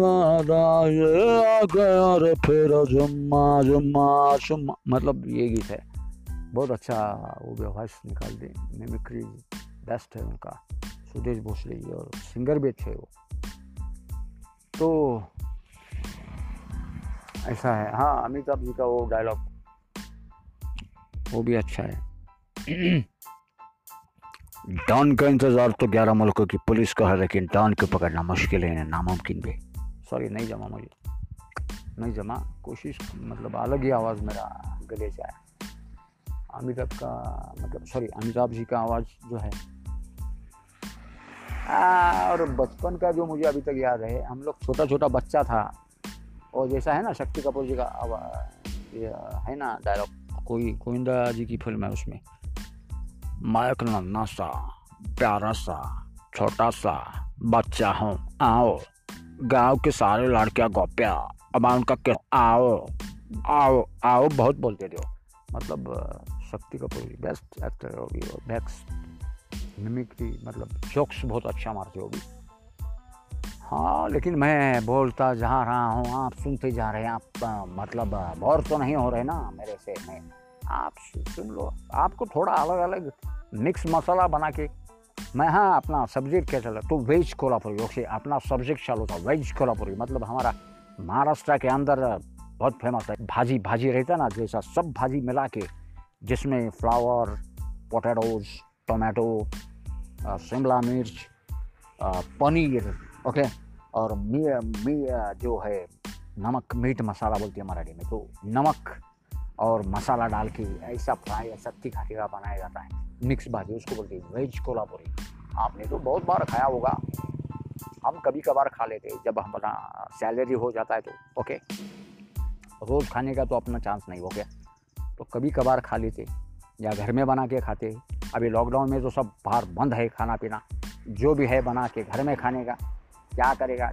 वादा, ये आ गया रे फिर जुम्मा जुम्मा चुम्मा, मतलब ये गीत है, बहुत अच्छा वो भी आवाज़ निकालते, मिमिक्री बेस्ट है उनका सुदेश भोसले जी, और सिंगर भी अच्छे वो, तो ऐसा है। हाँ अमिताभ जी का वो डायलॉग वो भी अच्छा है, डॉन का इंतज़ार तो 11 मुल्कों की पुलिस का है लेकिन डॉन को पकड़ना मुश्किल है नामुमकिन भी, सॉरी नहीं जमा, मुझे नहीं जमा, कोशिश मतलब अलग ही आवाज़ मेरा गले से आया, अमिताभ का मतलब सॉरी अमिताभ जी का आवाज़ जो है। और बचपन का जो मुझे अभी तक याद है, हम लोग छोटा छोटा बच्चा था और जैसा है ना शक्ति कपूर जी का आवाज़ है ना डायलॉग, कोई गोविंदा जी की फिल्म है उसमें, मायक नन्ना सा प्यारा सा छोटा सा बच्चा हूँ, आओ गांव के सारे लड़कियाँ गोप्या अब उनका क्या, आओ आओ आओ बहुत बोलते थे, मतलब शक्ति कपूर जी बेस्ट एक्टर होगी, बेस्ट मिमिक्री मतलब जोक्स बहुत अच्छा मारते होगी, हाँ लेकिन मैं बोलता जा रहा हूँ आप सुनते जा रहे हैं, आप मतलब बोर तो नहीं हो रहे ना मेरे से, मैं आप सुन लो, आपको थोड़ा अलग अलग मिक्स मसाला बना के मैं, हाँ अपना सब्जेक्ट क्या चला तो वेज कोल्हापुरी, ओके अपना सब्जेक्ट चालू था वेज कोल्हापुरी, मतलब हमारा महाराष्ट्र के अंदर बहुत फेमस है, भाजी भाजी रहता ना जैसा सब भाजी मिला के, जिसमें फ्लावर, पोटैटोज, टोमेटो, शिमला मिर्च, पनीर, ओके और जो है नमक, मीट मसाला बोलते हैं मराठी में, तो नमक और मसाला डाल के ऐसा फ्राई ऐसा तीखा तीखा बनाया जाता है, मिक्स भाजी उसको बोलते हैं वेज कोल्हापुरी। आपने तो बहुत बार खाया होगा, हम कभी कभार खा लेते हैं जब हमारा सैलरी हो जाता है तो, ओके रोज़ खाने का तो अपना चांस नहीं हो गया तो कभी कभार खा लेते या घर में बना के खाते, अभी लॉकडाउन में तो सब बाहर बंद है खाना पीना, जो भी है बना के घर में खाने का क्या करेगा,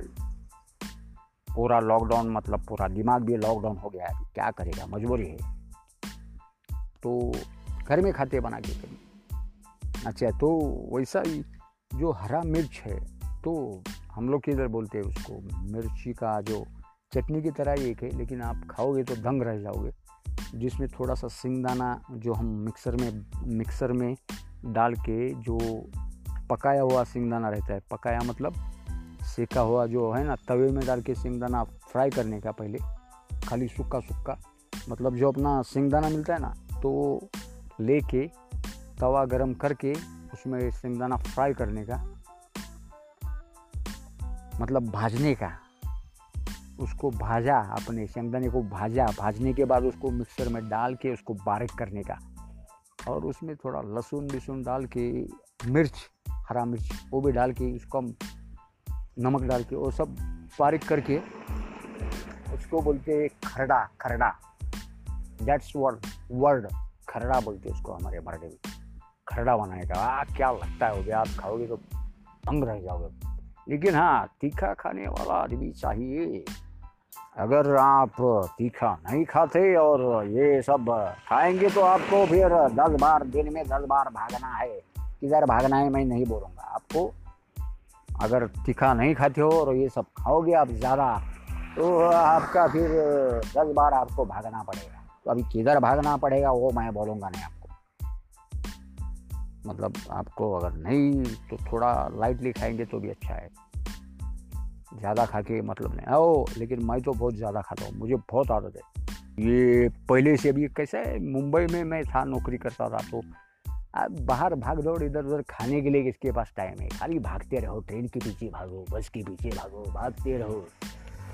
पूरा लॉकडाउन मतलब पूरा दिमाग भी लॉकडाउन हो गया है, क्या करेगा मजबूरी है, तो घर में खाते बना के कभी, अच्छा तो वैसा ही जो हरा मिर्च है तो हम लोग के इधर बोलते हैं उसको मिर्ची का जो चटनी की तरह एक है, लेकिन आप खाओगे तो दंग रह जाओगे, जिसमें थोड़ा सा सिंगदाना जो हम मिक्सर में डाल के जो पकाया हुआ सिंगदाना रहता है, पकाया मतलब सेका हुआ जो है ना, तवे में डाल के सिंगदाना फ्राई करने का, पहले खाली सूखा मतलब जो अपना सिंगदाना मिलता है ना, तो लेके तवा गरम करके उसमें सिंगदाना फ्राई करने का मतलब भाजने का, उसको भाजा, अपने शेंगदाने को भाजा, भाजने के बाद उसको मिक्सर में डाल के उसको बारीक करने का, और उसमें थोड़ा लहसुन बिसुन डाल के, मिर्च, हरा मिर्च वो भी डाल के, उसको नमक डाल के वो सब बारीक करके, उसको बोलते हैं खरड़ा। दैट्स वर्ड खरड़ा बोलते हैं उसको हमारे मराठी में, खरड़ा बनाने का। क्या लगता है, आप खाओगे तो दंग रह जाओगे। लेकिन हाँ, तीखा खाने वाला आदमी चाहिए। अगर आप तीखा नहीं खाते और ये सब खाएंगे तो आपको फिर 10 बार दिन में 10 बार भागना है। किधर भागना है मैं नहीं बोलूँगा आपको। अगर तीखा नहीं खाते हो और ये सब खाओगे आप ज़्यादा, तो आपका फिर 10 बार आपको भागना पड़ेगा। तो अभी किधर भागना पड़ेगा वो मैं बोलूँगा नहीं आपको। मतलब आपको अगर नहीं तो थोड़ा लाइटली खाएंगे तो भी अच्छा है, ज़्यादा खा के मतलब नहीं। लेकिन मैं तो बहुत ज़्यादा खाता हूँ, मुझे बहुत आदत है। ये पहले से भी कैसा है, मुंबई में मैं था, नौकरी करता था, तो अब बाहर भाग दौड़, इधर उधर खाने के लिए किसके पास टाइम है। खाली भागते रहो, ट्रेन के पीछे भागो, बस के पीछे भागो, भागते रहो।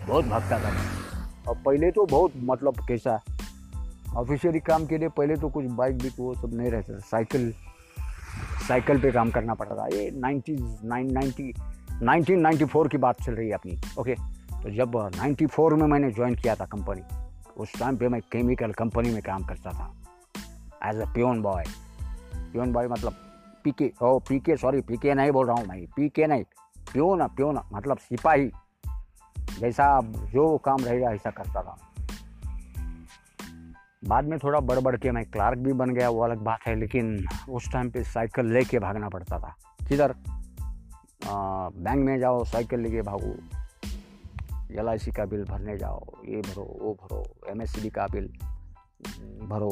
बहुत भागता था। और पहले तो बहुत मतलब कैसा, ऑफिशियली काम के लिए पहले तो कुछ बाइक भी वो सब नहीं रहता था, साइकिल पे काम करना पड़ता था। ये 1994 की बात चल रही है अपनी। ओके, तो जब 94 में मैंने ज्वाइन किया था कंपनी, उस टाइम पे मैं केमिकल कंपनी में काम करता था एज अ पियोन बॉय मतलब पीके नहीं बोल रहा हूँ मैं, पीके नहीं, पियोन मतलब सिपाही। जैसा जो काम रहेगा ऐसा करता था। बाद में थोड़ा बढ़ के मैं क्लार्क भी बन गया, वो अलग बात है। लेकिन उस टाइम पे साइकिल लेके भागना पड़ता था। किधर, बैंक में जाओ साइकिल लेके भागो, LIC का बिल भरने जाओ, ये भरो वो भरो, MSCB का बिल भरो।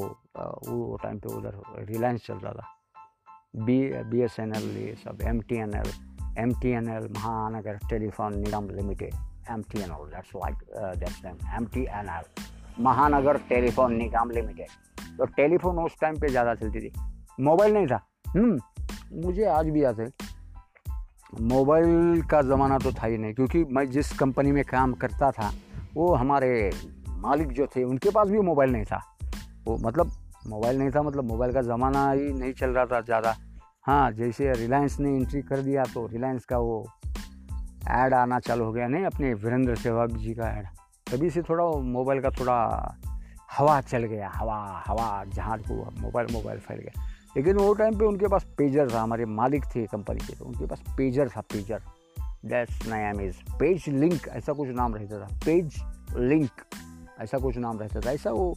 वो टाइम पे उधर रिलायंस चल रहा था, BSNL, ये सब MTNL Mahanagar telephone Nigam limited, MTNL, MTNL Mahanagar telephone Nigam limited. तो टेलीफोन उस टाइम पे ज़्यादा चलती थी, मोबाइल नहीं था। मुझे आज भी याद है, मोबाइल का ज़माना तो था ही नहीं, क्योंकि मैं जिस कंपनी में काम करता था वो हमारे मालिक जो थे उनके पास भी मोबाइल नहीं था। वो मतलब मोबाइल नहीं था, मतलब मोबाइल का ज़माना ही नहीं चल रहा था ज़्यादा। हाँ, जैसे रिलायंस ने एंट्री कर दिया तो रिलायंस का वो ऐड आना चालू हो गया, नहीं अपने वीरेंद्र सहवाग जी का ऐड, तभी से थोड़ा मोबाइल का थोड़ा हवा चल गया, हवा जहाज को मोबाइल फैल गया। लेकिन वो टाइम पे उनके पास पेजर था, हमारे मालिक थे कंपनी के, तो उनके पास पेजर था। पेजर, दैट्स नाम इज पेज लिंक, ऐसा कुछ नाम रहता था, पेज लिंक ऐसा कुछ नाम रहता था। ऐसा वो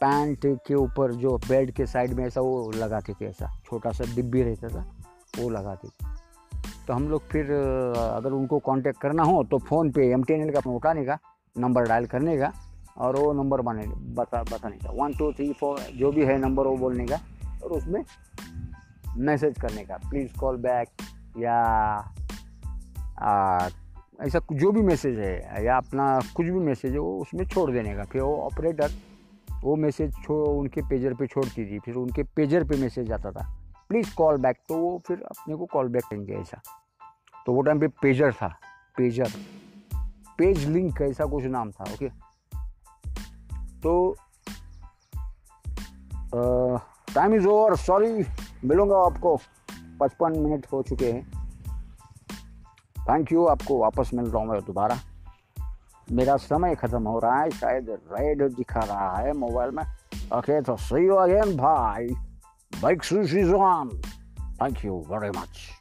पैंट के ऊपर जो बेड के साइड में ऐसा वो लगाते थे, ऐसा छोटा सा डिब्बी रहता था वो लगाते थे। तो हम लोग फिर अगर उनको कॉन्टेक्ट करना हो तो फ़ोन पे MTNL का उठाने का नंबर डायल करने का, और वो नंबर बताने का 1 2 3 4 जो भी है नंबर वो बोलने का, और उसमें मैसेज करने का, प्लीज़ कॉल बैक या ऐसा जो भी मैसेज है या अपना कुछ भी मैसेज है वो उसमें छोड़ देने का। फिर वो ऑपरेटर वो मैसेज उनके पेजर पे छोड़ती थी, फिर उनके पेजर पे मैसेज आता था, प्लीज़ कॉल बैक, तो वो फिर अपने को कॉल बैक करेंगे ऐसा। तो वो टाइम पे पेजर था, पेजर, पेज लिंक ऐसा कुछ नाम था। ओके, तो टाइम इज ओवर, सॉरी, मिलूंगा आपको, 55 मिनट हो चुके हैं। थैंक यू, आपको वापस मिल रहा हूँ मैं दोबारा। मेरा समय ख़त्म हो रहा है, शायद रेड दिखा रहा है मोबाइल में। ओके, तो सी यू अगेन भाई, bike seize on, thank you very much.